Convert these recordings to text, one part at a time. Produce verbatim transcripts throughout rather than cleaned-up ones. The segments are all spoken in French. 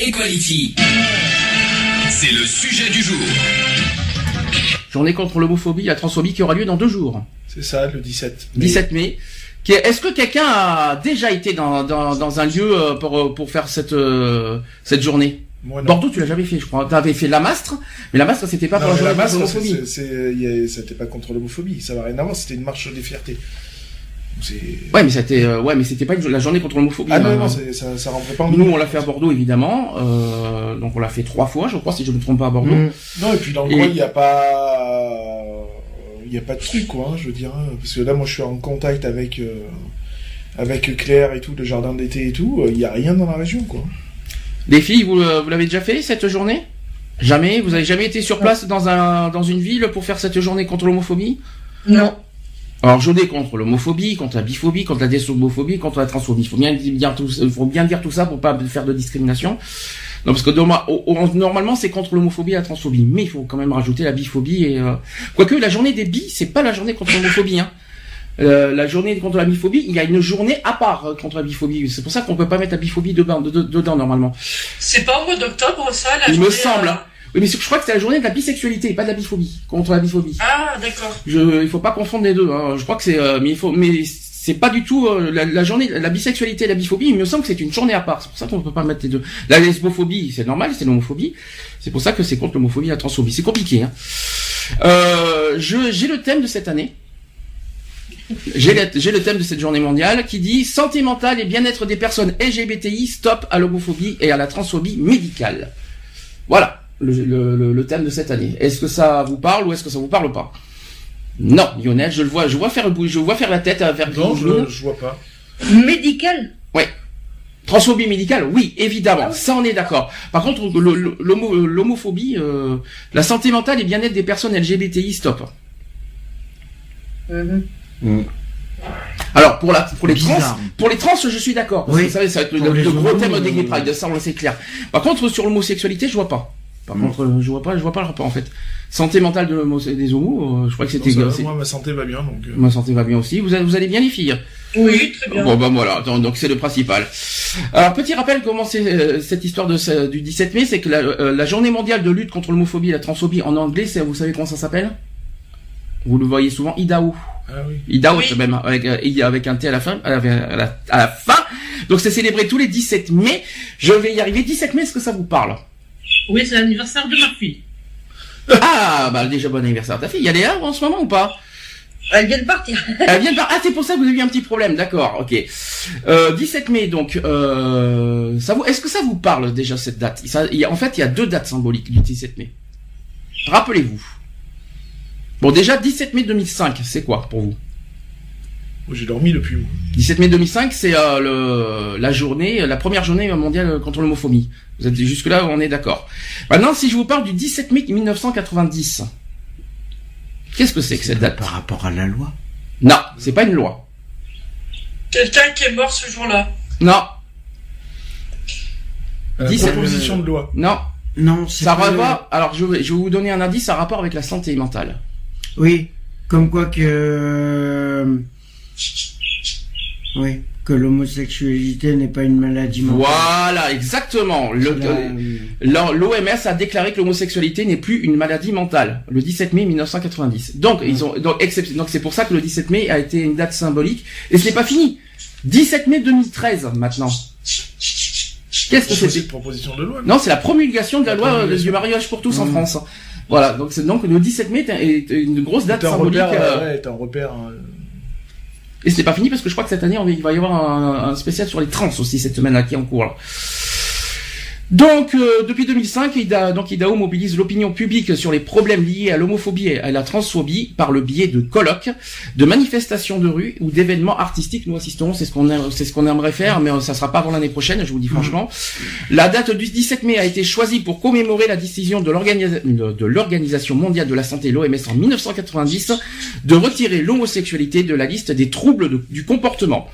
Equality, c'est le sujet du jour. Journée contre l'homophobie et la transphobie qui aura lieu dans deux jours. C'est ça, le dix-sept mai. dix-sept mai. Est-ce que quelqu'un a déjà été dans, dans, dans un lieu pour, pour faire cette, cette journée? Moi, Bordeaux, tu l'as jamais fait, je crois. Tu avais fait la Mastre, mais la Mastre, c'était pas non, pour la journée la contre l'homophobie. C'était pas contre l'homophobie, ça va rien avant, c'était une marche des fiertés. Ouais, mais c'était euh, ouais, mais c'était pas une, la journée contre l'homophobie. Ah non, non, euh, ça, ça rentrait pas en nous, on l'a fait à Bordeaux, évidemment. Euh, donc on l'a fait trois fois, je crois, si je ne me trompe pas, à Bordeaux. Mmh. Non, et puis dans le coin, il n'y a pas... Il n'y a pas de truc, quoi, hein, je veux dire. Parce que là, moi, je suis en contact avec, euh, avec Claire et tout, le jardin d'été et tout. Il n'y a rien dans la région, quoi. Les filles, vous, vous l'avez déjà fait, cette journée? Jamais? Vous n'avez jamais été sur place dans, un, dans une ville pour faire cette journée contre l'homophobie? Non. Alors, journée contre l'homophobie, contre la biphobie, contre la désomophobie, contre la transphobie. Il faut bien dire tout, faut bien dire tout ça pour pas faire de discrimination. Non, parce que normalement, c'est contre l'homophobie et la transphobie. Mais il faut quand même rajouter la biphobie et... Euh... Quoique, la journée des bi, c'est pas la journée contre l'homophobie, hein. Euh, la journée contre la biphobie, il y a une journée à part contre la biphobie. C'est pour ça qu'on peut pas mettre la biphobie dedans, de, de, dedans normalement. C'est pas au mois d'octobre, ça, la il journée... Il me semble, hein. Oui, mais je crois que c'est la journée de la bisexualité, pas de la biphobie, contre la biphobie. Ah, d'accord. Je, il faut pas confondre les deux, hein. Je crois que c'est, euh, mais il faut, mais c'est pas du tout euh, la, la journée, la bisexualité, et la biphobie. Il me semble que c'est une journée à part. C'est pour ça qu'on peut pas mettre les deux. La lesbophobie, c'est normal, c'est l'homophobie. C'est pour ça que c'est contre l'homophobie, et la transphobie. C'est compliqué, hein. Euh, je, j'ai le thème de cette année. J'ai le, j'ai le thème de cette journée mondiale qui dit santé mentale et bien-être des personnes L G B T I, stop à l'homophobie et à la transphobie médicale. Voilà. Le, le, le thème de cette année. Est-ce que ça vous parle ou est-ce que ça vous parle pas? Non, Lionel, je le vois, je vois faire le je vois faire la tête à vers non, je, je vois pas. Médical? Oui. Transphobie médicale, oui, évidemment, ah oui. Ça on est d'accord. Par contre, l'homophobie, euh, la santé mentale et bien-être des personnes L G B T I, stop. Mmh. Mmh. Alors pour la pour les bizarre. Trans pour les trans je suis d'accord. Oui. Vous savez, ça va être le, le gros thème des Gay Pride, ça on le sait clair. Par contre sur l'homosexualité, je vois pas. Par mmh. contre, je vois pas, je vois pas le rapport en fait. Santé mentale de homo, des homos, euh, je crois que c'était. Moi, ma santé va bien donc. Euh... Ma santé va bien aussi. Vous, vous allez bien les filles? Oui, très bien. Bon ben voilà, donc c'est le principal. Alors petit rappel, comment c'est euh, cette histoire de ce, du dix-sept mai, c'est que la, euh, la journée mondiale de lutte contre l'homophobie et la transphobie en anglais, vous savez comment ça s'appelle? Vous le voyez souvent, I D A O. Ah oui. I D A O, oui. Même avec, avec un T à la fin. À la, à la, à la fin. Donc c'est célébré tous les dix-sept mai. Je vais y arriver. dix-sept mai, est-ce que ça vous parle? Oui, c'est l'anniversaire de ma fille. Ah, bah déjà bon anniversaire à ta fille. Elle est là en ce moment ou pas? Elle vient de partir. Elle vient de partir. Ah, c'est pour ça que vous avez eu un petit problème, d'accord, ok. Euh, dix-sept mai, donc, euh, ça vous... est-ce que ça vous parle déjà cette date? ça, y a, En fait, il y a deux dates symboliques du dix-sept mai. Rappelez-vous. Bon, déjà, dix-sept mai deux mille cinq, c'est quoi pour vous? J'ai dormi depuis moi. dix-sept mai deux mille cinq, c'est euh, la journée, la première journée mondiale contre l'homophobie. Vous êtes jusque-là, on est d'accord. Maintenant, si je vous parle du dix-sept mai mille neuf cent quatre-vingt-dix, qu'est-ce que c'est que cette date? Par rapport à la loi? Non, c'est pas une loi. Quelqu'un qui est mort ce jour-là? Non. La proposition de loi? Non. Non, c'est ça pas... Rapport... Alors, je vais, je vais vous donner un indice, ça a rapport avec la santé mentale. Oui, comme quoi que... Oui, que l'homosexualité n'est pas une maladie mentale. Voilà, exactement. L'O M S a déclaré que l'homosexualité n'est plus une maladie mentale, le dix-sept mai mille neuf cent quatre-vingt-dix. Donc, ils ont, donc, donc c'est pour ça que le dix-sept mai a été une date symbolique. Et ce n'est pas fini. dix-sept mai deux mille treize, maintenant. Qu'est-ce que c'est? C'est une proposition de loi. Non, c'est la promulgation de la, la loi du mariage pour tous mmh. en France. Voilà, donc c'est donc le dix-sept mai est une grosse date symbolique. Euh... Ouais, est un repère. Hein. Et c'est pas fini parce que je crois que cette année, on, il va y avoir un, un spécial sur les trans aussi, cette semaine-là qui est en cours. Là. Donc, euh, depuis deux mille cinq, Ida, donc I D A O mobilise l'opinion publique sur les problèmes liés à l'homophobie et à la transphobie par le biais de colloques, de manifestations de rue ou d'événements artistiques. Nous assisterons, c'est ce qu'on aime, c'est ce qu'on aimerait faire, mais ça sera pas avant l'année prochaine, je vous le dis franchement. La date du dix-sept mai a été choisie pour commémorer la décision de l'organisa- de l'Organisation mondiale de la santé, l'O M S, en mille neuf cent quatre-vingt-dix, de retirer l'homosexualité de la liste des troubles de, du comportement.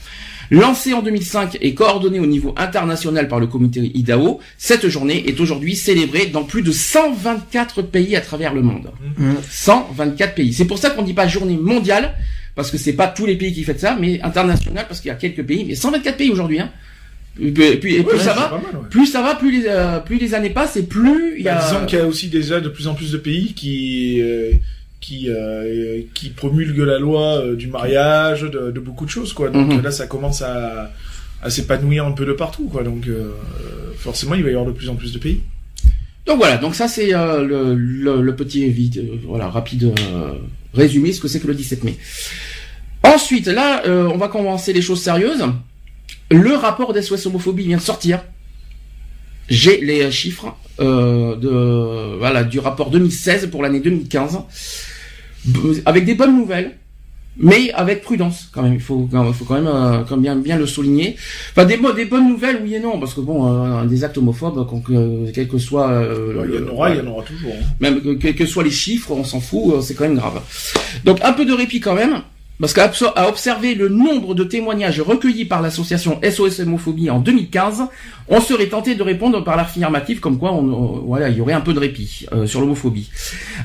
Lancée en deux mille cinq et coordonnée au niveau international par le comité I D A O, cette journée est aujourd'hui célébrée dans plus de cent vingt-quatre pays à travers le monde. Mmh. cent vingt-quatre pays. C'est pour ça qu'on ne dit pas journée mondiale, parce que c'est pas tous les pays qui font ça, mais international, parce qu'il y a quelques pays, mais cent vingt-quatre pays aujourd'hui, hein. Et puis, et puis ouais, plus, ça va, mal, ouais. plus ça va, plus les, euh, plus les années passent et plus il y a... Bah, disons qu'il y a aussi déjà de plus en plus de pays qui... Euh... qui euh, qui promulgue la loi euh, du mariage, de, de beaucoup de choses, quoi. Donc mmh. là, ça commence à, à s'épanouir un peu de partout, quoi. Donc euh, forcément, il va y avoir de plus en plus de pays. Donc voilà. Donc ça, c'est euh, le, le, le petit vite, euh, voilà, rapide euh, résumé ce que c'est que le dix-sept mai. Ensuite, là, euh, on va commencer les choses sérieuses. Le rapport S O S Homophobie vient de sortir. J'ai les chiffres euh, de voilà du rapport deux mille seize pour l'année deux mille quinze. Avec des bonnes nouvelles, mais avec prudence quand même. Il faut, faut quand même, euh, quand même bien, bien le souligner. Enfin, des, des bonnes nouvelles, oui et non, parce que bon, euh, des actes homophobes, euh, quel que soit, euh, ouais, il y en aura, euh, il y en aura toujours. Hein. Même que, quels que soient les chiffres, on s'en fout, euh, c'est quand même grave. Donc un peu de répit quand même, parce qu'à à observer le nombre de témoignages recueillis par l'association S O S Homophobie en deux mille quinze, on serait tenté de répondre par l'affirmative, comme quoi on, on, voilà, il y aurait un peu de répit euh, sur l'homophobie.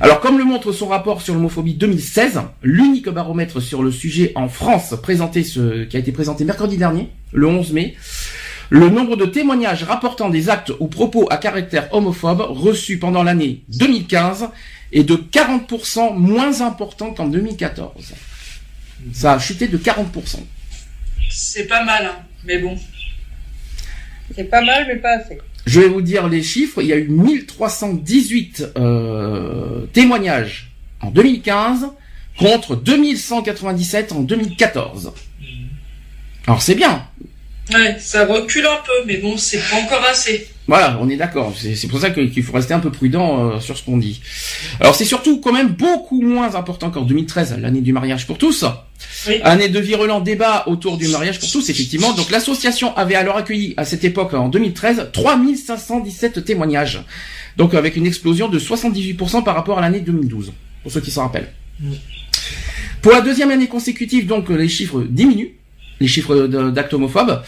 Alors, comme le montre son rapport sur l'homophobie deux mille seize, l'unique baromètre sur le sujet en France présenté, ce, qui a été présenté mercredi dernier, le onze mai, le nombre de témoignages rapportant des actes ou propos à caractère homophobe reçus pendant l'année deux mille quinze est de quarante pour cent moins important qu'en deux mille quatorze. Ça a chuté de quarante pour cent. C'est pas mal, hein, mais bon. C'est pas mal, mais pas assez. Je vais vous dire les chiffres. Il y a eu mille trois cent dix-huit euh, témoignages en deux mille quinze contre deux mille cent quatre-vingt-dix-sept en deux mille quatorze. Alors c'est bien. Ouais, ça recule un peu, mais bon, c'est pas encore assez. Voilà, on est d'accord. C'est, c'est pour ça que, qu'il faut rester un peu prudent euh, sur ce qu'on dit. Alors, c'est surtout quand même beaucoup moins important qu'en deux mille treize, l'année du mariage pour tous. Oui. Année de virulent débat autour du mariage pour tous, effectivement. Donc, l'association avait alors accueilli, à cette époque, en deux mille treize, trois mille cinq cent dix-sept témoignages. Donc, avec une explosion de soixante-dix-huit pour cent par rapport à l'année deux mille douze, pour ceux qui s'en rappellent. Oui. Pour la deuxième année consécutive, donc, les chiffres diminuent. Les chiffres d'actes homophobes,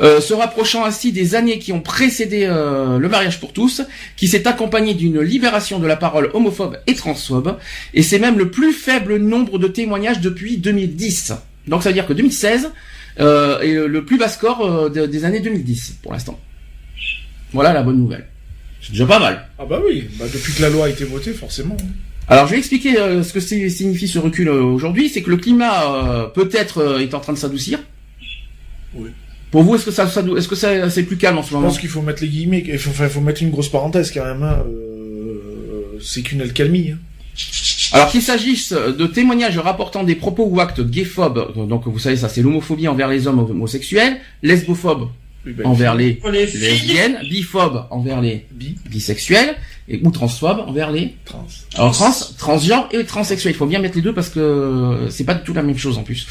euh, se rapprochant ainsi des années qui ont précédé euh, le mariage pour tous, qui s'est accompagné d'une libération de la parole homophobe et transphobe, et c'est même le plus faible nombre de témoignages depuis deux mille dix. Donc ça veut dire que deux mille seize euh, est le plus bas score euh, de, des années deux mille dix, pour l'instant. Voilà la bonne nouvelle. C'est déjà pas mal. Ah bah oui, bah depuis que la loi a été votée, forcément... Alors je vais expliquer euh, ce que c'est, signifie ce recul euh, aujourd'hui, c'est que le climat euh, peut-être euh, est en train de s'adoucir. Oui. Pour vous, est-ce que ça, ça est-ce que ça, c'est plus calme en ce moment? Je pense qu'il faut mettre les guillemets, il faut, enfin, faut mettre une grosse parenthèse quand même. Hein, euh, c'est qu'une accalmie. Hein. Alors qu'il s'agisse de témoignages rapportant des propos ou actes gayphobes, donc vous savez ça, c'est l'homophobie envers les hommes homosexuels, lesbophobes envers les, les lesbiennes, biphobes envers les Bi. bisexuels, et, ou transphobes envers les trans. Alors trans, transgenres et transsexuels. Il faut bien mettre les deux parce que c'est pas du tout la même chose en plus.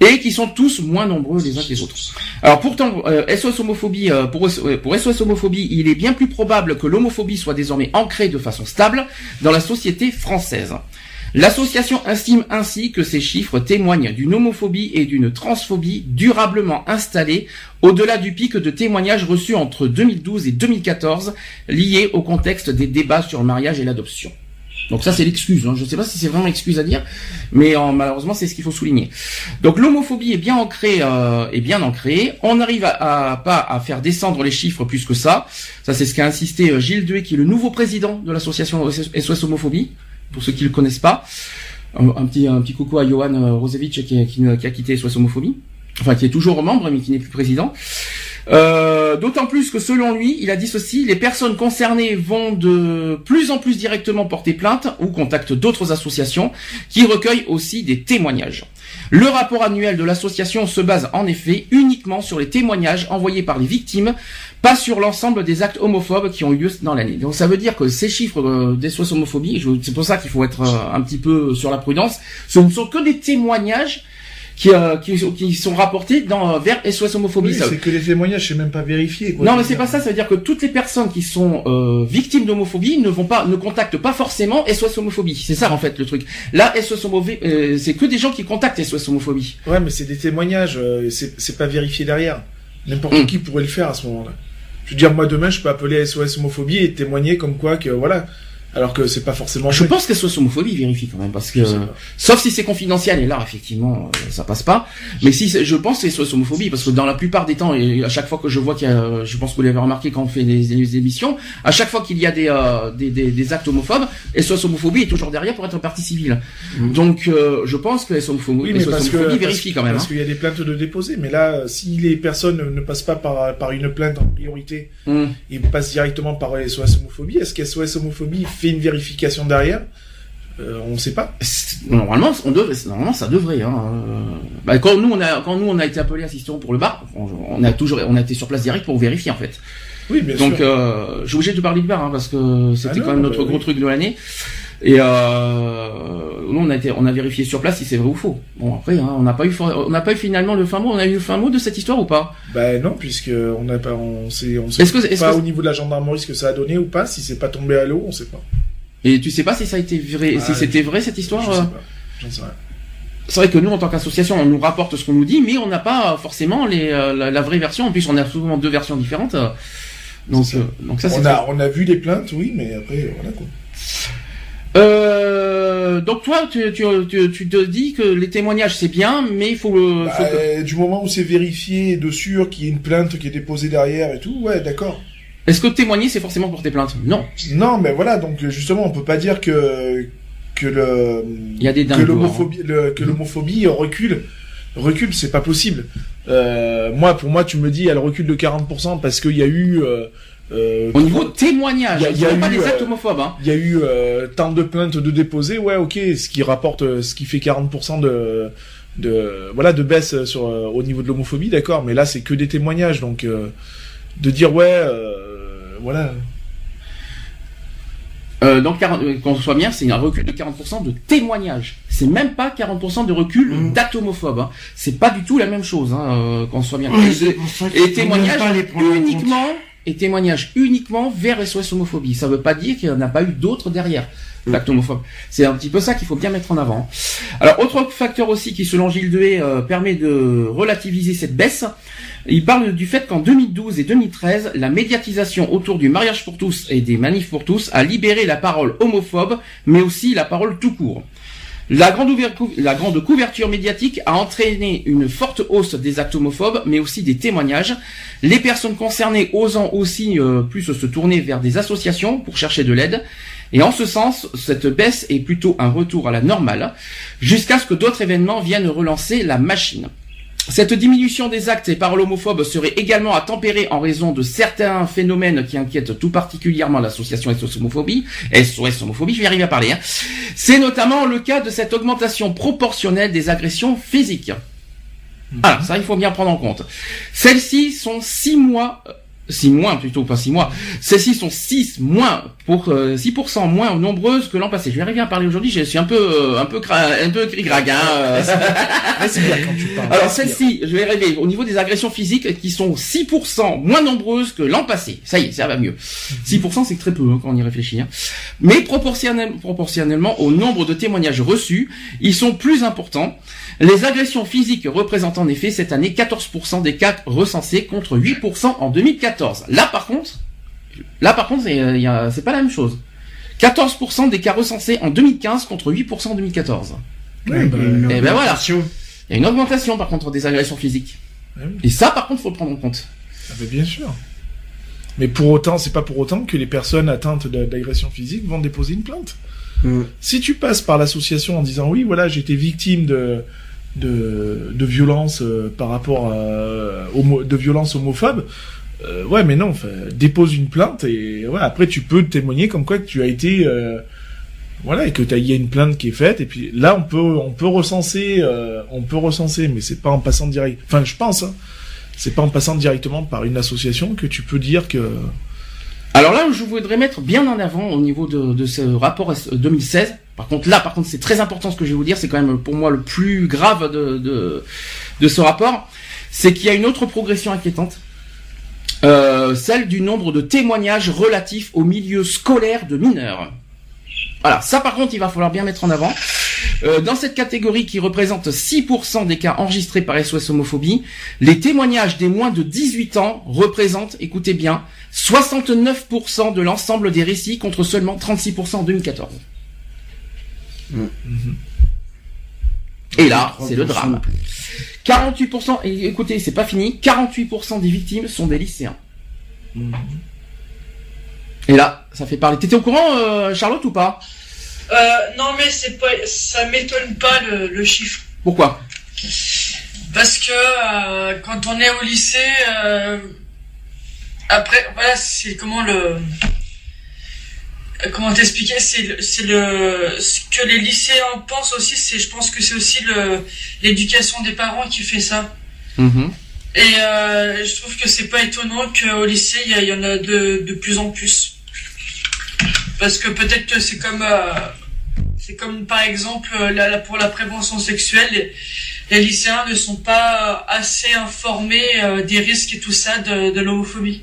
Et qui sont tous moins nombreux les uns que les autres. Alors pourtant, euh, S O S Homophobie, euh, pour, euh, pour S O S Homophobie, il est bien plus probable que l'homophobie soit désormais ancrée de façon stable dans la société française. L'association estime ainsi que ces chiffres témoignent d'une homophobie et d'une transphobie durablement installées au-delà du pic de témoignages reçus entre deux mille douze et deux mille quatorze liés au contexte des débats sur le mariage et l'adoption. Donc ça c'est l'excuse, hein. Je ne sais pas si c'est vraiment excuse à dire, mais euh, malheureusement c'est ce qu'il faut souligner. Donc l'homophobie est bien ancrée, euh, est bien ancrée. On n'arrive à, à, pas à faire descendre les chiffres plus que ça. Ça c'est ce qu'a insisté Gilles Dehé, qui est le nouveau président de l'association S O S Homophobie. Pour ceux qui le connaissent pas, un, un petit un petit coucou à Johan euh, Rosevich qui, qui, qui a quitté S O S Homophobie, enfin qui est toujours membre mais qui n'est plus président. Euh, d'autant plus que selon lui, il a dit ceci, les personnes concernées vont de plus en plus directement porter plainte ou contactent d'autres associations qui recueillent aussi des témoignages. Le rapport annuel de l'association se base en effet uniquement sur les témoignages envoyés par les victimes, pas sur l'ensemble des actes homophobes qui ont eu lieu dans l'année. Donc ça veut dire que ces chiffres euh, des S O S Homophobie, c'est pour ça qu'il faut être euh, un petit peu sur la prudence, ce ne sont que des témoignages Qui, euh, qui, qui sont rapportés dans, vers S O S Homophobie. Oui, c'est que les témoignages, c'est même pas vérifié. Quoi, non, mais c'est pas ça. Ça veut dire que toutes les personnes qui sont euh, victimes d'homophobie ne vont pas, ne contactent pas forcément S O S Homophobie. C'est ça en fait le truc. Là, S O S Homophobie, euh, c'est que des gens qui contactent S O S Homophobie. Ouais, mais c'est des témoignages. Euh, c'est pas vérifié derrière. N'importe mmh. qui pourrait le faire à ce moment-là. Je veux dire, moi demain, je peux appeler S O S Homophobie et témoigner comme quoi que voilà. Alors que c'est pas forcément. Je vrai. pense que S O S Homophobie vérifie quand même parce que, sauf si c'est confidentiel et là effectivement ça passe pas. Mais si je pense que S O S Homophobie parce que dans la plupart des temps et à chaque fois que je vois qu'il y a, je pense que vous l'avez remarqué quand on fait des, des émissions, à chaque fois qu'il y a des, euh, des, des des actes homophobes, S O S Homophobie est toujours derrière pour être partie civile. Mmh. Donc euh, je pense que S O S Homophobie, oui, S O S parce Homophobie que, vérifie parce, quand même. Parce hein. qu'il y a des plaintes de déposer, mais là si les personnes ne passent pas par par une plainte en priorité, mmh. ils passent directement par S O S Homophobie. Est-ce que S O S Homophobie fait une vérification derrière, euh, on ne sait pas. Normalement, on devrait, normalement, ça devrait. Hein. Euh... Bah, quand nous, on a, quand nous, on a été appelé assistant pour le bar, on, on a toujours, on a été sur place direct pour vérifier en fait. Oui, bien Donc, sûr. Donc, euh, je suis obligé de parler du bar hein, parce que c'était ah quand même notre bah, gros oui. truc de l'année. Et euh, nous, on a été, on a vérifié sur place si c'est vrai ou faux. Bon après, hein, on n'a pas eu, on n'a pas eu finalement le fin mot. On a eu le fin mot de cette histoire ou pas? Ben non, puisque on n'a pas, on sait, on sait que, pas au niveau de la gendarmerie ce que ça a donné ou pas. Si c'est pas tombé à l'eau, on sait pas. Et tu sais pas si ça a été vrai, ah, si c'était vrai cette histoire? Je sais pas. J'en sais rien. C'est vrai que nous, en tant qu'association, on nous rapporte ce qu'on nous dit, mais on n'a pas forcément les, la, la vraie version. En plus, on a souvent deux versions différentes. Donc, ça. Euh, donc ça, on a, on a vu les plaintes, oui, mais après, voilà quoi. Euh, donc toi, tu, tu, tu, tu te dis que les témoignages c'est bien, mais il faut le. Bah, faut que... Du moment où c'est vérifié de sûr qu'il y a une plainte qui est déposée derrière et tout, ouais, d'accord. Est-ce que témoigner c'est forcément porter plainte? Non. Non, mais voilà, donc justement, on peut pas dire que que le il y a des dingues, que l'homophobie hein. le, que l'homophobie recule, recule, c'est pas possible. Euh, moi, pour moi, tu me dis, elle recule de quarante pour cent parce qu'il y a eu. Euh, Euh, Au niveau de témoignage, il n'y a, a, a pas eu, des actes homophobes. Hein. Il y a eu euh, tant de plaintes de déposées, ouais, ok, ce qui rapporte, ce qui fait quarante pour cent de, de, voilà, de baisse sur au niveau de l'homophobie, d'accord. Mais là, c'est que des témoignages, donc euh, de dire ouais, euh, voilà. Euh, donc qu'on soit bien, c'est un recul de quarante pour cent de témoignages. C'est même pas quarante pour cent de recul mmh. d'actes homophobes. Hein. C'est pas du tout la même chose. Hein, qu'on soit bien. Oui, et et témoignages uniquement. Et témoignage uniquement vers S O S Homophobie. Ça veut pas dire qu'il n'y en a pas eu d'autres derrière l'acte homophobe. C'est un petit peu ça qu'il faut bien mettre en avant. Alors, autre facteur aussi qui, selon Gilles Dehé, euh, permet de relativiser cette baisse, il parle du fait qu'en deux mille douze et deux mille treize, la médiatisation autour du mariage pour tous et des manifs pour tous a libéré la parole homophobe, mais aussi la parole tout court. La grande, la grande couverture médiatique a entraîné une forte hausse des actes homophobes, mais aussi des témoignages. Les personnes concernées osant aussi euh, plus se tourner vers des associations pour chercher de l'aide. Et en ce sens, cette baisse est plutôt un retour à la normale, jusqu'à ce que d'autres événements viennent relancer la machine. Cette diminution des actes et paroles homophobes serait également à tempérer en raison de certains phénomènes qui inquiètent tout particulièrement l'association S O S Homophobie. S O S Homophobie, je vais arriver à parler. Hein. C'est notamment le cas de cette augmentation proportionnelle des agressions physiques. Mmh. Ah, ça, il faut bien prendre en compte. Celles-ci sont six mois... six moins plutôt, pas six mois. Celles-ci sont six moins pour euh, six pour cent moins nombreuses que l'an passé. Je vais arriver à parler aujourd'hui. Je suis un peu euh, un peu un peu grig-rag. Hein, euh... Alors celles-ci, je vais arriver au niveau des agressions physiques qui sont six pour cent moins nombreuses que l'an passé. Ça y est, ça va mieux. six pour cent c'est très peu hein, quand on y réfléchit. Hein. Mais proportionnellement, proportionnellement au nombre de témoignages reçus, ils sont plus importants. Les agressions physiques représentent en effet cette année quatorze pour cent des cas recensés contre huit pour cent en deux mille quatorze. Là par contre, là par contre, c'est pas la même chose. quatorze pour cent des cas recensés en deux mille quinze contre huit pour cent en deux mille quatorze. Oui, et ben, et ben voilà. Il y a une augmentation par contre des agressions physiques. Oui. Et ça par contre, faut le prendre en compte. Ah ben, bien sûr. Mais pour autant, c'est pas pour autant que les personnes atteintes d'agressions physiques vont déposer une plainte. Mm. Si tu passes par l'association en disant oui, voilà, j'ai été victime de de, de violences euh, par rapport à, homo, de violences homophobes. Euh, ouais, mais non, dépose une plainte et ouais, après tu peux témoigner comme quoi que tu as été euh, Voilà, et que il y a une plainte qui est faite, et puis là on peut on peut recenser, euh, on peut recenser, mais c'est pas en passant direct. Enfin, je pense, hein, c'est pas en passant directement par une association que tu peux dire que. Alors là, je voudrais mettre bien en avant au niveau de, de ce rapport deux mille seize. Par contre, là, par contre, c'est très important ce que je vais vous dire. C'est quand même pour moi le plus grave de de, de ce rapport, c'est qu'il y a une autre progression inquiétante. Euh, celle du nombre de témoignages relatifs au milieu scolaire de mineurs. Voilà, ça par contre, il va falloir bien mettre en avant. Euh, dans cette catégorie qui représente six pour cent des cas enregistrés par S O S Homophobie, les témoignages des moins de dix-huit ans représentent, écoutez bien, soixante-neuf pour cent de l'ensemble des récits contre seulement trente-six pour cent en deux mille quatorze. Mmh. Et là, c'est le drame. quarante-huit pour cent, et écoutez, c'est pas fini, quarante-huit pour cent des victimes sont des lycéens. Mmh. Et là, ça fait parler. T'étais au courant, euh, Charlotte, ou pas? Euh, non, mais c'est pas, ça m'étonne pas le, le chiffre. Pourquoi? Parce que euh, quand on est au lycée, euh, après, voilà, c'est comment le. Comment t'expliquer, c'est le, c'est le, ce que les lycéens pensent aussi, c'est, je pense que c'est aussi le, l'éducation des parents qui fait ça. Mmh. Et euh, je trouve que c'est pas étonnant qu'au lycée, il y, y en a de, de plus en plus. Parce que peut-être que c'est comme, euh, c'est comme par exemple, la, la, pour la prévention sexuelle, les, les lycéens ne sont pas assez informés euh, des risques et tout ça de, de l'homophobie.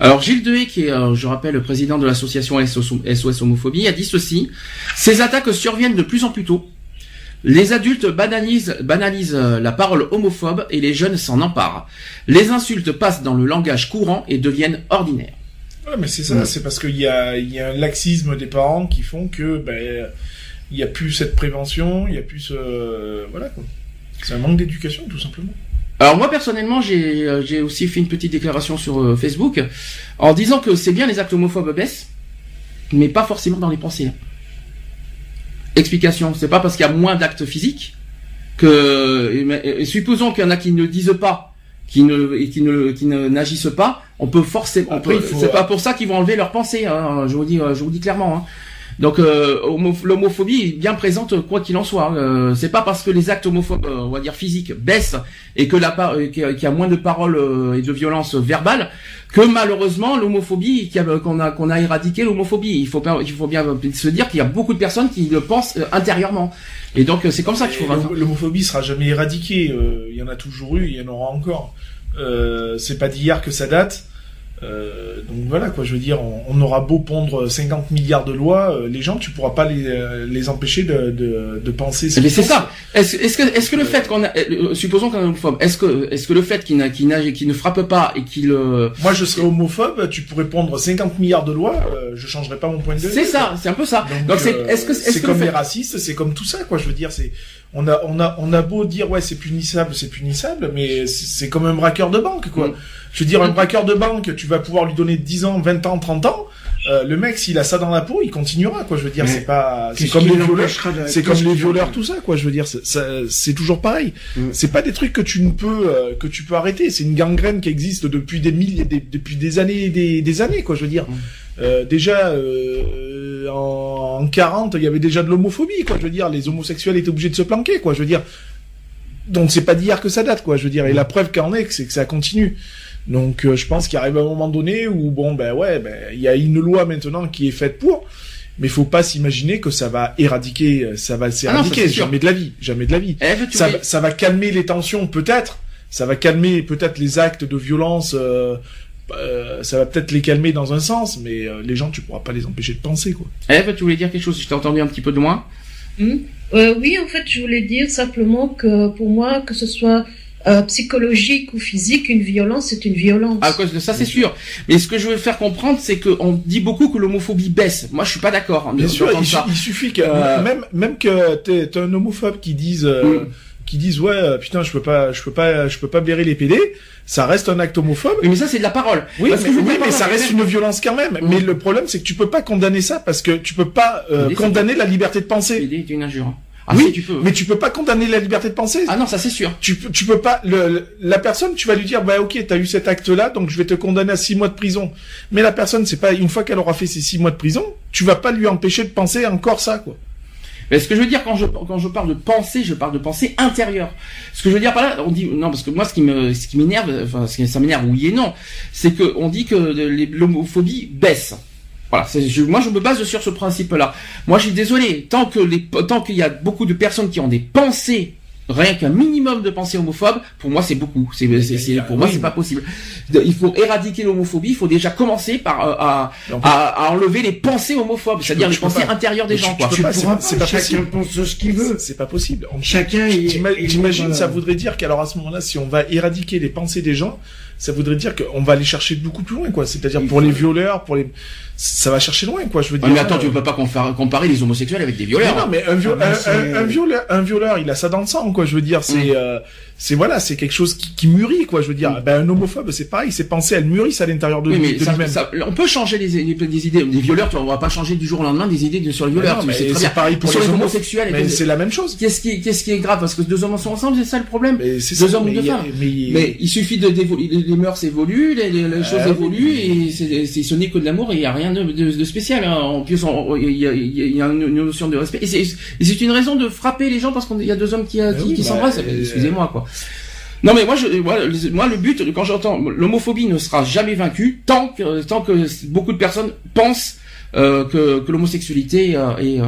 Alors Gilles Dehé, qui est, euh, je rappelle, le président de l'association S O S Homophobie, a dit ceci. Ces attaques surviennent de plus en plus tôt. Les adultes banalisent, banalisent la parole homophobe et les jeunes s'en emparent. Les insultes passent dans le langage courant et deviennent ordinaires. Ouais, mais c'est ça, ouais. C'est parce qu'il y a, il y a un laxisme des parents qui font que, ben, il n'y a plus cette prévention, il n'y a plus ce... Voilà, quoi. C'est un manque d'éducation, tout simplement. Alors moi personnellement j'ai j'ai aussi fait une petite déclaration sur Facebook en disant que c'est bien les actes homophobes baissent, mais pas forcément dans les pensées. Explication, c'est pas parce qu'il y a moins d'actes physiques que et, et, supposons qu'il y en a qui ne disent pas, qui ne et qui ne qui ne n'agissent pas, on peut forcément. Après, on peut, faut, c'est euh... pas pour ça qu'ils vont enlever leurs pensées. Hein, je vous dis je vous dis clairement. Hein. Donc euh, l'homophobie est bien présente quoi qu'il en soit. Euh, c'est pas parce que les actes homophobes, euh, on va dire physiques, baissent et que la par- euh, qu'il y a moins de paroles euh, et de violences verbales que malheureusement l'homophobie qu'il y a, qu'on a qu'on a éradiqué l'homophobie. Il faut pas, il faut bien se dire qu'il y a beaucoup de personnes qui le pensent euh, intérieurement. Et donc c'est comme ça qu'il faut. L'hom- l'homophobie sera jamais éradiquée. Il euh, y en a toujours eu, il y en aura encore. Euh, c'est pas d'hier que ça date. Euh, donc voilà quoi, je veux dire, on, on aura beau pondre cinquante milliards de lois, euh, les gens, tu pourras pas les, euh, les empêcher de, de, de penser. Mais c'est ça. Est-ce, est-ce que, est-ce que le euh... fait qu'on a, euh, supposons qu'on est homophobe, est-ce que, est-ce que le fait qu'il n'a, qu'il n'a, qu'il ne frappe pas et qu'il, euh... moi je serais homophobe, tu pourrais pondre cinquante milliards de lois, euh, je changerais pas mon point de vue. C'est ça, c'est un peu ça. Donc, donc c'est, euh, est-ce que, est-ce c'est que comme fait... les racistes, c'est comme tout ça quoi, je veux dire, c'est. On a, on a, on a beau dire, ouais, c'est punissable, c'est punissable, mais c'est, c'est comme un braqueur de banque, quoi. Mmh. Je veux dire, un braqueur de banque, tu vas pouvoir lui donner dix ans, vingt ans, trente ans, euh, le mec, s'il a ça dans la peau, il continuera, quoi. Je veux dire, mais c'est pas, c'est comme les violeurs, c'est comme les violeurs, tout ça, quoi. Je veux dire, c'est, ça, c'est toujours pareil. Mmh. C'est pas des trucs que tu ne peux, euh, que tu peux arrêter. C'est une gangrène qui existe depuis des milliers, des, depuis des années, des, des années, quoi. Je veux dire, mmh. euh, déjà, euh, en, en quarante, il y avait déjà de l'homophobie, quoi. Je veux dire, les homosexuels étaient obligés de se planquer, quoi. Je veux dire, donc c'est pas d'hier que ça date, quoi. Je veux dire, et la preuve qu'en est, c'est que ça continue. Donc euh, je pense qu'il arrive un moment donné où bon ben ouais ben il y a une loi maintenant qui est faite pour, mais faut pas s'imaginer que ça va éradiquer, ça va s'éradiquer, ah non, ça, jamais de la vie, jamais de la vie. Eh, ça, ça va calmer les tensions peut-être, ça va calmer peut-être les actes de violence, euh, euh, ça va peut-être les calmer dans un sens, mais euh, les gens tu pourras pas les empêcher de penser quoi. Ève, tu voulais dire quelque chose, je t'ai entendu un petit peu de loin. Mmh. Euh, oui en fait je voulais dire simplement que pour moi que ce soit Euh, psychologique ou physique, une violence, c'est une violence. À cause de ça, c'est sûr. Mais ce que je veux faire comprendre, c'est que on dit beaucoup que l'homophobie baisse. Moi, je suis pas d'accord. Hein, bien sûr, il, su- il suffit que euh... même même que t'es, t'es un homophobe qui dise euh, mm. qui dise ouais putain je peux pas je peux pas je peux pas blairer les pédés, ça reste un acte homophobe. Oui, mais ça c'est de la parole. Oui, parce mais, que oui, mais ça reste une violence quand même. Mm. Mais le problème c'est que tu peux pas condamner ça parce que tu peux pas euh, condamner la liberté de penser. C'est une injure. Ah, oui, si, tu peux. Mais tu peux pas condamner la liberté de penser. Ah non, ça c'est sûr. Tu peux, tu peux pas. Le, le, la personne, tu vas lui dire, bah ok, t'as eu cet acte-là, donc je vais te condamner à six mois de prison. Mais la personne, c'est pas une fois qu'elle aura fait ses six mois de prison, tu vas pas lui empêcher de penser encore ça, quoi. Mais ce que je veux dire quand je quand je parle de pensée, je parle de pensée intérieure. Ce que je veux dire par là, on dit non parce que moi ce qui me ce qui m'énerve, enfin ce qui, ça m'énerve oui et non, c'est que on dit que l'homophobie baisse. Voilà, je, moi je me base sur ce principe-là. Moi je suis désolé, tant que les tant qu'il y a beaucoup de personnes qui ont des pensées, rien qu'un minimum de pensées homophobes, pour moi c'est beaucoup. C'est pour moi c'est pas possible. Il faut éradiquer l'homophobie. Il faut déjà commencer par euh, à, à, à enlever les pensées homophobes, c'est-à-dire les pensées pas. intérieures des gens. Quoi. Tu, tu pas, pas, pas chacun pense ce qu'il veut. C'est pas possible. On, chacun. T'imagines, ça voudrait dire qu'alors à ce moment-là, si on va éradiquer les pensées des gens, ça voudrait dire qu'on va aller chercher beaucoup plus loin, quoi. C'est-à-dire pour les violeurs, pour les, ça va chercher loin, quoi. Je veux dire. Mais attends, tu peux pas comparer les homosexuels avec des violeurs. Non, mais un violeur, un violeur, il a ça dans le sang, quoi. Je veux dire, c'est, c'est voilà, c'est quelque chose qui, qui mûrit, quoi. Je veux dire, ben un homophobe, c'est pareil, ses pensées, elles mûrissent à l'intérieur de lui-même. On peut changer des idées, des violeurs. Tu ne vas pas changer du jour au lendemain des idées sur les violeurs. C'est pareil pour les homosexuels. C'est la même chose. Qu'est-ce qui, qu'est-ce qui est grave parce que deux hommes sont ensemble, c'est ça le problème. Deux hommes ou deux femmes. Mais il suffit de les mœurs évoluent, les, les, les choses euh, évoluent, et c'est, c'est, ce n'est que de l'amour, et il n'y a rien de, de, de spécial. Hein. En plus, il y, y, y a une notion de respect. Et c'est une raison de frapper les gens parce qu'il y a deux hommes qui, qui, oui, qui bah, s'embrassent. Euh, Excusez-moi, quoi. Non, mais moi, je, moi, le, moi, le but, quand j'entends, l'homophobie ne sera jamais vaincue tant que, tant que beaucoup de personnes pensent euh, que, que l'homosexualité euh, est... Euh,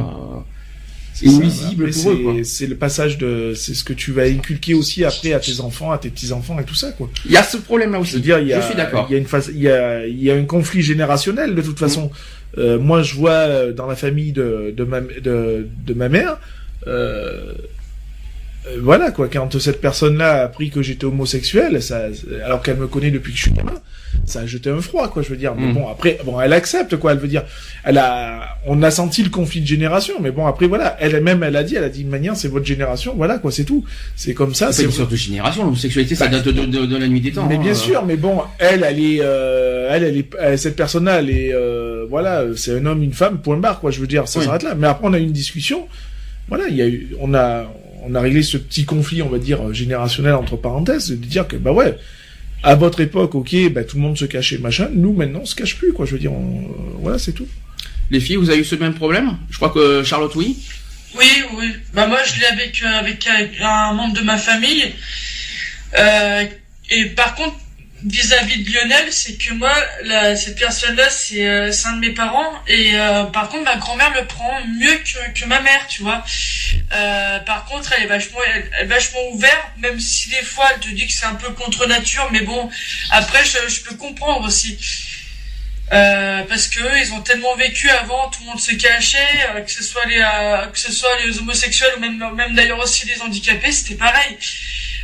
c'est nuisible pour eux, quoi. C'est le passage de, c'est ce que tu vas inculquer aussi après à tes enfants, à tes petits-enfants et tout ça, quoi. Il y a ce problème-là aussi. Je veux dire, il y a, je suis d'accord. Il y a une phase, il y a, il y a un conflit générationnel de toute façon. Mmh. Euh, moi, je vois dans la famille de, de ma, de, de ma mère, euh, euh, voilà, quoi. Quand cette personne-là a appris que j'étais homosexuel, ça, alors qu'elle me connaît depuis que je suis gamin, ça a jeté un froid, quoi, je veux dire. Mais mmh. bon, après, bon, elle accepte, quoi, elle veut dire, elle a, on a senti le conflit de génération, mais bon, après, voilà, elle-même, elle a dit, elle a dit, manière, c'est votre génération, voilà, quoi, c'est tout. C'est comme ça. C'est une sorte de génération, l'homosexualité, bah, ça date de, de, de, de la nuit des temps. Mais hein, bien euh... sûr, mais bon, elle, elle est, euh, elle, elle est, elle, cette personne-là, elle est, euh, voilà, c'est un homme, une femme, point barre, quoi, je veux dire, ça oui. s'arrête là. Mais après, on a eu une discussion, voilà, il y a eu, on a, on a réglé ce petit conflit, on va dire, générationnel, entre parenthèses, de dire que, bah ouais, à votre époque, ok, bah, tout le monde se cachait, machin. Nous, maintenant, on se cache plus, quoi. Je veux dire, on... voilà, c'est tout. Les filles, vous avez eu ce même problème? Je crois que Charlotte, oui. Oui, oui. Bah, moi, je l'ai avec, avec, avec un membre de ma famille. Euh, et par contre, vis-à-vis de Lionel, c'est que moi, la, cette personne-là, c'est euh, un de mes parents. Et euh, par contre, ma grand-mère le prend mieux que, que ma mère, tu vois. Euh, par contre, elle est vachement, elle, elle est vachement ouverte, même si des fois, elle te dit que c'est un peu contre nature. Mais bon, après, je, je peux comprendre aussi. Euh, parce que eux, ils ont tellement vécu avant, tout le monde se cachait, euh, que ce soit les, euh, que ce soit les homosexuels ou même, même d'ailleurs aussi les handicapés, c'était pareil.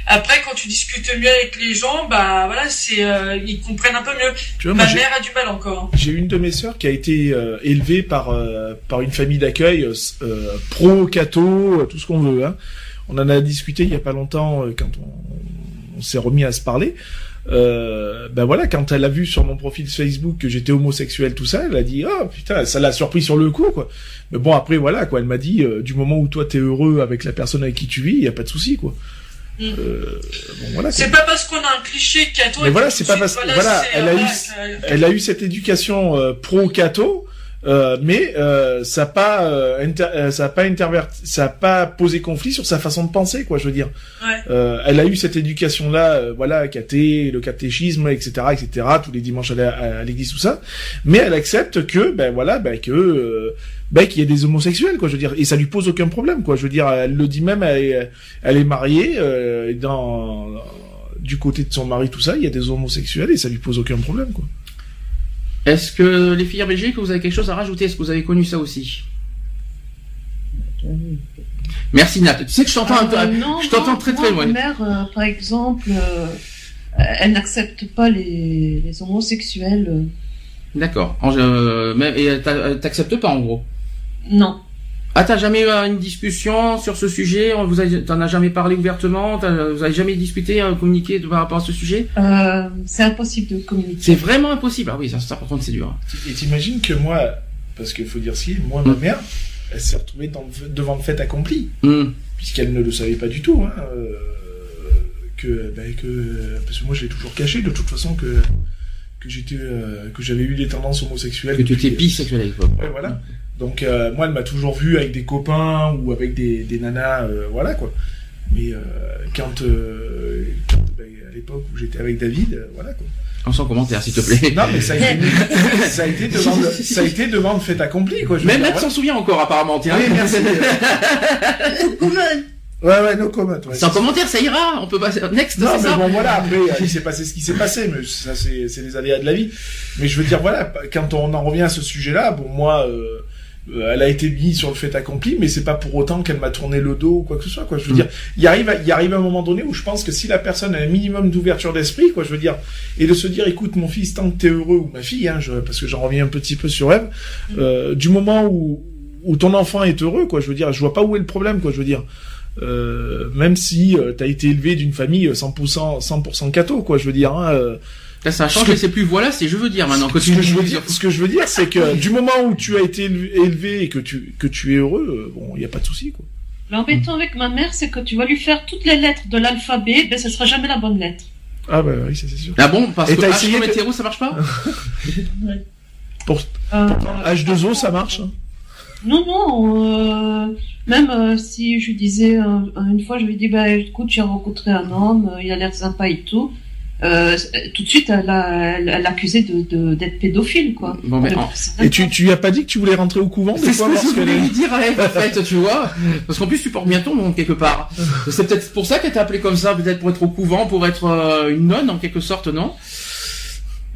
Après, quand tu discutes mieux avec les gens, bah voilà, c'est euh, ils comprennent un peu mieux. Tu vois, ma mère a du mal encore. J'ai une de mes sœurs qui a été euh, élevée par euh, par une famille d'accueil euh, pro, catho, tout ce qu'on veut. Hein. On en a discuté il y a pas longtemps euh, quand on, on s'est remis à se parler. Euh, ben voilà, quand elle a vu sur mon profil Facebook que j'étais homosexuel, tout ça, elle a dit ah oh, putain, ça l'a surpris sur le coup, quoi. Mais bon après voilà quoi, elle m'a dit euh, du moment où toi t'es heureux avec la personne avec qui tu vis, y a pas de souci, quoi. Mmh. Euh, bon, voilà, c'est pas parce qu'on a un cliché catho. Mais voilà, c'est pas parce voilà, voilà elle a eu, euh, elle a eu cette éducation euh, pro catho, euh, mais euh, ça a pas euh, inter euh, ça a pas interverti, ça a pas posé conflit sur sa façon de penser, quoi. Je veux dire, ouais. euh, elle a eu cette éducation là, euh, voilà, cathé, le catéchisme, et cetera, et cetera. Tous les dimanches elle est à, à l'église, tout ça. Mais elle accepte que, ben voilà, ben que. Euh, Ben, qu'il y a des homosexuels, quoi, je veux dire, et ça lui pose aucun problème, quoi, je veux dire, elle le dit même, elle est, elle est mariée, euh, dans, du côté de son mari, tout ça, il y a des homosexuels, et ça lui pose aucun problème, quoi. Est-ce que, les filles en Belgique, vous avez quelque chose à rajouter? Est-ce que vous avez connu ça aussi? Merci, Nat. Tu sais que je t'entends euh, un... je t'entends très très loin. Ma mère, euh, par exemple, euh, elle n'accepte pas les, les homosexuels. D'accord. Et t'acceptes pas, en gros? Non. Ah, t'as jamais eu une discussion sur ce sujet? Vous avez, t'en as jamais parlé ouvertement? Vous avez jamais discuté, communiqué par rapport à ce sujet? Euh, c'est impossible de communiquer. C'est vraiment impossible. Ah oui, ça, ça par contre, c'est dur. Et t'imagines que moi, parce qu'il faut dire si, moi, ma mère, elle s'est retrouvée dans le, devant le fait accompli, mmh. puisqu'elle ne le savait pas du tout, hein, euh, que, bah, que, parce que moi je l'ai toujours caché de toute façon que, que j'étais, euh, que j'avais eu des tendances homosexuelles. Que tu étais bisexuel avec toi. Ouais, voilà. Donc euh, moi elle m'a toujours vu avec des copains ou avec des, des nanas, euh, voilà quoi. Mais euh, quand, euh, quand bah, à l'époque où j'étais avec David, euh, voilà quoi. Sans commentaire, s'il te plaît. Non, mais ça a été, ça a été devant, le, ça a été devant le fait accompli, quoi. Je Même là, tu t'en souviens encore, apparemment. Tiens. Oui, merci. No comment. Ouais, ouais, no comment. Ouais. Sans commentaire, ça ira. On peut passer next. Non, mais ça. Bon, voilà. Après, il s'est passé ce qui s'est passé, mais ça, c'est, c'est les aléas de la vie. Mais je veux dire, voilà, quand on en revient à ce sujet-là, bon, moi, euh, elle a été mise sur le fait accompli, mais c'est pas pour autant qu'elle m'a tourné le dos ou quoi que ce soit, quoi. Je veux mmh. dire, il arrive, il arrive à un moment donné où je pense que si la personne a un minimum d'ouverture d'esprit, quoi, je veux dire, et de se dire, écoute, mon fils, tant que t'es heureux, ou ma fille, hein, je, parce que j'en reviens un petit peu sur elle, euh, du moment où, où ton enfant est heureux, quoi, je veux dire, je vois pas où est le problème, quoi, je veux dire. Euh, même si euh, t'as été élevé d'une famille cent pour cent catho, quoi, je veux dire, hein, euh, là, ça change, c'est plus voilà, c'est je veux dire maintenant. Que ce, que je veux dire, ce que je veux dire, c'est que du moment où tu as été élevé et que tu, que tu es heureux, bon, il n'y a pas de souci, quoi. L'embêtant avec ma mère, c'est que tu vas lui faire toutes les lettres de l'alphabet, ben ce ne sera jamais la bonne lettre. Ah, bah oui, c'est sûr. Ah bon, parce et que t'as essayé H hétéro, ça marche pas. Ouais. Pour, euh, pourtant, H deux O, ça marche. Hein. Non, non, euh, même euh, si je disais, euh, une fois, je lui ai dit, bah écoute, j'ai rencontré un homme, euh, il a l'air sympa et tout. Euh, tout de suite, elle a, elle a accusé de d'être pédophile, quoi. Bon, mais de... Et tu tu lui as pas dit que tu voulais rentrer au couvent? C'est ce que je voulais lui dire, en fait, tu vois. Parce qu'en plus, tu portes bien ton nom quelque part. C'est peut-être pour ça qu'elle t'a appelé comme ça, peut-être pour être au couvent, pour être euh, une nonne en quelque sorte, non?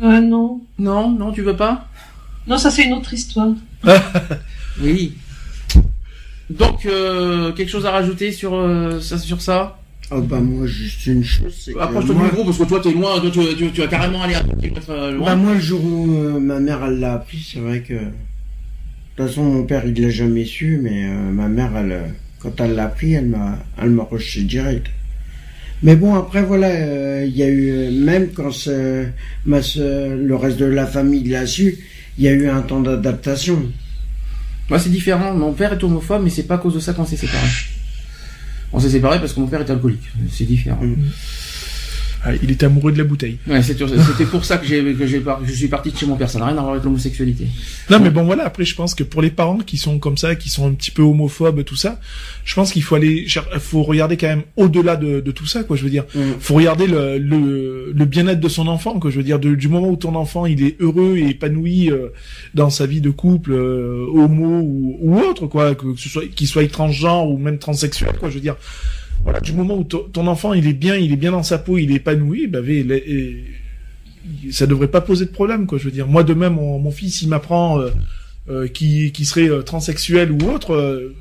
Euh, non. Non, non, tu veux pas? Non, ça c'est une autre histoire. Oui. Donc euh, quelque chose à rajouter sur euh, ça, sur ça? Ah oh bah moi juste une chose, c'est que approche-toi du micro parce que toi t'es loin, toi, tu, tu, tu as carrément allé à euh, loin. Bah moi le jour où euh, ma mère elle l'a appris, c'est vrai que de toute façon mon père il l'a jamais su, mais euh, ma mère elle quand elle l'a appris elle m'a elle m'a rejeté direct. Mais bon après voilà, il euh, y a eu même quand ce, ma soeur, le reste de la famille l'a su, il y a eu un temps d'adaptation. Moi c'est différent, mon père est homophobe mais c'est pas à cause de ça qu'on s'est séparés. On s'est séparés parce que mon père est alcoolique. C'est différent. Mmh. Ah, il était amoureux de la bouteille. Ouais, c'était pour ça que, que par, je suis parti de chez mon père. Ça n'a rien à voir avec l'homosexualité. Non, mais bon, voilà. Après, je pense que pour les parents qui sont comme ça, qui sont un petit peu homophobes, tout ça, je pense qu'il faut aller, faut regarder quand même au-delà de, de tout ça, quoi. Je veux dire, mmh. faut regarder le, le, le bien-être de son enfant, quoi. Je veux dire, de, du moment où ton enfant il est heureux et épanoui euh, dans sa vie de couple, euh, homo ou, ou autre, quoi, que ce soit qu'il soit transgenre ou même transsexuel, quoi. Je veux dire. Voilà, du moment où ton enfant il est bien, il est bien dans sa peau, il est épanoui, bah, et ça devrait pas poser de problème, quoi. Je veux dire, moi demain mon, mon fils il m'apprend euh, euh, qui qui serait euh, transsexuel ou autre, euh,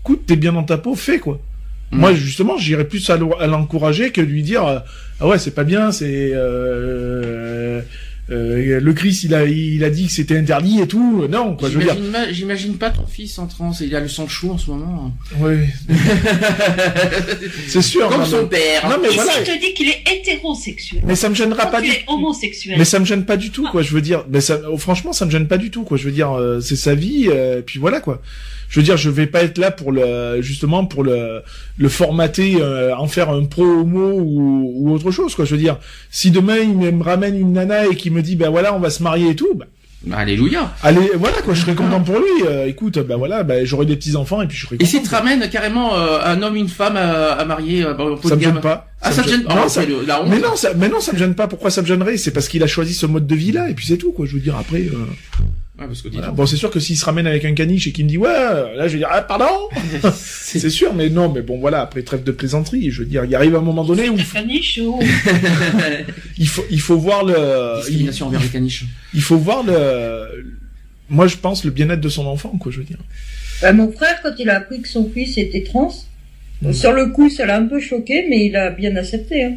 écoute, t'es bien dans ta peau, fais quoi. Mmh. Moi justement, j'irais plus à l'encourager que lui dire euh, ah ouais c'est pas bien, c'est euh, euh, le Christ il a il a dit que c'était interdit et tout, non quoi. Je veux dire, j'imagine pas ton fils en trans, il a le sang chaud en ce moment. Oui. C'est sûr. Comme son père. Non mais voilà. Si je te dis qu'il est hétérosexuel. Mais ça me gênera pas du tout. Homosexuel. Mais ça me gêne pas du tout quoi. Je veux dire, mais ça, franchement ça me gêne pas du tout quoi. Je veux dire, c'est sa vie, euh, puis voilà quoi. Je veux dire, je vais pas être là pour le justement pour le le formater, euh, en faire un pro homo ou, ou autre chose quoi. Je veux dire, si demain il me ramène une nana et qu'il me dit ben voilà on va se marier et tout, bah, bah alléluia. Allez voilà quoi, je serais content pour lui. Euh, écoute ben voilà, ben j'aurai des petits enfants et puis je serais content. Et si tu ramènes carrément euh, un homme et une femme à, à marier, euh, ça me gêne pas. Ah ça me gêne, non, ça... la honte. Mais non ça, mais non ça me gêne pas. Pourquoi ça me gênerait? C'est parce qu'il a choisi ce mode de vie là et puis c'est tout quoi. Je veux dire après. Euh... Ouais, parce que voilà. Bon, c'est sûr que s'il se ramène avec un caniche et qu'il me dit ouais, là je vais dire ah pardon, c'est sûr, mais non, mais bon voilà, après trêve de plaisanterie, je veux dire, il arrive à un moment donné où caniche, ou... il faut il faut voir le discrimination envers les caniches. Il faut voir le, moi je pense le bien-être de son enfant quoi, je veux dire. Bah, mon frère quand il a appris que son fils était trans, mmh. sur le coup ça l'a un peu choqué, mais il a bien accepté. Hein.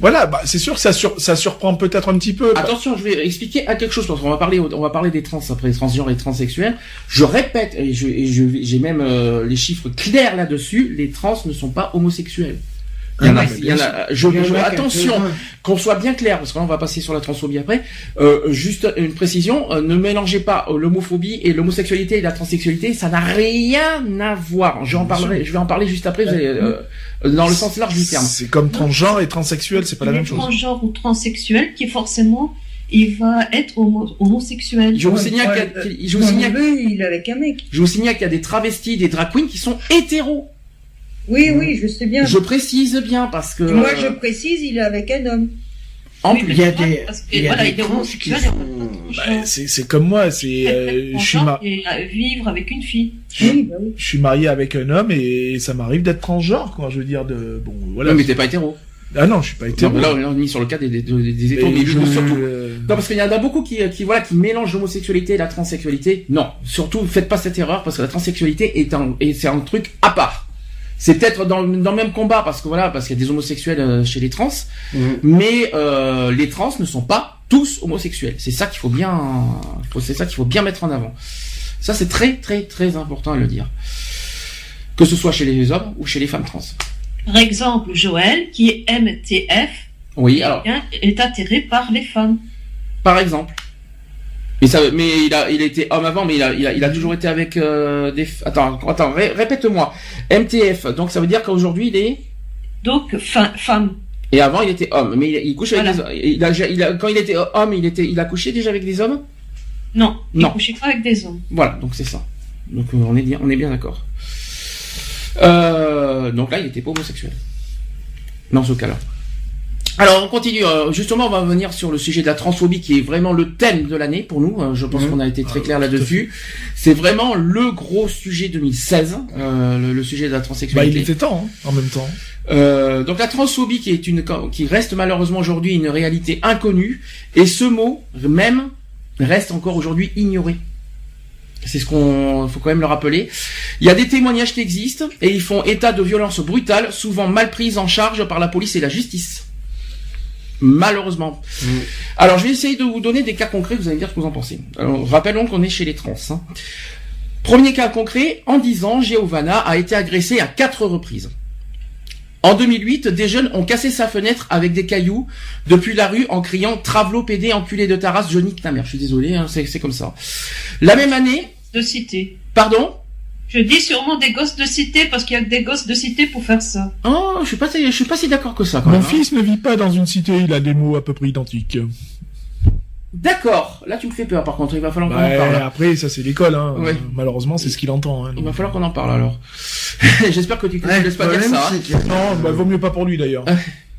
Voilà, bah, c'est sûr que ça, sur, ça surprend peut-être un petit peu. Attention, je vais expliquer à quelque chose, parce qu'on va parler, on va parler des trans, après les transgenres et les transsexuels. Je répète, et j'ai je, je, même euh, les chiffres clairs là-dessus, les trans ne sont pas homosexuels. Il y en a, il y en a, je, je, attention, qu'on soit bien clair, parce qu'on va passer sur la transphobie après. Euh, juste une précision, euh, ne mélangez pas l'homophobie et l'homosexualité et la transsexualité, ça n'a rien à voir. Je, en parlerai, je vais en parler juste après, euh, dans le sens large du terme. C'est comme transgenre et transsexuel, c'est pas la même chose. Transgenre ou transsexuel qui forcément... il va être homo homosexuel. Je vous signale qu'il y a, qu a des travestis, des drag queens qui sont hétéros. Oui, euh, oui, je sais bien. Je précise bien parce que... Moi, je précise, il est avec un homme. En plus, il y a des... C'est comme moi, c'est... Euh, je suis mar... vivre avec une fille. Je, oui, bah oui. je suis marié avec un homme et ça m'arrive d'être transgenre, quoi. Je veux dire, de... Bon, voilà. Non, mais t'es pas hétéro. Ah non, je suis pas hétéro. Non, là, on est mis sur le cas des, des, des, des hétéros, mais, mais je, je, surtout. Euh... Non, parce qu'il y en a beaucoup qui, qui, voilà, qui mélangent l'homosexualité et la transsexualité. Non. Surtout, faites pas cette erreur, parce que la transsexualité est un, c'est un truc à part. C'est peut-être dans, dans le même combat, parce que voilà, parce qu'il y a des homosexuels chez les trans, mmh. mais, euh, les trans ne sont pas tous homosexuels. C'est ça qu'il faut bien, c'est ça qu'il faut bien mettre en avant. Ça, c'est très, très, très important à le dire. Que ce soit chez les hommes ou chez les femmes trans. Par exemple, Joël, qui est M T F, oui, alors, est attiré par les femmes. Par exemple. Mais, ça, mais il, a, il était homme avant, mais il a, il a, il a toujours été avec euh, des... Attends, attends ré, répète-moi. M T F, donc ça veut dire qu'aujourd'hui, il est... Donc, femme. Et avant, il était homme, mais il, il couche avec voilà. des il a, il a, Quand il était homme, il, était, il a couché déjà avec des hommes? Non, il ne couchait pas avec des hommes. Voilà, donc c'est ça. Donc on est bien, on est bien d'accord. Euh, donc là, il n'était pas homosexuel. Dans ce cas-là. Alors, on continue. Euh, justement, on va revenir sur le sujet de la transphobie, qui est vraiment le thème de l'année pour nous. Euh, je pense mmh. qu'on a été très clair ah, là-dessus. C'est vraiment le gros sujet deux mille seize, euh, le, le sujet de la transsexualité. Bah, il était temps, hein, en même temps. Euh, donc la transphobie, qui est une, qui reste malheureusement aujourd'hui une réalité inconnue, et ce mot même reste encore aujourd'hui ignoré. C'est ce qu'on faut quand même le rappeler. Il y a des témoignages qui existent et ils font état de violences brutales, souvent mal prises en charge par la police et la justice. Malheureusement. Mmh. Alors je vais essayer de vous donner des cas concrets, vous allez me dire ce que vous en pensez. Alors rappelons qu'on est chez les trans. Hein. Premier cas concret, en dix ans, Giovanna a été agressée à quatre reprises. En deux mille huit, des jeunes ont cassé sa fenêtre avec des cailloux depuis la rue en criant « Travelo, pédé, enculé de ta race, je nique ta mère ». Je suis désolé, hein, c'est comme ça. La même année... De cité. Pardon ? Je dis sûrement des gosses de cité, parce qu'il y a que des gosses de cité pour faire ça. Oh, je suis pas, je suis pas si d'accord que ça, quand Mon même. Mon fils hein. ne vit pas dans une cité, il a des mots à peu près identiques. D'accord, là tu me fais peur par contre, il va falloir qu'on bah, en parle. Après, ça c'est l'école, hein. Ouais. Malheureusement c'est ce qu'il entend. Hein, donc... Il va falloir qu'on en parle alors. J'espère que tu ne ouais, laisses pas dire ça. Hein. Non, bah, vaut mieux pas pour lui d'ailleurs.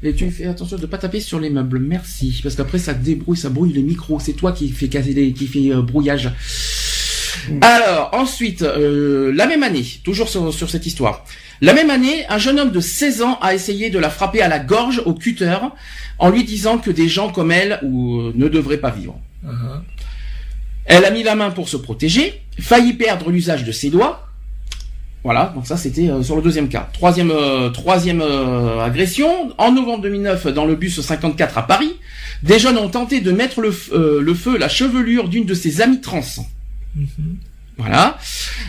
Et tu fais attention de pas taper sur les meubles, merci. Parce qu'après ça débrouille, ça brouille les micros, c'est toi qui fais casser les... qui fait euh, brouillage. Mmh. Alors, ensuite, euh, la même année, toujours sur, sur cette histoire. La même année, un jeune homme de seize ans a essayé de la frapper à la gorge au cutter en lui disant que des gens comme elle ou, ne devraient pas vivre. Uh -huh. Elle a mis la main pour se protéger, failli perdre l'usage de ses doigts. Voilà, donc ça c'était euh, sur le deuxième cas. Troisième, euh, troisième euh, agression, en novembre deux mille neuf, dans le bus cinquante-quatre à Paris, des jeunes ont tenté de mettre le, euh, le feu la chevelure d'une de ses amies trans. Mmh. Voilà.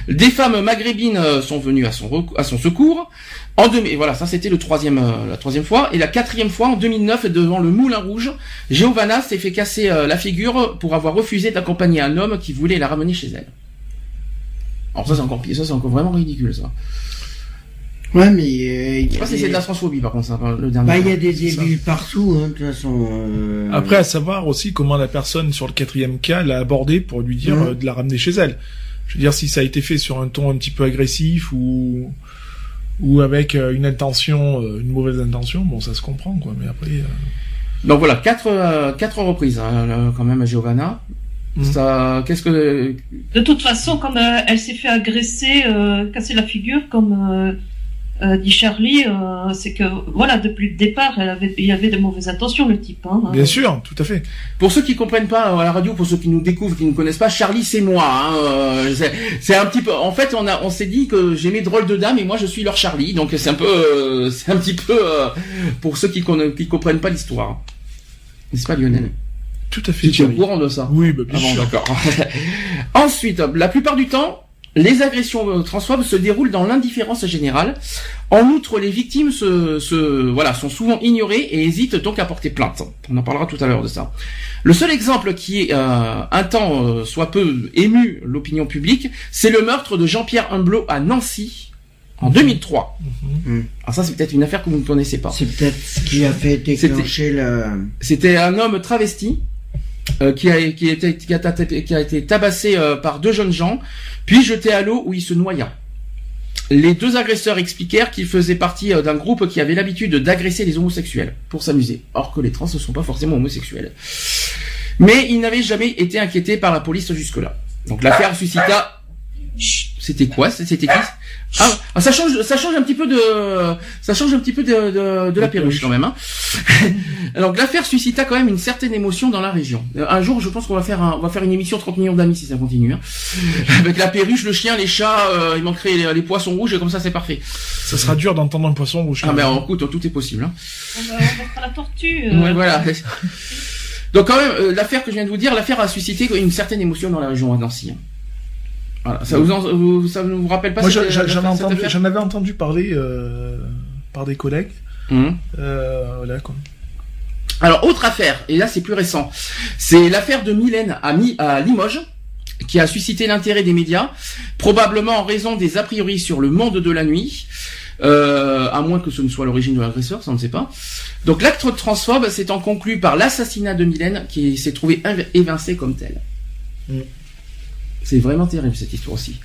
Des femmes maghrébines sont venues à son, à son secours. En deux, et voilà, ça c'était le troisième, la troisième fois. Et la quatrième fois, en deux mille neuf, devant le Moulin Rouge, Giovanna s'est fait casser la figure pour avoir refusé d'accompagner un homme qui voulait la ramener chez elle. Alors ça c'est encore pire, ça c'est encore vraiment ridicule ça. Ouais, mais... Euh, je sais pas si c'est de la transphobie, par contre, ça, le dernier. Bah, il y a des débuts partout, hein, de toute façon. Euh... Après, à savoir aussi comment la personne, sur le quatrième cas, l'a abordé pour lui dire mmh. euh, de la ramener chez elle. Je veux dire, si ça a été fait sur un ton un petit peu agressif ou ou avec euh, une intention, euh, une mauvaise intention, bon, ça se comprend, quoi, mais après... Euh... Donc voilà, quatre, euh, quatre reprises, hein, quand même, à Giovanna. Mmh. Ça, qu'est-ce que... De toute façon, quand euh, elle s'est fait agresser, euh, casser la figure, comme... Euh... Euh, dit Charlie, euh, c'est que voilà, depuis le départ, elle avait, il y avait de mauvaises intentions, le type. Hein, Bien euh... sûr, tout à fait. Pour ceux qui comprennent pas euh, à la radio, pour ceux qui nous découvrent, qui ne connaissent pas, Charlie, c'est moi. Hein, euh, c'est un petit peu. En fait, on a, on s'est dit que j'ai mes drôles de dames et moi, je suis leur Charlie. Donc c'est un peu, euh, c'est un petit peu euh, pour ceux qui ne comprennent pas l'histoire. N'est-ce pas, Lionel? Tout à fait. Tu es au courant de ça? Oui, bah, bien ah, bon, d'accord. Ensuite, la plupart du temps, les agressions transphobes se déroulent dans l'indifférence générale. En outre, les victimes se, se, voilà, sont souvent ignorées et hésitent donc à porter plainte. On en parlera tout à l'heure de ça. Le seul exemple qui est euh, un temps euh, soit peu ému l'opinion publique, c'est le meurtre de Jean-Pierre Humblot à Nancy en deux mille trois. Mmh. Alors ça, c'est peut-être une affaire que vous ne connaissez pas. C'est peut-être ce qui a fait déclencher le... C'était un homme travesti euh, qui, a, qui, était, qui, a, qui a été tabassé euh, par deux jeunes gens, puis jeté à l'eau où il se noya. Les deux agresseurs expliquèrent qu'ils faisaient partie d'un groupe qui avait l'habitude d'agresser les homosexuels pour s'amuser. Or que les trans ne sont pas forcément homosexuels. Mais ils n'avaient jamais été inquiétés par la police jusque-là. Donc l'affaire suscita... C'était quoi? C'était qui? Ah, ah, ça change, ça change un petit peu de, ça change un petit peu de, de, de la perruche quand même, hein. Donc l'affaire suscita quand même une certaine émotion dans la région. Un jour, je pense qu'on va faire un, on va faire une émission trente millions d'amis si ça continue, hein. Avec la perruche, le chien, les chats, euh, il manquerait les, les poissons rouges et comme ça c'est parfait. Ça sera dur d'entendre un poisson rouge. Ah ben, en coûte, tout est possible, hein. On va, on va faire la tortue. Euh... Ouais, voilà. Donc quand même, euh, l'affaire que je viens de vous dire, l'affaire a suscité une certaine émotion dans la région à Nancy, hein. Voilà, ça, vous en, vous, ça vous rappelle pas? Moi, j'en en avais entendu parler euh, par des collègues. Mmh. Euh, voilà, quoi. Alors, autre affaire, et là c'est plus récent, c'est l'affaire de Mylène à, Mi, à Limoges, qui a suscité l'intérêt des médias, probablement en raison des a priori sur le monde de la nuit, euh, à moins que ce ne soit l'origine de l'agresseur, ça on ne sait pas. Donc l'acte transphobe s'étant conclu par l'assassinat de Mylène, qui s'est trouvé évincé comme tel. Mmh. C'est vraiment terrible cette histoire aussi.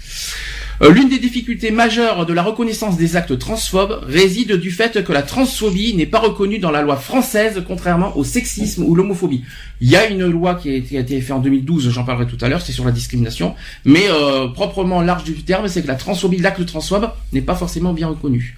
Euh, L'une des difficultés majeures de la reconnaissance des actes transphobes réside du fait que la transphobie n'est pas reconnue dans la loi française, contrairement au sexisme ou l'homophobie. Il y a une loi qui a été, qui a été faite en deux mille douze, j'en parlerai tout à l'heure, c'est sur la discrimination, mais euh, proprement large du terme, c'est que la transphobie, l'acte transphobe n'est pas forcément bien reconnu.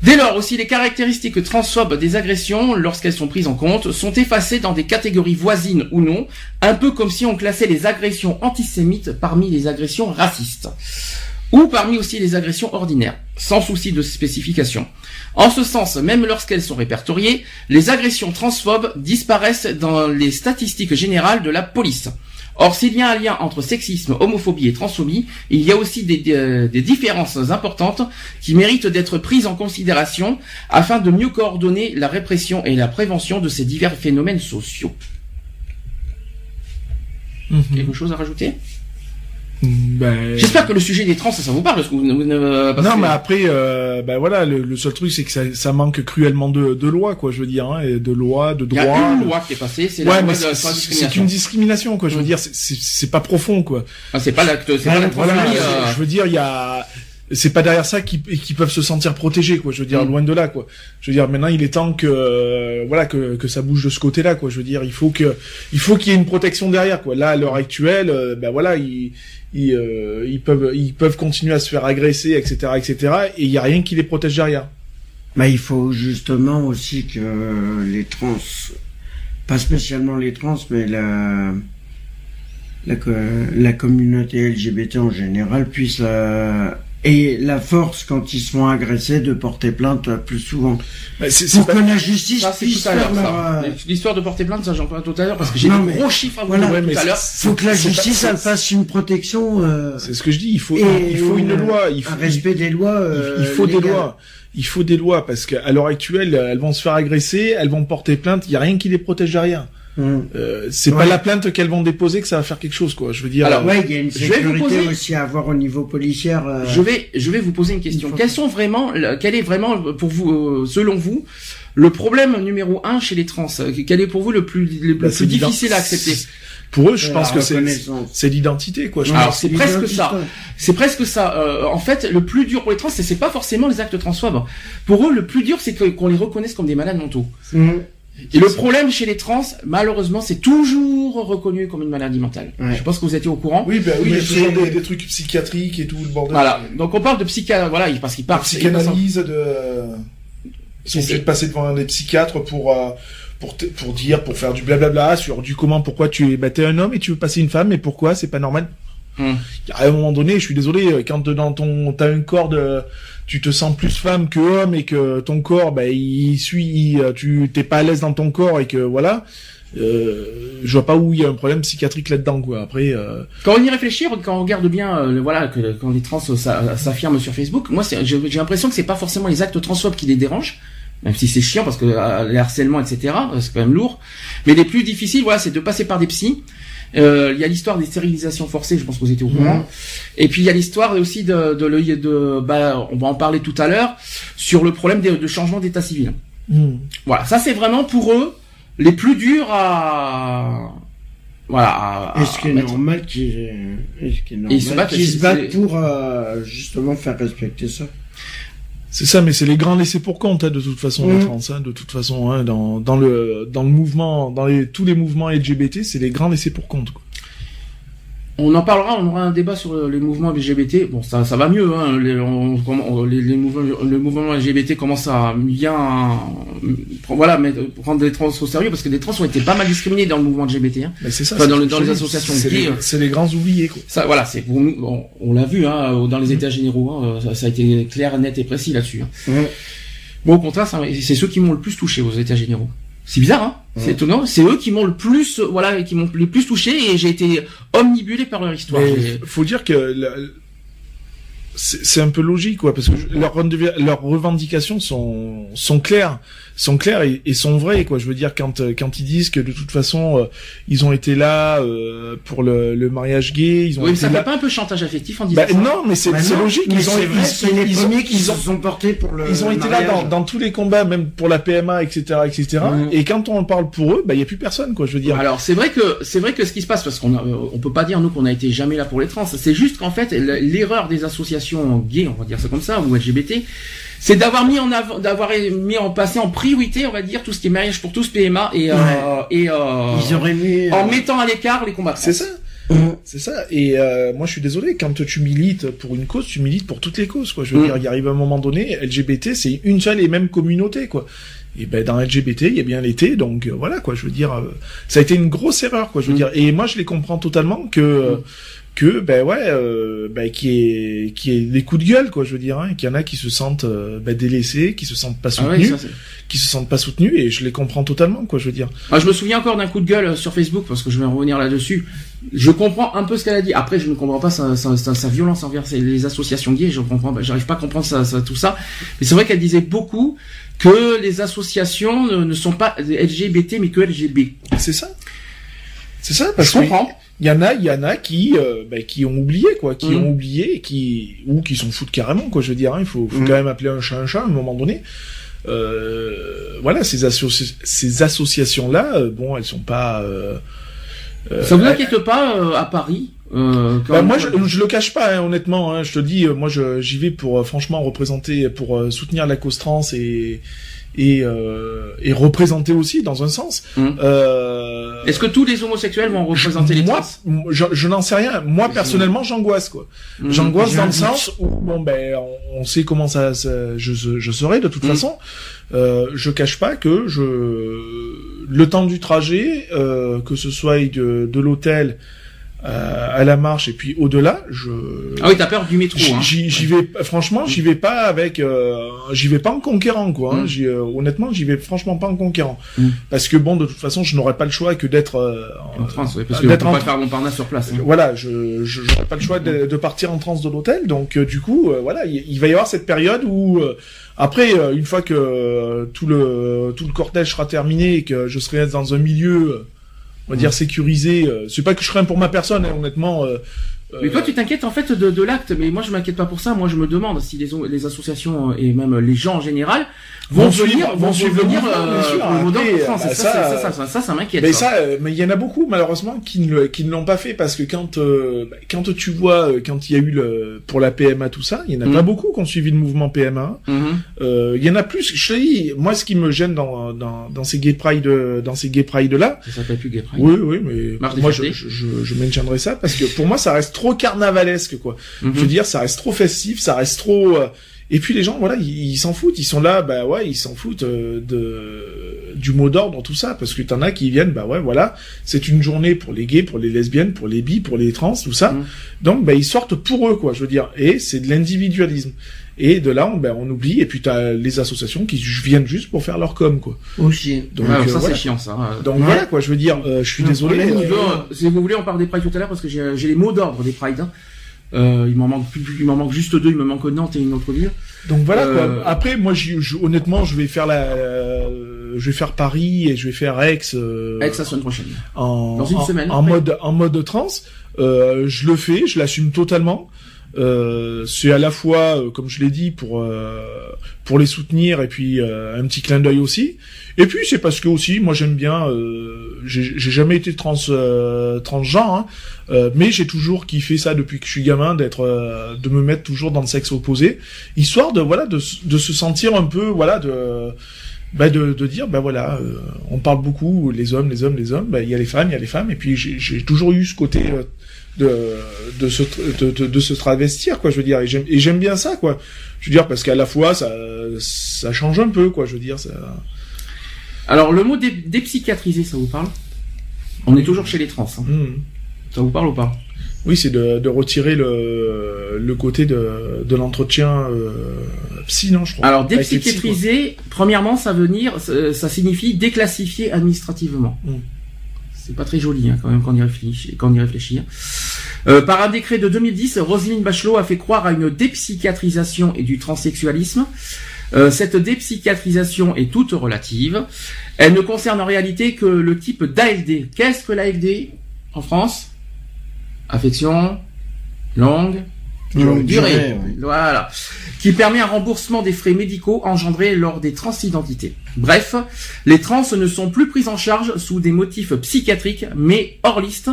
Dès lors, aussi, les caractéristiques transphobes des agressions, lorsqu'elles sont prises en compte, sont effacées dans des catégories voisines ou non, un peu comme si on classait les agressions antisémites parmi les agressions racistes, ou parmi aussi les agressions ordinaires, sans souci de spécification. En ce sens, même lorsqu'elles sont répertoriées, les agressions transphobes disparaissent dans les statistiques générales de la police. Or, s'il y a un lien entre sexisme, homophobie et transphobie, il y a aussi des, des, des différences importantes qui méritent d'être prises en considération afin de mieux coordonner la répression et la prévention de ces divers phénomènes sociaux. Mmh. Quelque chose à rajouter? Ben... J'espère que le sujet des trans, ça, ça vous parle. Parce que vous ne... parce non, que... mais après, euh, ben voilà, le, le seul truc, c'est que ça, ça manque cruellement de, de loi, quoi. Je veux dire, hein, de loi, de droit. Il y a une loi qui est passée, c'est ouais, la loi de la discrimination. C'est une discrimination, quoi. Je veux mmh. dire, c'est pas profond, quoi. Ah, c'est pas l'acte. C'est pas l'acte. Voilà, euh... je veux dire, il y a. C'est pas derrière ça qu'ils qu'ils peuvent se sentir protégés, quoi. Je veux dire, mmh. loin de là, quoi. Je veux dire, maintenant, il est temps que euh, voilà que que ça bouge de ce côté-là, quoi. Je veux dire, il faut que il faut qu'il y ait une protection derrière, quoi. Là, à l'heure actuelle, euh, ben voilà, ils ils, euh, ils peuvent ils peuvent continuer à se faire agresser, et cetera, et cetera. Et il y a rien qui les protège derrière. Bah, il faut justement aussi que les trans, pas spécialement les trans, mais la la, la communauté L G B T en général puisse euh, et la force, quand ils se font agresser, de porter plainte plus souvent. Bah, c'est pour que pas... la justice ça, puisse faire leur... L'histoire de porter plainte, ça j'en parle tout à l'heure, parce que j'ai des mais... gros chiffres à vous voilà, ouais, mais tout à l'heure. Faut que la justice, pas... elle fasse une protection... Euh... C'est ce que je dis, il faut, et, il faut une euh, loi. Il faut... Un respect des lois. Euh, il faut légales. Des lois. Il faut des lois, parce qu'à l'heure actuelle, elles vont se faire agresser, elles vont porter plainte, il n'y a rien qui les protège derrière. Hum. Euh, c'est ouais. pas la plainte qu'elles vont déposer que ça va faire quelque chose, quoi. Je veux dire. Alors, ouais, il y a une sécurité poser... aussi à avoir au niveau policier. Euh... Je vais, je vais vous poser une question. Quels sont vraiment, quel est vraiment pour vous, selon vous, le problème numéro un chez les trans? Quel est pour vous le plus, le bah, plus difficile à accepter? Pour eux, je pense que c'est l'identité, quoi. Je Alors c'est presque ça. C'est presque ça. Euh, en fait, le plus dur pour les trans, c'est pas forcément les actes transphobes. Pour eux, le plus dur, c'est qu'on les reconnaisse comme des malades mentaux. Hum. Et le problème chez les trans, malheureusement, c'est toujours reconnu comme une maladie mentale. Ouais. Je pense que vous étiez au courant. Oui, ben oui, il y a toujours des, des trucs psychiatriques et tout le bordel. Voilà. Donc on parle de psychiatre, voilà, parce qu'ils partent. Psychanalyse de. Ils sont obligés de passer devant des psychiatres pour euh, pour pour dire, pour faire du blablabla sur du comment, pourquoi tu es bah, t'es un homme et tu veux passer une femme, mais pourquoi c'est pas normal. Hum. À un moment donné, je suis désolé, quand dans ton t'as un corps de tu te sens plus femme que homme et que ton corps, bah, il suit, il, tu t'es pas à l'aise dans ton corps et que voilà, Euh, je vois pas où il y a un problème psychiatrique là-dedans, quoi. Après, euh... quand on y réfléchit, quand on regarde bien, euh, voilà, que, quand les trans s'affirment sur Facebook, moi, j'ai l'impression que c'est pas forcément les actes transphobes qui les dérangent, même si c'est chiant parce que euh, les harcèlements, et cetera, c'est quand même lourd. Mais les plus difficiles, voilà, c'est de passer par des psys. Il euh, y a l'histoire des stérilisations forcées, je pense que vous étiez au courant. Mmh. Et puis il y a l'histoire aussi de, de, de, de, bah, on va en parler tout à l'heure, sur le problème de, de changement d'état civil. Mmh. Voilà, ça c'est vraiment pour eux les plus durs à... Voilà. Est-ce qu'il est normal qu'ils se battent, qu'ils se battent pour euh, justement faire respecter ça? C'est ça, mais c'est les grands laissés pour compte, hein, de toute façon, mmh. en France, hein, de toute façon, hein, dans, dans le, dans le mouvement, dans les, tous les mouvements L G B T, c'est les grands laissés pour compte, quoi. On en parlera, on aura un débat sur le, les mouvements L G B T. Bon, ça, ça va mieux, hein. Les, on, on, les, les mouvements, le mouvement L G B T commence à bien, voilà, mettre, prendre les trans au sérieux, parce que les trans ont été pas mal discriminés dans le mouvement L G B T, hein. Mais c'est ça. Enfin, dans, le, dans les associations. C'est les, euh, les grands oubliés, quoi. Ça, voilà, c'est, on, on, on l'a vu, hein, dans les états généraux, hein, ça, ça a été clair, net et précis là-dessus, hein. Ouais. Bon, au contraire, c'est ceux qui m'ont le plus touché aux états généraux. C'est bizarre, hein, ouais. C'est étonnant. C'est eux qui m'ont le plus, voilà, qui m'ont le plus touché, et j'ai été omnibulé par leur histoire. Il faut dire que c'est un peu logique, quoi, parce que je, leurs, leurs revendications sont sont claires, sont claires et, et sont vraies, quoi. Je veux dire, quand quand ils disent que de toute façon euh, ils ont été là euh, pour le, le mariage gay, ils ont. Oui, mais ça fait pas un peu chantage affectif en disant bah, ça. Non, mais c'est bah logique. Mais ils ont vrai, ils, ils, les qu'ils ont, ont porté pour le. Ils ont le été mariage. là dans, dans tous les combats, même pour la P M A, et cetera, et cetera. Mmh. Et quand on en parle pour eux, bah il y a plus personne, quoi. Je veux dire. Alors c'est vrai que c'est vrai que ce qui se passe, parce qu'on on peut pas dire nous qu'on a été jamais là pour les trans. C'est juste qu'en fait l'erreur des associations gays, on va dire ça comme ça, ou L G B T. C'est d'avoir mis en avant, d'avoir mis en passé en priorité, on va dire, tout ce qui est mariage pour tous, P M A, et, euh, ouais. et, euh, ils auraient mis, euh... en mettant à l'écart les combattants. C'est ça. Mmh. C'est ça. Et, euh, moi, je suis désolé, quand tu milites pour une cause, tu milites pour toutes les causes, quoi. Je veux mmh. dire, il arrive à un moment donné, L G B T, c'est une seule et même communauté, quoi. Et ben, dans L G B T, il y a bien les T, donc, euh, voilà, quoi. Je veux dire, euh, ça a été une grosse erreur, quoi. Je veux mmh. dire, et moi, je les comprends totalement que, euh, mmh. que ben ouais euh, ben qui est qui est des coups de gueule, quoi, je veux dire, hein, qu'il y en a qui se sentent euh, ben, délaissés, qui se sentent pas soutenus, ah ouais, ça, qui se sentent pas soutenus, et je les comprends totalement, quoi, je veux dire. Ah, je me souviens encore d'un coup de gueule sur Facebook, parce que je vais en revenir là-dessus. Je comprends un peu ce qu'elle a dit. Après, je ne comprends pas sa, sa, sa, sa violence envers les associations gays. Je comprends, ben, j'arrive pas à comprendre ça, ça, tout ça. Mais c'est vrai qu'elle disait beaucoup que les associations ne, ne sont pas L G B T mais que L G B. C'est ça. C'est ça. Parce je comprends. Que... Il y en a, il y en a qui, euh, bah, qui ont oublié, quoi, qui mmh. ont oublié, qui ou qui s'en foutent carrément, quoi. Je veux dire, hein, il faut, faut mmh. quand même appeler un chat un chat à un moment donné. Euh, voilà, ces, associ ces associations-là, euh, bon, elles sont pas. Euh, euh, Ça vous inquiète elles... pas euh, à Paris? Euh, bah, moi, je, je le cache pas, hein, honnêtement. Hein, je te dis, moi, j'y vais pour euh, franchement représenter, pour euh, soutenir la cause trans et. Et, euh, et représenter aussi dans un sens. Mmh. Euh, Est-ce que tous les homosexuels vont représenter je, les trans? Moi, je, je n'en sais rien. Moi personnellement, j'angoisse, quoi. Mmh. J'angoisse dans le sens où bon ben on sait comment ça, ça je, je serai de toute mmh. façon. Euh, je cache pas que je le temps du trajet, euh, que ce soit de, de l'hôtel. Euh, à la marche et puis au-delà, je ah oui t'as peur du métro, hein. J'y vais franchement, j'y vais pas avec, euh, j'y vais pas en conquérant, quoi. Hein. Mm. J'y, euh, honnêtement, j'y vais franchement pas en conquérant, mm. parce que bon, de toute façon, je n'aurais pas le choix que d'être euh, en France, ouais, parce que on peut en... pas faire mon parnas sur place. Hein. Voilà, je j'aurais pas le choix de, de partir en transe de l'hôtel, donc euh, du coup, euh, voilà, il va y avoir cette période où euh, après, euh, une fois que euh, tout le tout le cortège sera terminé et que je serai dans un milieu euh, on va dire sécurisé, c'est pas que je crains pour ma personne, hein, honnêtement. Euh, mais toi, tu t'inquiètes en fait de, de l'acte, mais moi je m'inquiète pas pour ça. Moi, je me demande si les, les associations et même les gens en général vont suivre, vont suivre venir. Ça, ça, ça m'inquiète. Mais ça, mais il y en a beaucoup malheureusement qui ne qui ne l'ont pas fait parce que quand euh, quand tu vois quand il y a eu le pour la P M A tout ça, il y en a mmh. pas beaucoup qui ont suivi le mouvement P M A. Il mmh. euh, y en a plus. Je te dis, moi, ce qui me gêne dans dans dans ces gay pride dans ces gay pride là. Ça s'appelle plus gay pride. Oui, oui, mais Mardi moi je, je je je maintiendrai ça parce que pour moi ça reste trop carnavalesque, quoi. Mm-hmm. Je veux dire, ça reste trop festif, ça reste trop... Et puis les gens, voilà, ils s'en foutent. Ils sont là, bah ouais, ils s'en foutent de du mot d'ordre dans tout ça, parce que t'en as qui viennent, bah ouais, voilà, c'est une journée pour les gays, pour les lesbiennes, pour les bi, pour les trans, tout ça. Mmh. Donc, bah, ils sortent pour eux, quoi, je veux dire. Et c'est de l'individualisme. Et de là, on, ben, on oublie. Et puis, t'as les associations qui viennent juste pour faire leur com, quoi. Aussi. Donc, ah, euh, ça, voilà. C'est chiant, ça. Donc, ouais. Voilà, quoi. Je veux dire, euh, je suis non, désolé. Euh... Veut, euh, si vous voulez, on parle des prides tout à l'heure, parce que j'ai les mots d'ordre des prides. Hein. Euh, il m'en manque plus, il m'en manque juste deux. Il me manque Nantes et une autre ville. Donc, voilà, euh... quoi. Après, moi, je, je, honnêtement, je vais faire la, euh, je vais faire Paris et je vais faire Aix. Euh, Aix, la semaine prochaine. En, Dans une en, semaine. En après. mode, en mode trans. Euh, je le fais, je l'assume totalement. Euh, c'est à la fois, euh, comme je l'ai dit, pour euh, pour les soutenir et puis euh, un petit clin d'œil aussi. Et puis c'est parce que aussi, moi j'aime bien. Euh, j'ai jamais été trans euh, transgenre, hein, euh, mais j'ai toujours kiffé ça depuis que je suis gamin, d'être, euh, de me mettre toujours dans le sexe opposé, histoire de voilà de de se sentir un peu voilà de bah de de dire bah voilà euh, on parle beaucoup les hommes les hommes les hommes, bah il y a les femmes il y a les femmes et puis j'ai toujours eu ce côté euh, de de se de, de, de se travestir, quoi, je veux dire, et j'aime et j'aime bien ça, quoi, je veux dire, parce qu'à la fois ça ça change un peu, quoi, je veux dire, ça. Alors le mot dé dépsychiatrisé, ça vous parle? On est toujours chez les trans, hein. Mmh. Ça vous parle ou pas? Oui, c'est de de retirer le le côté de de l'entretien euh, psy, non, je crois. Alors dépsychiatrisé, premièrement, ça veut dire, ça, ça signifie déclassifier administrativement. Mmh. C'est pas très joli, hein, quand même, quand on y réfléchit. Quand on y réfléchit. Euh, par un décret de deux mille dix, Roselyne Bachelot a fait croire à une dépsychiatrisation et du transsexualisme. Euh, cette dépsychiatrisation est toute relative. Elle ne concerne en réalité que le type d'A F D. Qu'est-ce que l'A F D en France? Affection longue, longue durée. durée oui. Voilà. Qui permet un remboursement des frais médicaux engendrés lors des transidentités. Bref, les trans ne sont plus prises en charge sous des motifs psychiatriques, mais hors liste.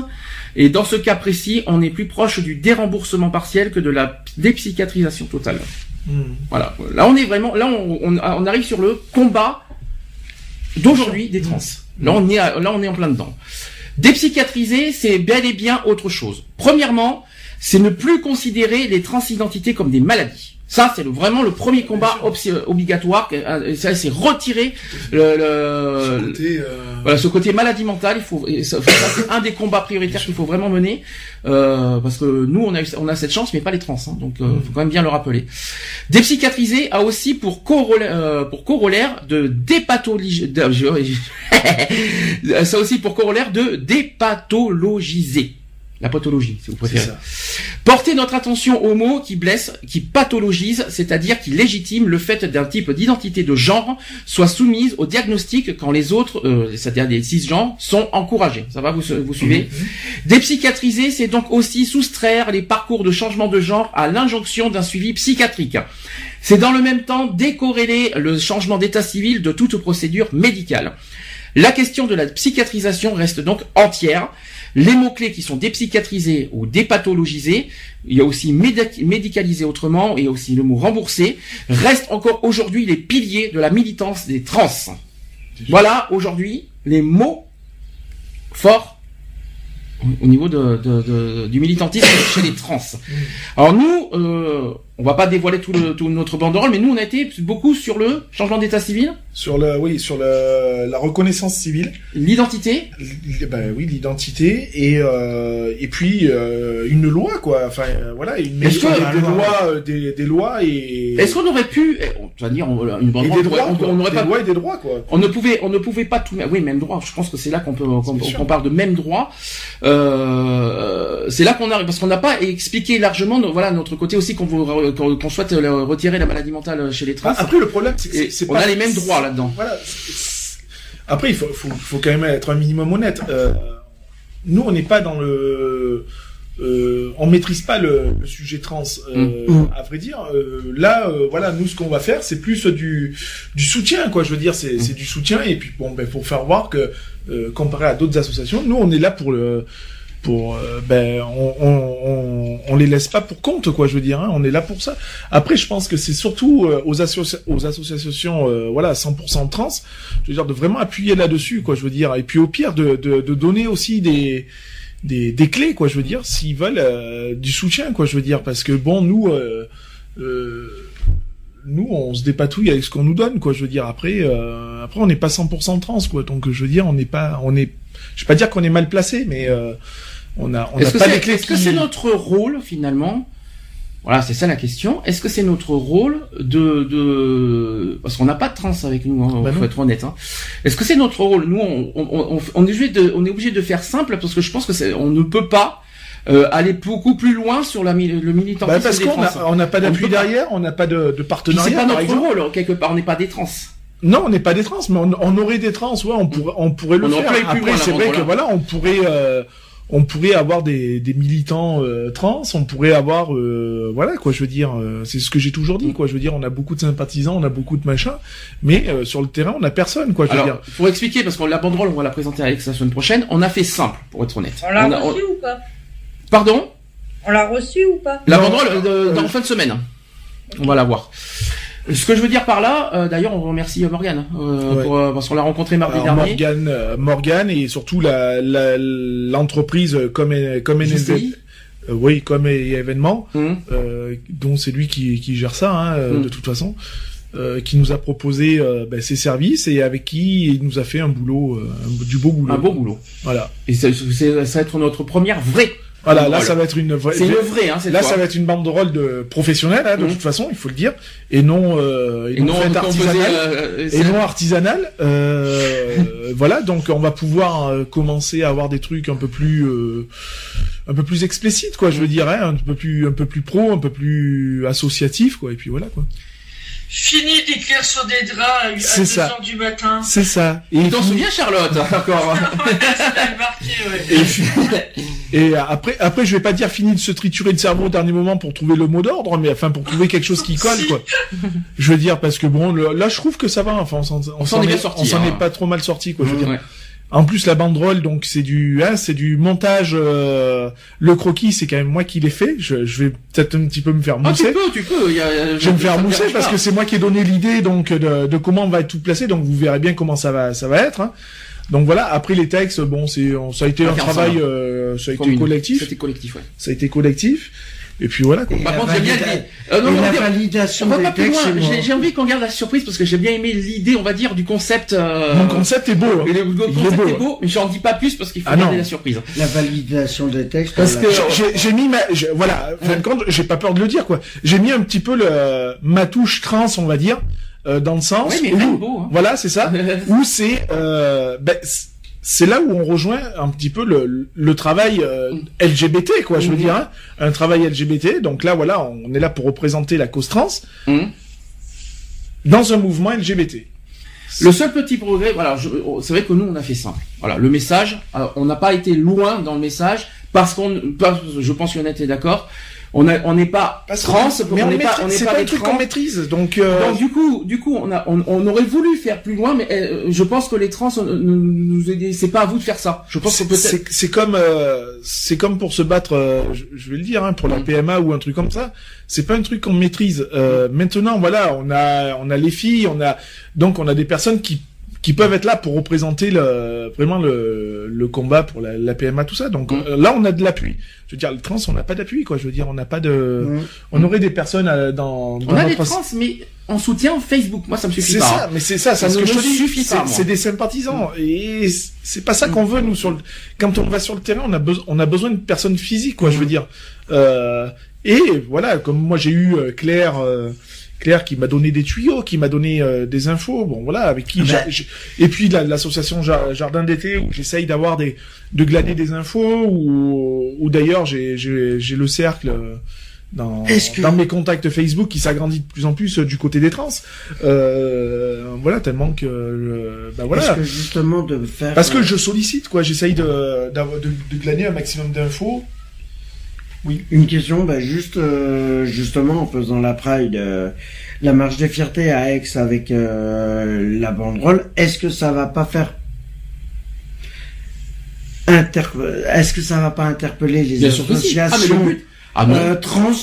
Et dans ce cas précis, on est plus proche du déremboursement partiel que de la dépsychiatrisation totale. Mmh. Voilà. Là, on est vraiment, là, on, on, on arrive sur le combat d'aujourd'hui des trans. Là, on est, à, là, on est en plein dedans. Dépsychiatriser, c'est bel et bien autre chose. Premièrement, c'est ne plus considérer les transidentités comme des maladies. Ça, c'est vraiment le premier combat obligatoire. Ça, c'est retirer le, le, ce, côté, euh... voilà, ce côté maladie mentale. Il faut, c'est un des combats prioritaires qu'il faut vraiment mener, euh, parce que nous, on a, on a cette chance, mais pas les trans. Hein, donc, euh, faut quand même bien le rappeler. Dépsychiatriser a aussi pour corollaire, euh, pour corollaire de dépathologiser. Ça aussi pour corollaire de dépathologiser. La pathologie, si vous préférez. Porter notre attention aux mots qui blessent, qui pathologisent, c'est-à-dire qui légitiment le fait d'un type d'identité de genre soit soumise au diagnostic quand les autres, euh, c'est-à-dire les cisgenres, sont encouragés. Ça va, vous, vous suivez? Mmh. Dépsychiatriser, c'est donc aussi soustraire les parcours de changement de genre à l'injonction d'un suivi psychiatrique. C'est dans le même temps décorréler le changement d'état civil de toute procédure médicale. La question de la psychiatrisation reste donc entière. Les mots-clés qui sont dépsychiatrisés ou dépathologisés, il y a aussi médicalisé autrement, et aussi le mot remboursé, restent encore aujourd'hui les piliers de la militance des trans. Voilà, aujourd'hui, les mots forts au niveau de, de, de, du militantisme chez les trans. Alors nous, euh, on va pas dévoiler tout, le, tout notre banderole, mais nous on a été beaucoup sur le changement d'état civil, sur le, oui, sur le, la reconnaissance civile, l'identité, ben oui, l'identité, et euh, et puis euh, une loi, quoi. Enfin voilà, une que, des lois, des, des lois et. Est-ce qu'on aurait pu, on va dire, on, une banderole, des droits, on, on, on aurait des pas lois et des droits, quoi. On ne pouvait, on ne pouvait pas tout, oui, même droit. Je pense que c'est là qu'on peut, qu'on qu parle de même droit. Euh, c'est là qu'on arrive, parce qu'on n'a pas expliqué largement, voilà, notre côté aussi qu'on voudrait. Qu'on souhaite retirer la maladie mentale chez les trans. Ah, après, le problème, c'est que on pas... a les mêmes droits là-dedans. Voilà. Après, il faut, faut, faut quand même être un minimum honnête. Euh, nous, on n'est pas dans le, euh, on maîtrise pas le, le sujet trans. Euh, mmh. À vrai dire, euh, là, euh, voilà, nous, ce qu'on va faire, c'est plus du, du soutien, quoi. Je veux dire, c'est mmh. du soutien, et puis bon, ben, pour faire voir que euh, comparé à d'autres associations, nous, on est là pour le. Pour, euh, ben, on, on, on, on les laisse pas pour compte, quoi, je veux dire, hein, on est là pour ça. Après, je pense que c'est surtout euh, aux, associa aux associations, euh, voilà, cent pour cent trans, je veux dire, de vraiment appuyer là-dessus, quoi, je veux dire. Et puis, au pire, de, de, de donner aussi des, des, des clés, quoi, je veux dire, s'ils veulent euh, du soutien, quoi, je veux dire, parce que bon, nous, euh, euh, nous, on se dépatouille avec ce qu'on nous donne, quoi. Je veux dire, après, euh, après, on n'est pas cent pour cent trans, quoi. Donc, je veux dire, on n'est pas, on est, je vais pas dire qu'on est mal placé, mais euh, on a, on a pas les clés. Est-ce que c'est notre rôle finalement? Voilà, c'est ça la question. Est-ce que c'est notre rôle de, de... parce qu'on n'a pas de trans avec nous, hein, bah faut non. être honnête. Hein. Est-ce que c'est notre rôle? Nous, on, on, on, on est obligé de, on est obligé de faire simple parce que je pense que c'est, on ne peut pas euh, aller beaucoup plus loin sur la, le militantisme. Bah parce qu'on n'a on n'a pas d'appui derrière, on n'a pas de, de partenariat. C'est pas notre par rôle quelque part. On n'est pas des trans. Non, on n'est pas des trans, mais on, on aurait des trans, ouais, on pourrait, on pourrait le on faire. Après, c'est vrai que voilà, on pourrait. Euh, on pourrait avoir des, des militants euh, trans, on pourrait avoir euh, voilà quoi, je veux dire, euh, c'est ce que j'ai toujours dit quoi, je veux dire, on a beaucoup de sympathisants, on a beaucoup de machins, mais euh, sur le terrain on a personne quoi, je veux dire. Pour expliquer, parce qu'on la banderole, on va la présenter à Alex la semaine prochaine, on a fait simple pour être honnête. On l'a reçu on... ou pas? Pardon? On l'a reçu ou pas? La non, banderole euh, dans euh... fin de semaine, okay. On va la voir. Ce que je veux dire par là, euh, d'ailleurs, on remercie Morgane euh, ouais. pour, euh, parce qu'on l'a rencontré mardi Alors, dernier. Morgane, euh, Morgane et surtout la l'entreprise comme comme euh, oui comme événement mmh. euh, dont c'est lui qui, qui gère ça hein, mmh. de toute façon, euh, qui nous a proposé euh, ben, ses services et avec qui il nous a fait un boulot euh, un, du beau boulot. Un beau boulot. Voilà. Et ça, ça va être notre première vraie. Voilà, là, ça va être une vraie. C'est le vrai, hein, c'est Là, toi. ça va être une banderole de professionnelle, hein, de mmh. toute façon, il faut le dire, et non, euh, et, et non, non artisanale, euh, et non artisanale. Euh, voilà, donc on va pouvoir euh, commencer à avoir des trucs un peu plus, euh, un peu plus explicites, quoi. Mmh. Je veux dire, hein, un peu plus, un peu plus pro, un peu plus associatif, quoi. Et puis voilà, quoi. Fini d'écrire sur des draps à deux heures du matin. C'est ça. Et tu t'en souviens, Charlotte? Encore. Et après, après, je vais pas dire fini de se triturer le cerveau au dernier moment pour trouver le mot d'ordre, mais enfin pour trouver quelque chose qui colle, quoi. Je veux dire, parce que bon, le, là, je trouve que ça va. Enfin, on s'en est, est, sorti, on s'en hein. est pas trop mal sorti, quoi. Je veux mmh, dire. Ouais. En plus, la banderole, donc c'est du, hein, c'est du montage. Euh, le croquis, c'est quand même moi qui l'ai fait. Je, je vais peut-être un petit peu me faire mousser. Ah, tu peux, tu peux. Y a, y a, je vais me faire mousser parce que c'est moi qui ai donné l'idée, donc de, de comment on va être tout placé. Donc vous verrez bien comment ça va, ça va être. Hein. Donc voilà. Après les textes, bon, c'est, ça a été un travail, euh, ça a été collectif. C'était collectif, ouais. Ça a été collectif. Et puis voilà. Quoi. Et Par contre, j'ai bien aimé. Euh, non, la validation des textes. J'ai envie qu'on garde la surprise parce que j'ai bien aimé l'idée, on va dire, du concept. Euh... Mon concept est beau. Hein. Le, le concept est beau, est beau ouais. mais j'en dis pas plus parce qu'il faut ah, garder non. la surprise. La validation des textes. Parce que j'ai mis ma, voilà, en fin de compte, j'ai pas peur de le dire quoi. J'ai mis un petit peu le ma touche trans, on va dire, euh, dans le sens oui, mais où, même beau, hein. voilà, c'est ça, où c'est. Euh, ben, c'est là où on rejoint un petit peu le, le travail euh, L G B T, quoi, je veux mmh. dire, hein, un travail L G B T, donc là, voilà, on est là pour représenter la cause trans mmh. dans un mouvement L G B T. Le seul petit progrès, voilà, c'est vrai que nous, on a fait simple. Voilà, le message, alors, on n'a pas été loin dans le message, parce qu'on, je pense qu'il y en a été d'accord, on n'est on pas parce trans, mais on n'est pas, on n'est pas, pas des trucs qu'on maîtrise. Donc, euh... donc du coup, du coup, on a, on, on aurait voulu faire plus loin, mais euh, je pense que les trans, c'est pas à vous de faire ça. Je pense que peut-être. C'est comme, euh, c'est comme pour se battre, euh, je, je vais le dire, hein, pour la P M A ou un truc comme ça. C'est pas un truc qu'on maîtrise. Euh, maintenant, voilà, on a, on a les filles, on a, donc on a des personnes qui qui peuvent être là pour représenter le, vraiment le, le combat pour la, la P M A, tout ça. Donc mmh. là, on a de l'appui. Je veux dire, le trans, on n'a pas d'appui, quoi. Je veux dire, on n'a pas de... Mmh. On aurait des personnes à, dans, dans... On a notre... des trans, mais en soutien Facebook. Moi, ça me suffit pas. C'est ça, hein. mais c'est ça. Ça, ça me suffit pas, c'est des sympathisants. Mmh. Et c'est pas ça qu'on veut, nous. Sur le... Quand on va sur le terrain, on a, be on a besoin de personnes physiques, quoi, mmh. je veux dire. Euh, et voilà, comme moi, j'ai eu euh, Claire... Euh, Claire qui m'a donné des tuyaux, qui m'a donné euh, des infos, bon voilà, avec qui... Ah ben... Et puis l'association la, Jardin d'été, où j'essaye d'avoir des... de glaner des infos, ou, ou d'ailleurs j'ai le cercle dans, que... dans mes contacts Facebook qui s'agrandit de plus en plus du côté des trans. Euh, voilà, tellement que... Euh, ben voilà. Parce que justement de faire... Parce que je sollicite, quoi, j'essaye de, de, de glaner un maximum d'infos. Oui, une question, bah juste euh, justement en faisant la Pride, euh, la marche des fiertés à Aix avec euh, la banderole, est-ce que ça va pas faire inter, est-ce que ça va pas interpeller les associations ah, euh, trans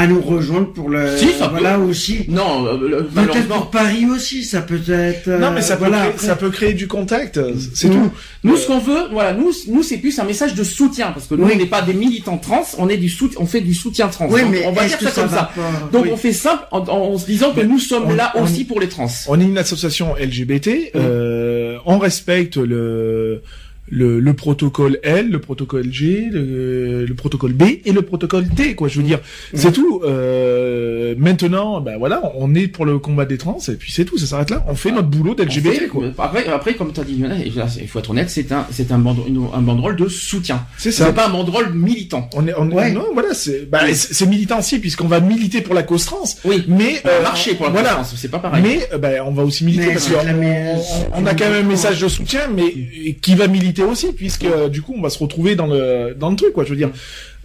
à nous rejoindre pour le... Si, ça voilà peut. Aussi. Non, euh, peut-être pour Paris aussi, ça peut être... Euh, non, mais ça, voilà, peut créer, après... ça peut créer du contact, c'est mmh. tout. Nous, euh... ce qu'on veut, voilà, nous, nous c'est plus un message de soutien, parce que nous, oui. on n'est pas des militants trans, on, est du soutien, on fait du soutien trans. Oui, mais on va dire ça, ça comme ça. Pas... Donc, oui. on fait simple en, en se disant mais que nous sommes on, là on, aussi pour les trans. On est une association L G B T, mmh. euh, on respecte le... Le, le protocole L, le protocole G, le, le protocole B et le protocole T, quoi. Je veux dire, mmh. c'est tout. Euh, maintenant, ben voilà, on est pour le combat des trans et puis c'est tout, ça s'arrête là. On fait ah, notre boulot d'L G B T, quoi. Après, après, comme t'as dit, il faut être honnête, c'est un, c'est un, bandro un banderole de soutien. C'est ça. C'est pas un banderole militant. On est, on, ouais. non, voilà, c'est, bah, c'est militant si, puisqu'on va militer pour la cause trans. Oui. Mais euh, marcher pour la cause voilà. trans, c'est pas pareil. Mais ben, on va aussi militer mais parce qu'on on, on a quand même un message de soutien, mais qui va militer aussi, puisque euh, du coup on va se retrouver dans le dans le truc, quoi. Je veux dire,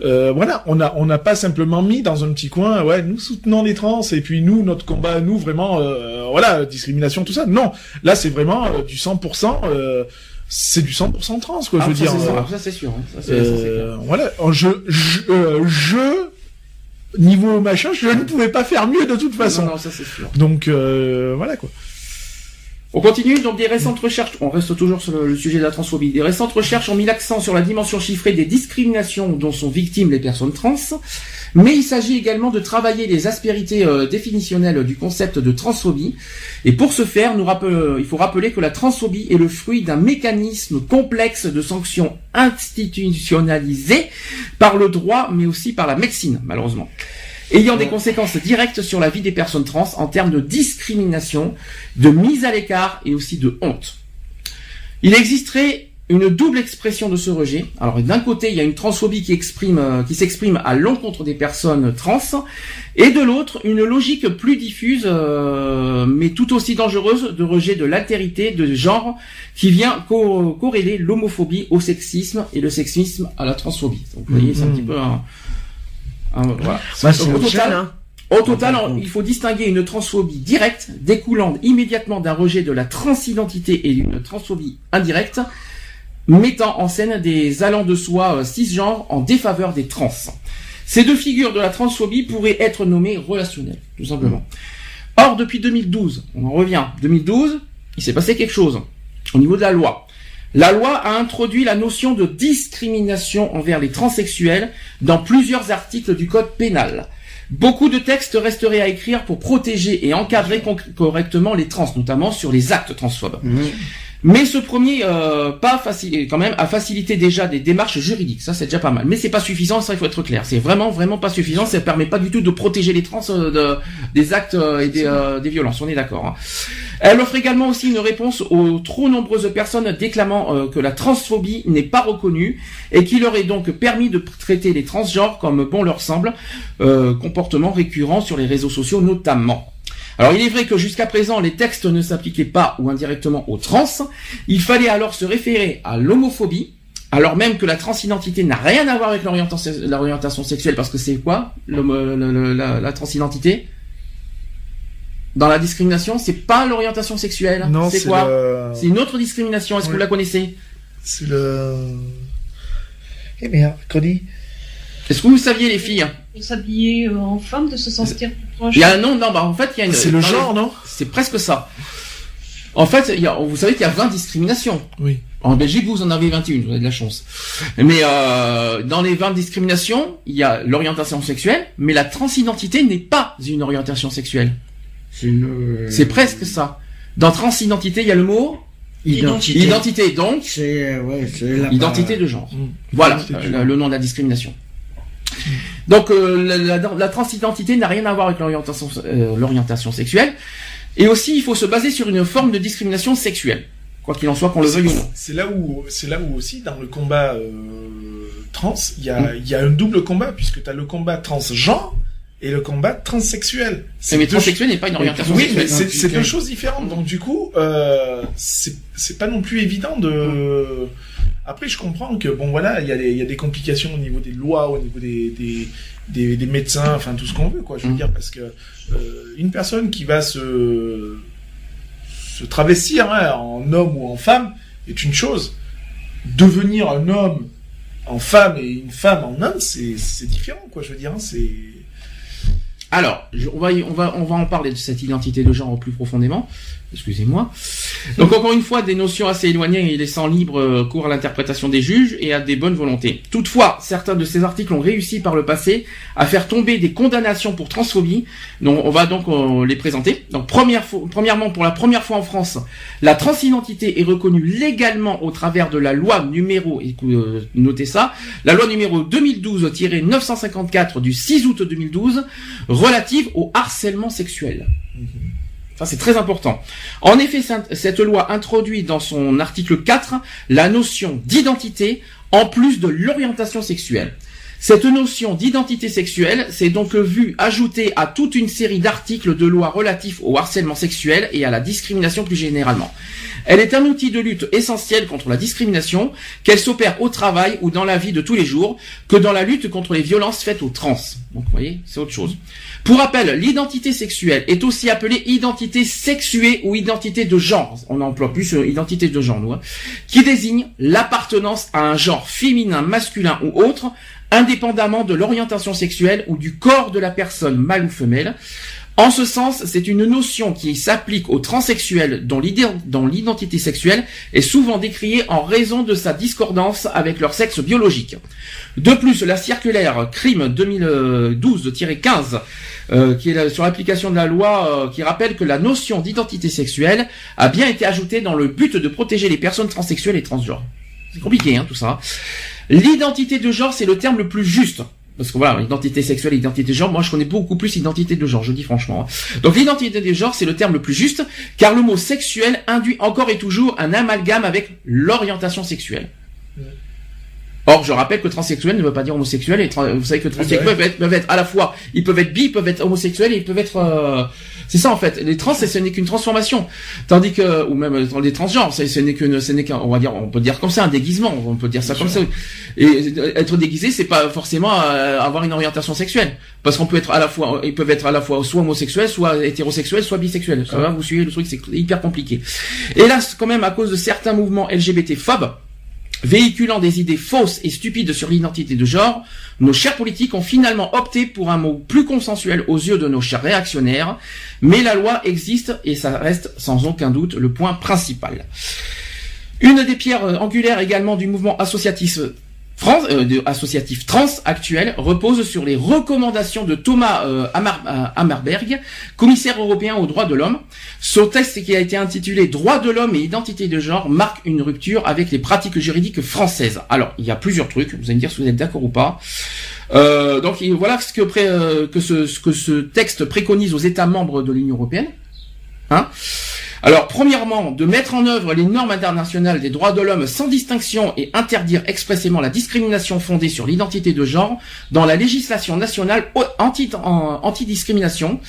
euh, voilà, on a on n'a pas simplement mis dans un petit coin, ouais, nous soutenons les trans et puis nous notre combat, nous vraiment, euh, voilà, discrimination, tout ça. Non, là c'est vraiment euh, du cent pour cent. Euh, c'est du cent pour cent trans, quoi. Ah, je veux ça, dire, euh, ça c'est sûr. Hein. Ça, c'est, euh, ça, c'est clair. Voilà, je je, euh, je niveau machin, je ne pouvais pas faire mieux de toute façon. Non, non, ça c'est sûr. Donc euh, voilà, quoi. On continue, donc des récentes recherches, on reste toujours sur le, le sujet de la transphobie, des récentes recherches ont mis l'accent sur la dimension chiffrée des discriminations dont sont victimes les personnes trans, mais il s'agit également de travailler les aspérités euh, définitionnelles du concept de transphobie, et pour ce faire, nous rappel, il faut rappeler que la transphobie est le fruit d'un mécanisme complexe de sanctions institutionnalisées par le droit, mais aussi par la médecine, malheureusement. Ayant des conséquences directes sur la vie des personnes trans en termes de discrimination, de mise à l'écart et aussi de honte. Il existerait une double expression de ce rejet. Alors d'un côté, il y a une transphobie qui exprime, qui s'exprime à l'encontre des personnes trans, et de l'autre, une logique plus diffuse, euh, mais tout aussi dangereuse, de rejet de l'altérité, de genre, qui vient co corréler l'homophobie au sexisme et le sexisme à la transphobie. Donc vous voyez, c'est un petit peu un... Voilà. Bah, au total, hein. au total on, il faut distinguer une transphobie directe découlant immédiatement d'un rejet de la transidentité et d'une transphobie indirecte mettant en scène des allants de soi euh, cisgenres en défaveur des trans. Ces deux figures de la transphobie pourraient être nommées relationnelles, tout simplement. Or, depuis deux mille douze, on en revient, deux mille douze, il s'est passé quelque chose au niveau de la loi. La loi a introduit la notion de discrimination envers les transsexuels dans plusieurs articles du code pénal. Beaucoup de textes resteraient à écrire pour protéger et encadrer correctement les trans, notamment sur les actes transphobes. Mmh. Mais ce premier euh, pas facile, quand même, a facilité déjà des démarches juridiques. Ça, c'est déjà pas mal. Mais c'est pas suffisant, ça, il faut être clair. C'est vraiment, vraiment pas suffisant. Ça permet pas du tout de protéger les trans euh, de, des actes euh, et des, euh, des violences. On est d'accord. Hein. Elle offre également aussi une réponse aux trop nombreuses personnes déclamant euh, que la transphobie n'est pas reconnue et qui leur est donc permis de traiter les transgenres comme bon leur semble, euh, comportement récurrent sur les réseaux sociaux notamment. Alors il est vrai que jusqu'à présent les textes ne s'appliquaient pas ou indirectement aux trans, il fallait alors se référer à l'homophobie, alors même que la transidentité n'a rien à voir avec l'orientation sexuelle, parce que c'est quoi le, le, le, la, la transidentité ? Dans la discrimination, c'est pas l'orientation sexuelle, c'est quoi ? Le... C'est une autre discrimination, est-ce oui. que vous la connaissez ? C'est le... Eh bien, Cody. Est-ce que vous saviez, les filles ? De s'habiller euh, en femme, de se sentir plus proche. Il y a un nom, non, bah en fait, il y a une. C'est le genre, non ? C'est presque ça. En fait, il y a, vous savez qu'il y a vingt discriminations. Oui. En Belgique, vous en avez vingt et une, vous avez de la chance. Mais euh, dans les vingt discriminations, il y a l'orientation sexuelle, mais la transidentité n'est pas une orientation sexuelle. C'est une... presque ça. Dans transidentité, il y a le mot. Identité. Identité, donc. C'est ouais, la... Identité de genre. Mmh. Voilà, euh, le nom de la discrimination. Donc euh, la, la, la transidentité n'a rien à voir avec l'orientation euh, l'orientation sexuelle, et aussi il faut se baser sur une forme de discrimination sexuelle, quoi qu'il en soit, qu'on le veuille ou non. C'est là où c'est là où aussi dans le combat euh, trans, il y a il mmh. y a un double combat, puisque tu as le combat transgenre et le combat transsexuel. Mais transsexuel n'est pas une orientation oui, sexuelle. Oui, mais c'est deux choses différentes. Donc du coup, euh, c'est pas non plus évident de... Après, je comprends que, bon, voilà, il y, y a des complications au niveau des lois, au niveau des, des, des, des médecins, enfin, tout ce qu'on veut, quoi. Je veux mm. dire, parce que euh, une personne qui va se, se travestir hein, en homme ou en femme est une chose. Devenir un homme en femme et une femme en homme, c'est différent, quoi. Je veux dire, hein, c'est... Alors, je, on, va, on, va, on va en parler de cette identité de genre plus profondément. Excusez-moi. Donc, encore une fois, des notions assez éloignées et laissant libre cours à l'interprétation des juges et à des bonnes volontés. Toutefois, certains de ces articles ont réussi par le passé à faire tomber des condamnations pour transphobie. Donc, on va donc euh, les présenter. Donc, première fois, premièrement, pour la première fois en France, la transidentité est reconnue légalement au travers de la loi numéro, euh, notez ça, la loi numéro deux mille douze neuf cent cinquante-quatre du six août deux mille douze, relative au harcèlement sexuel. Mmh. Ça, c'est très important. En effet, cette loi introduit dans son article quatre la notion d'identité en plus de l'orientation sexuelle. Cette notion d'identité sexuelle s'est donc vue ajoutée à toute une série d'articles de lois relatifs au harcèlement sexuel et à la discrimination plus généralement. Elle est un outil de lutte essentiel contre la discrimination, qu'elle s'opère au travail ou dans la vie de tous les jours, que dans la lutte contre les violences faites aux trans. Donc, vous voyez, c'est autre chose. Pour rappel, l'identité sexuelle est aussi appelée identité sexuée ou identité de genre. On n'emploie plus sur identité de genre, nous, hein, qui désigne l'appartenance à un genre féminin, masculin ou autre, indépendamment de l'orientation sexuelle ou du corps de la personne, mâle ou femelle. En ce sens, c'est une notion qui s'applique aux transsexuels dont l'identité sexuelle est souvent décriée en raison de sa discordance avec leur sexe biologique. De plus, la circulaire Crime deux mille douze quinze, euh, qui est la, sur l'application de la loi, euh, qui rappelle que la notion d'identité sexuelle a bien été ajoutée dans le but de protéger les personnes transsexuelles et transgenres. C'est compliqué, hein, tout ça. L'identité de genre, c'est le terme le plus juste. Parce que voilà, identité sexuelle, identité de genre, moi je connais beaucoup plus identité de genre, je dis franchement. Donc l'identité de genre, c'est le terme le plus juste, car le mot sexuel induit encore et toujours un amalgame avec l'orientation sexuelle. Or, je rappelle que transsexuel ne veut pas dire homosexuel, et vous savez que transsexuels peuvent être, peuvent être à la fois, ils peuvent être bi, ils peuvent être homosexuels, et ils peuvent être... Euh... C'est ça en fait, les trans, ce n'est qu'une transformation. Tandis que, ou même les transgenres, ce n'est qu'une, ce n'est qu'un, on va dire, on peut dire comme ça, un déguisement, on peut dire ça comme ça. Et être déguisé, c'est pas forcément avoir une orientation sexuelle. Parce qu'on peut être à la fois, ils peuvent être à la fois soit homosexuels, soit hétérosexuels, soit bisexuels. Ça va, vous suivez le truc, c'est hyper compliqué. Et là, quand même, à cause de certains mouvements L G B T phobes, véhiculant des idées fausses et stupides sur l'identité de genre, nos chers politiques ont finalement opté pour un mot plus consensuel aux yeux de nos chers réactionnaires, mais la loi existe et ça reste sans aucun doute le point principal. Une des pierres angulaires également du mouvement associatif trans, euh, associatif trans actuel repose sur les recommandations de Thomas euh, Hammarberg, commissaire européen aux droits de l'homme. Son texte qui a été intitulé « Droits de l'homme et identité de genre » marque une rupture avec les pratiques juridiques françaises. Alors, il y a plusieurs trucs, vous allez me dire si vous êtes d'accord ou pas. Euh, donc voilà ce que, pré, euh, que, ce, ce que ce texte préconise aux États membres de l'Union européenne. Hein ? Alors, premièrement, de mettre en œuvre les normes internationales des droits de l'homme sans distinction et interdire expressément la discrimination fondée sur l'identité de genre dans la législation nationale anti-discrimination.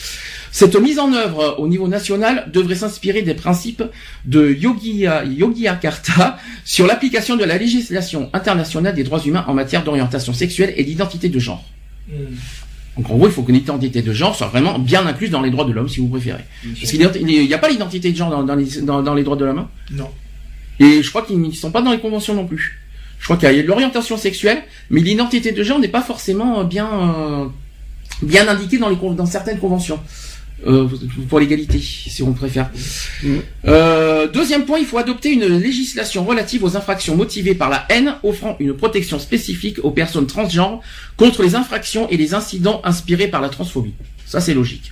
Cette mise en œuvre au niveau national devrait s'inspirer des principes de Yogyakarta sur l'application de la législation internationale des droits humains en matière d'orientation sexuelle et d'identité de genre. Mmh. Donc en gros, il faut que l'identité de genre soit vraiment bien incluse dans les droits de l'homme, si vous préférez. Parce qu'il n'y a pas l'identité de genre dans, dans, les, dans, dans les droits de l'homme. Non. Et je crois qu'ils ne sont pas dans les conventions non plus. Je crois qu'il y a l'orientation sexuelle, mais l'identité de genre n'est pas forcément bien, euh, bien indiquée dans, les, dans certaines conventions. Euh, pour l'égalité, si on préfère. Mmh. Euh, deuxième point, il faut adopter une législation relative aux infractions motivées par la haine, offrant une protection spécifique aux personnes transgenres contre les infractions et les incidents inspirés par la transphobie. Ça, c'est logique.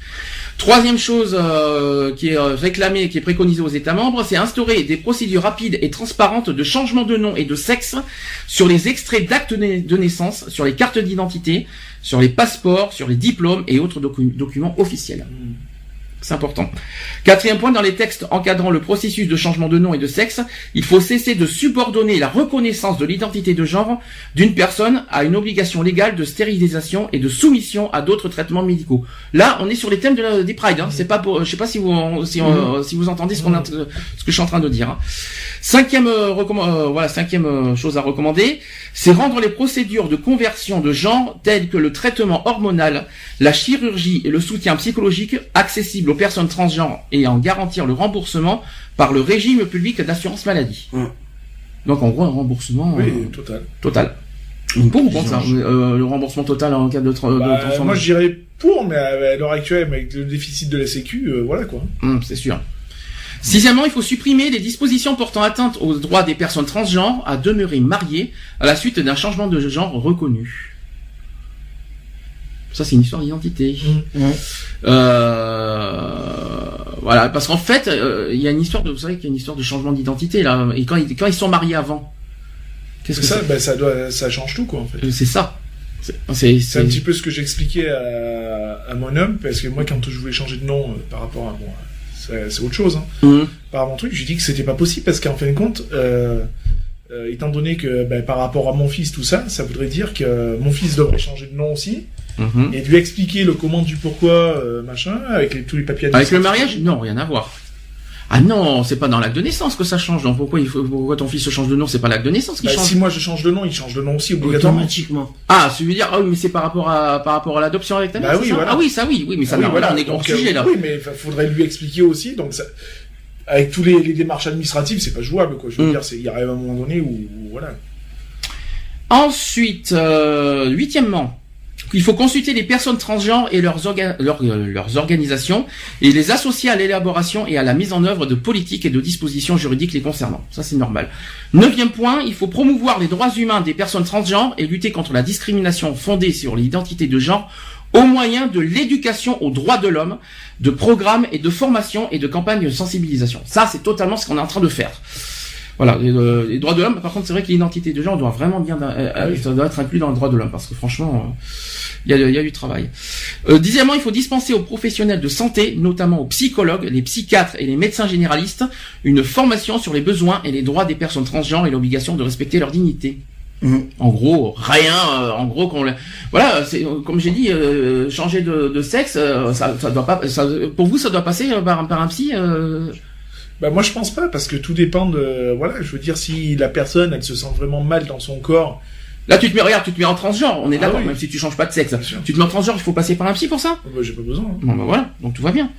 Troisième chose euh, qui est réclamée et qui est préconisée aux États membres, c'est instaurer des procédures rapides et transparentes de changement de nom et de sexe sur les extraits d'actes de naissance, sur les cartes d'identité, sur les passeports, sur les diplômes et autres docu documents officiels. C'est important. Quatrième point, dans les textes encadrant le processus de changement de nom et de sexe, il faut cesser de subordonner la reconnaissance de l'identité de genre d'une personne à une obligation légale de stérilisation et de soumission à d'autres traitements médicaux. Là, on est sur les thèmes de la, des Pride. Hein. C'est pas pour, je sais pas si vous, si, on, si vous entendez ce, qu'on a, ce que je suis en train de dire. Hein. Cinquième, euh, euh, voilà, cinquième euh, chose à recommander, c'est rendre les procédures de conversion de genre telles que le traitement hormonal, la chirurgie et le soutien psychologique accessibles aux personnes transgenres et en garantir le remboursement par le régime public d'assurance maladie. Mmh. Donc en gros un remboursement oui, euh, total. Total. Pour ou contre ça, euh, le remboursement total en cas de, tra bah, de transformation. Moi je dirais pour, mais à l'heure actuelle, avec le déficit de la Sécu, euh, voilà quoi. Mmh, c'est sûr. Sixièmement, il faut supprimer les dispositions portant atteinte aux droits des personnes transgenres à demeurer mariées à la suite d'un changement de genre reconnu. Ça, c'est une histoire d'identité. Mmh. Mmh. Euh... Voilà, parce qu'en fait, euh, il y a une histoire de, vous savez qu'il y a une histoire de changement d'identité là. Et quand ils, quand ils sont mariés avant, qu'est-ce que ça, ben, ça, doit, ça change tout quoi en fait. C'est ça. C'est un petit peu ce que j'expliquais à, à mon homme, parce que moi, quand je voulais changer de nom euh, par rapport à moi, c'est autre chose. Hein. Mmh. Par mon truc, j'ai dit que c'était pas possible parce qu'en fin de compte, euh, euh, étant donné que bah, par rapport à mon fils, tout ça, ça voudrait dire que mon fils devrait changer de nom aussi, mmh. et lui expliquer le comment du pourquoi, euh, machin, avec les, tous les papiers. Avec le mariage, non, rien à voir. Ah non, c'est pas dans l'acte de naissance que ça change. Donc pourquoi, il faut, pourquoi ton fils se change de nom? C'est pas l'acte de naissance qui bah, change. Si moi je change de nom, il change de nom aussi obligatoirement. Automatiquement. Ah, ça veut dire ah oui, mais c'est par rapport à par rapport à l'adoption avec ta mère. Bah oui, voilà. Ah oui, ça oui, oui, mais ça ah, oui, voilà. Là, on est dans le sujet là. Oui, mais faudrait lui expliquer aussi. Donc ça, avec tous les, les démarches administratives, c'est pas jouable quoi. Je veux mm. dire, c'est il arrive à un moment donné où, où voilà. Ensuite, euh, huitièmement. Il faut consulter les personnes transgenres et leurs, orga leur, euh, leurs organisations et les associer à l'élaboration et à la mise en œuvre de politiques et de dispositions juridiques les concernant. Ça, c'est normal. Neuvième point, il faut promouvoir les droits humains des personnes transgenres et lutter contre la discrimination fondée sur l'identité de genre au moyen de l'éducation aux droits de l'homme, de programmes et de formations et de campagnes de sensibilisation. Ça, c'est totalement ce qu'on est en train de faire. Voilà, les, euh, les droits de l'homme, par contre, c'est vrai que l'identité de genre doit vraiment bien euh, oui. ça doit être inclus dans le droit de l'homme, parce que franchement, il euh, y, a, y a du travail. Euh, dixièmement, il faut dispenser aux professionnels de santé, notamment aux psychologues, les psychiatres et les médecins généralistes, une formation sur les besoins et les droits des personnes transgenres et l'obligation de respecter leur dignité. Mmh. En gros, rien, euh, en gros, qu'on voilà, c'est comme j'ai dit, euh, changer de, de sexe, euh, ça, ça doit pas, ça, pour vous, ça doit passer par, par un psy euh... Bah moi je pense pas, parce que tout dépend de voilà, je veux dire, si la personne elle se sent vraiment mal dans son corps. Là tu te mets, regarde, tu te mets en transgenre, on est d'accord, ah oui. même si tu changes pas de sexe. Tu te mets en transgenre, il faut passer par un psy pour ça. Bah, j'ai pas besoin. Hein. Bon bah voilà, donc tout va bien.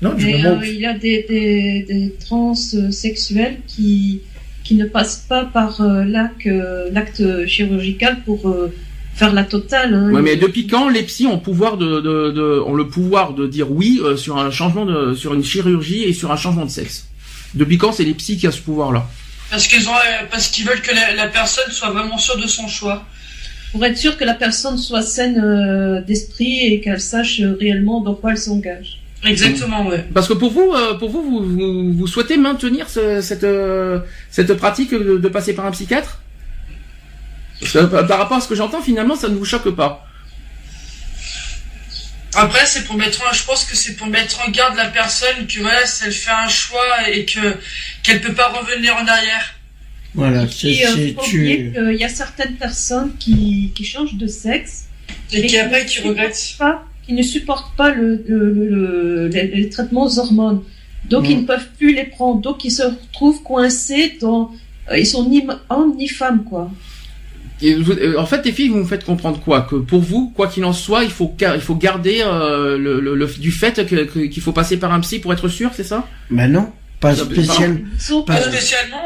Non, du moment euh, où... il y a des, des, des transsexuels qui qui ne passent pas par euh, l'acte chirurgical pour euh, faire la totale. Hein, ouais, mais depuis quand les psys ont, pouvoir de, de, de, ont le pouvoir de dire oui euh, sur un changement de sur une chirurgie et sur un changement de sexe? Depuis quand c'est les psys qui ont ce pouvoir-là? Parce qu'ils ont, parce qu'ils veulent que la, la personne soit vraiment sûre de son choix. Pour être sûr que la personne soit saine euh, d'esprit et qu'elle sache réellement dans quoi elle s'engage. Exactement, oui. Parce que pour vous, euh, pour vous, vous, vous, vous souhaitez maintenir ce, cette, euh, cette pratique de, de passer par un psychiatre? Parce que, par rapport à ce que j'entends, finalement, ça ne vous choque pas. Après, c'est pour mettre, en, je pense que c'est pour mettre en garde la personne que voilà, si elle fait un choix et que qu'elle peut pas revenir en arrière. Voilà. Il euh, faut oublier qu'il y a certaines personnes qui, qui changent de sexe et, et qui après qui regrettent, pas, qui ne supportent pas le, le, le, le les, les traitements aux hormones, donc mmh. ils ne peuvent plus les prendre, donc ils se retrouvent coincés dans, euh, ils sont ni hommes ni femmes quoi. Et vous, en fait, les filles, vous me faites comprendre quoi? Que pour vous, quoi qu'il en soit, il faut, il faut garder euh, le, le, le, du fait qu'il que, qu'il faut passer par un psy pour être sûr, c'est ça? Ben non, pas spécialement. Pas, pas spécialement.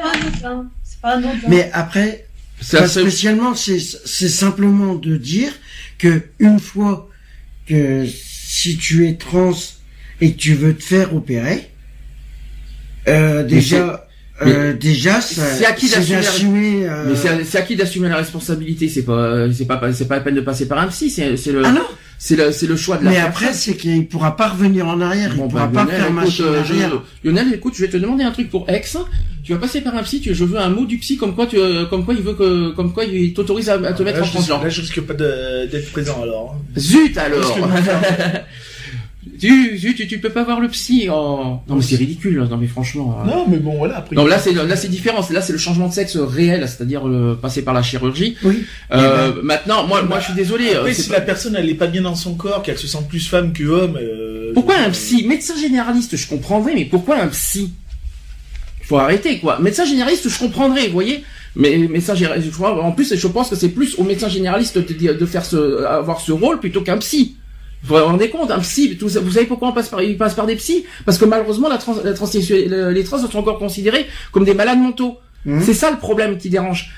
Hein. Pas anodin. Mais après, pas spécialement, c'est simplement de dire que une fois que si tu es trans et que tu veux te faire opérer, euh, déjà... Euh, déjà, c'est à qui d'assumer. Euh... C'est à qui d'assumer la responsabilité. C'est pas, c'est pas, c'est pas la peine de passer par un psy. C'est, c'est le, ah c'est le, c'est le choix de la. Mais après, c'est qu'il pourra pas revenir en arrière. Bon, il pourra bah, pas Lionel, faire machine euh, arrière. Lionel, écoute, je vais te demander un truc pour Aix. Tu vas passer par un psy. Tu, je veux un mot du psy, comme quoi, tu, comme quoi il veut que, comme quoi il t'autorise à, à te ah, mettre là, en transgenre. Là, je risque pas d'être présent alors. Zut alors. Tu, tu, tu peux pas voir le psy en... Non mais c'est ridicule, non mais franchement... Non mais bon voilà... Après, non là c'est là c'est différent, là c'est le changement de sexe réel, c'est-à-dire euh, passer par la chirurgie. Oui. Euh, ben, maintenant, moi, bah, moi je suis désolé... Après, si pas... la personne elle est pas bien dans son corps, qu'elle se sent plus femme que homme... Euh, pourquoi donc, un psy? Médecin généraliste, je comprendrais, mais pourquoi un psy? Faut arrêter quoi. Médecin généraliste, je comprendrais, vous voyez. Mais médecin généraliste, en plus je pense que c'est plus au médecin généraliste de, de faire ce, avoir ce rôle plutôt qu'un psy. Vous vous rendez compte, un psy, tout ça, vous savez pourquoi on passe par, il passe par des psys? Parce que malheureusement, la trans, la trans, les trans sont encore considérés comme des malades mentaux. Mmh. C'est ça le problème qui dérange.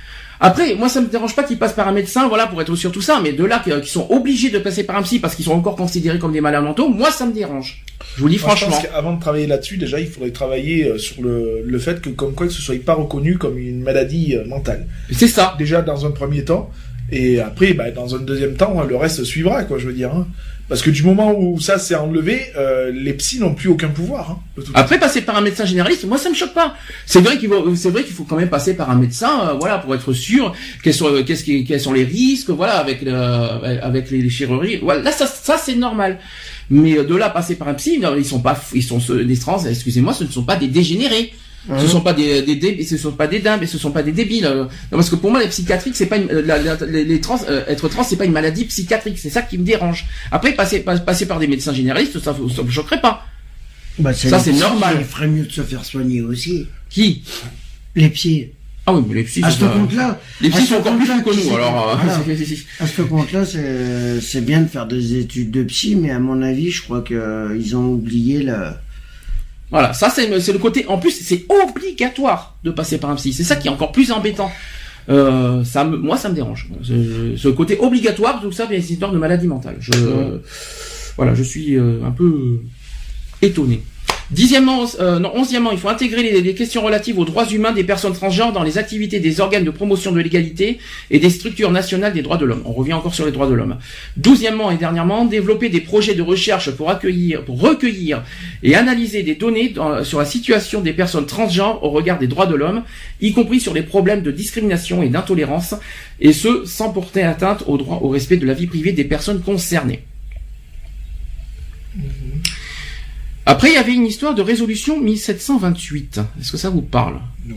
Après, moi, ça me dérange pas qu'ils passent par un médecin, voilà, pour être sûr tout ça, mais de là qu'ils sont obligés de passer par un psy parce qu'ils sont encore considérés comme des malades mentaux, moi, ça me dérange. Je vous dis moi, franchement. Je pense qu'avant de travailler là-dessus, déjà, il faudrait travailler sur le, le fait que, comme quoi, que ce soit pas reconnu comme une maladie mentale. C'est ça. Déjà, dans un premier temps, et après, bah, dans un deuxième temps, le reste suivra, quoi, je veux dire, hein. Parce que du moment où ça s'est enlevé, euh, les psys n'ont plus aucun pouvoir. Hein, de tout Après, passer par un médecin généraliste, moi ça me choque pas. C'est vrai qu'il faut, c'est vrai qu'il faut quand même passer par un médecin, euh, voilà, pour être sûr quels sont, qu'est-ce qui, quels sont les risques, voilà, avec euh, avec les, les chirurgies. Voilà, là ça, ça c'est normal. Mais de là passer par un psy, non, ils sont pas, ils sont les trans, excusez-moi, ce ne sont pas des dégénérés. Mmh. Ce sont pas des, des, des ce sont pas des dindes, ce sont pas des débiles. Non, parce que pour moi, les psychiatriques, c'est pas une, la, la, les, les trans, euh, être trans, c'est pas une maladie psychiatrique. C'est ça qui me dérange. Après, passer, pas, passer par des médecins généralistes, ça, ça me choquerait pas. Bah, ça, c'est normal. Il ferait mieux de se faire soigner aussi. Qui? Les psys. Ah oui, mais les psys. À ce compte-là, les psys sont encore plus fins que nous. Alors, à ce compte-là, c'est, c'est bien de faire des études de psy, mais à mon avis, je crois que ils ont oublié la. Voilà, ça c'est le côté. En plus, c'est obligatoire de passer par un psy. C'est ça qui est encore plus embêtant. Euh, ça me, moi, ça me dérange. Ce, ce côté obligatoire, tout ça, via les histoires de maladie mentale. Je, euh, voilà, je suis euh, un peu étonné. Dixièmement, euh, non, onzièmement, il faut intégrer les, les questions relatives aux droits humains des personnes transgenres dans les activités des organes de promotion de l'égalité et des structures nationales des droits de l'homme. On revient encore sur les droits de l'homme. Douzièmement et dernièrement, développer des projets de recherche pour accueillir, pour recueillir et analyser des données dans, sur la situation des personnes transgenres au regard des droits de l'homme, y compris sur les problèmes de discrimination et d'intolérance, et ce, sans porter atteinte au droit au respect de la vie privée des personnes concernées. Mmh. Après, il y avait une histoire de résolution mille sept cent vingt-huit. Est-ce que ça vous parle? Non.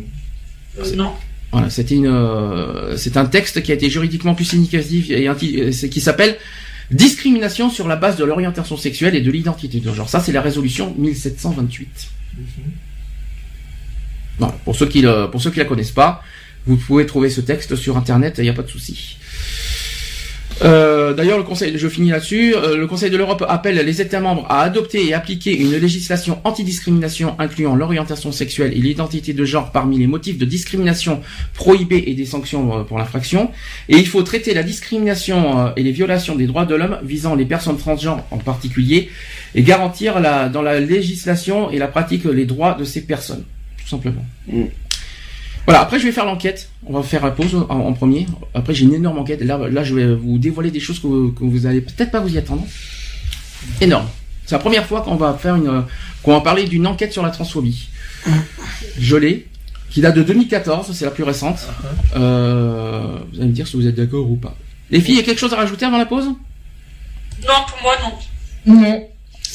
Euh, non. Voilà, c'était une, euh, c'est un texte qui a été juridiquement plus significatif et anti, qui s'appelle Discrimination sur la base de l'orientation sexuelle et de l'identité de genre. Ça, c'est la résolution mille sept cent vingt-huit. Mm-hmm. Voilà. Pour ceux qui le, pour ceux qui la connaissent pas, vous pouvez trouver ce texte sur Internet. Il n'y a pas de souci. Euh, d'ailleurs, le Conseil, je finis là-dessus. Euh, le Conseil de l'Europe appelle les États membres à adopter et appliquer une législation antidiscrimination incluant l'orientation sexuelle et l'identité de genre parmi les motifs de discrimination prohibés et des sanctions pour l'infraction. Et il faut traiter la discrimination et les violations des droits de l'homme visant les personnes transgenres en particulier et garantir la, dans la législation et la pratique les droits de ces personnes, tout simplement. Mmh. Voilà, après je vais faire l'enquête, on va faire la pause en, en premier, après j'ai une énorme enquête, là, là je vais vous dévoiler des choses que vous, que vous allez peut-être pas vous y attendre, énorme, c'est la première fois qu'on va faire une, qu'on va parler d'une enquête sur la transphobie, je l'ai, qui date de deux mille quatorze, c'est la plus récente, euh, vous allez me dire si vous êtes d'accord ou pas. Les filles, il y a quelque chose à rajouter avant la pause? Non, pour moi non. Non.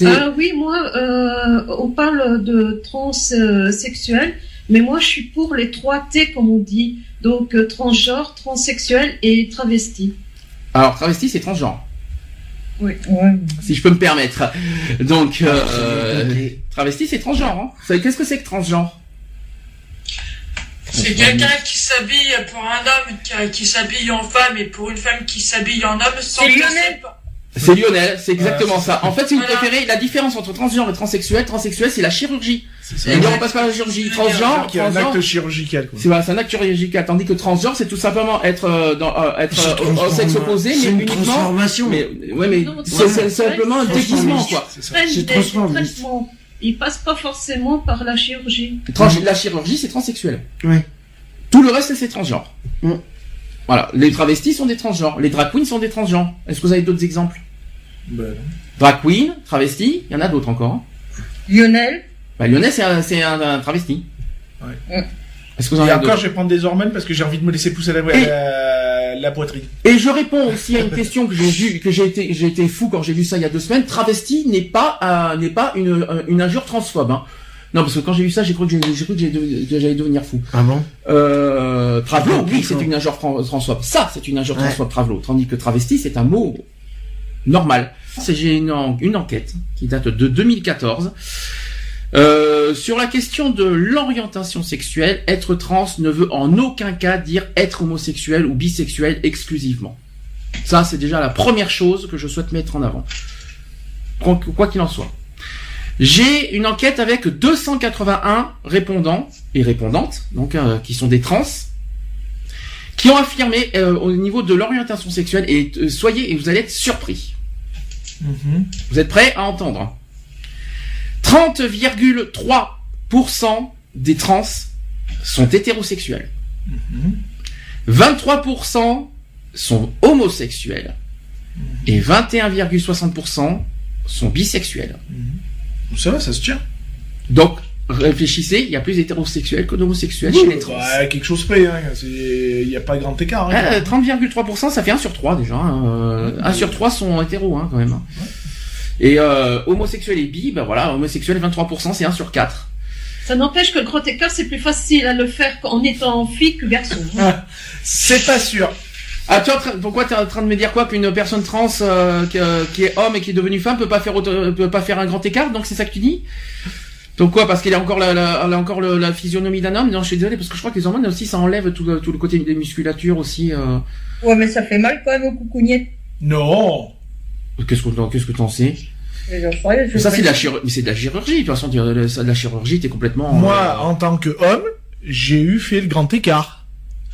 Ah oui, moi, euh, on parle de transsexuel, euh, mais moi je suis pour les trois T comme on dit, donc euh, transgenre, transsexuel et travesti. Alors travesti c'est transgenre. Oui. Ouais. Si je peux me permettre. Donc euh, euh, travesti c'est transgenre. Hein. Vous savez qu'est-ce que c'est que transgenre? C'est quelqu'un qui s'habille pour un homme, qui, qui s'habille en femme et pour une femme qui s'habille en homme sans que c'est pas... C'est Lionel, c'est exactement voilà, ça. En fait, si vous préférez, la différence entre transgenre et transsexuel, transsexuel, c'est la chirurgie. Et là, on passe par la chirurgie. Transgenre, c'est un acte chirurgical. C'est voilà, c'est un acte chirurgical. Tandis que transgenre, c'est tout simplement être dans euh, être au sexe opposé, mais uniquement. Transformation. Mais ouais, mais c'est simplement un déguisement, quoi. C'est transformation. Il passe pas forcément par la chirurgie. La chirurgie, c'est transsexuel. Oui. Tout le reste, c'est transgenre. Voilà, les travestis sont des transgenres, les drag queens sont des transgenres. Est-ce que vous avez d'autres exemples? Ben... Drag queen, travesti, il y en a d'autres encore. Hein. Lionel ben, Lionel, c'est un, un, un travesti. Ouais. Est-ce que vous en avez encore, je vais prendre des hormones parce que j'ai envie de me laisser pousser la, et... la, la poitrine. Et je réponds aussi à une question que j'ai vu, que j'ai été, j'ai été fou quand j'ai vu ça il y a deux semaines. Travesti n'est pas, euh, n'est pas une, une injure transphobe. Hein. Non, parce que quand j'ai vu ça, j'ai cru que j'allais devenir fou. Ah bon? Euh, Travelo, oui, c'est une injure transphobe. Ça, c'est une injure ouais. transphobe, Travelo. Tandis que travesti, c'est un mot normal. J'ai une, en, une enquête qui date de deux mille quatorze. Euh, sur la question de l'orientation sexuelle, être trans ne veut en aucun cas dire être homosexuel ou bisexuel exclusivement. Ça, c'est déjà la première chose que je souhaite mettre en avant. Quoi qu'il en soit. J'ai une enquête avec deux cent quatre-vingt-un répondants et répondantes, donc euh, qui sont des trans, qui ont affirmé euh, au niveau de l'orientation sexuelle, et euh, soyez, et vous allez être surpris. Mmh. Vous êtes prêts à entendre? trente virgule trois pour cent des trans sont hétérosexuels. Mmh. vingt-trois pour cent sont homosexuels. Mmh. Et vingt et un virgule soixante pour cent sont bisexuels. Mmh. Ça va, ça se tient. Donc, réfléchissez, il y a plus d'hétérosexuels que d'homosexuels chez les trans. Bah, quelque chose paye, hein. Il n'y a pas grand écart. Hein, euh, trente virgule trois pour cent, ça fait un sur trois déjà. Euh, un sur trois sont hétéros, hein, quand même. Ouais. Et euh, homosexuels et bi, bah voilà, homosexuels vingt-trois pour cent, c'est un sur quatre. Ça n'empêche que le grand écart, c'est plus facile à le faire en étant fille que garçon. Hein. C'est pas sûr. Ah, tu es en train, pourquoi tu es en train de me dire quoi, qu'une personne trans euh, qui, euh, qui est homme et qui est devenue femme peut pas faire auto, peut pas faire un grand écart, donc c'est ça que tu dis? Donc quoi, parce qu'elle a encore la, la, elle a encore le, la physionomie d'un homme? Non, je suis désolé, parce que je crois que les hormones aussi, ça enlève tout le, tout le côté des musculatures aussi. Euh... Ouais, mais ça fait mal quand même aux coucougnettes. Non. Qu'est-ce que qu'est-ce que t'en sais? Mais ça, c'est de la chirurgie. C'est de la chirurgie. De toute façon, de la chirurgie, t'es complètement. Moi, en tant que homme, j'ai eu fait le grand écart.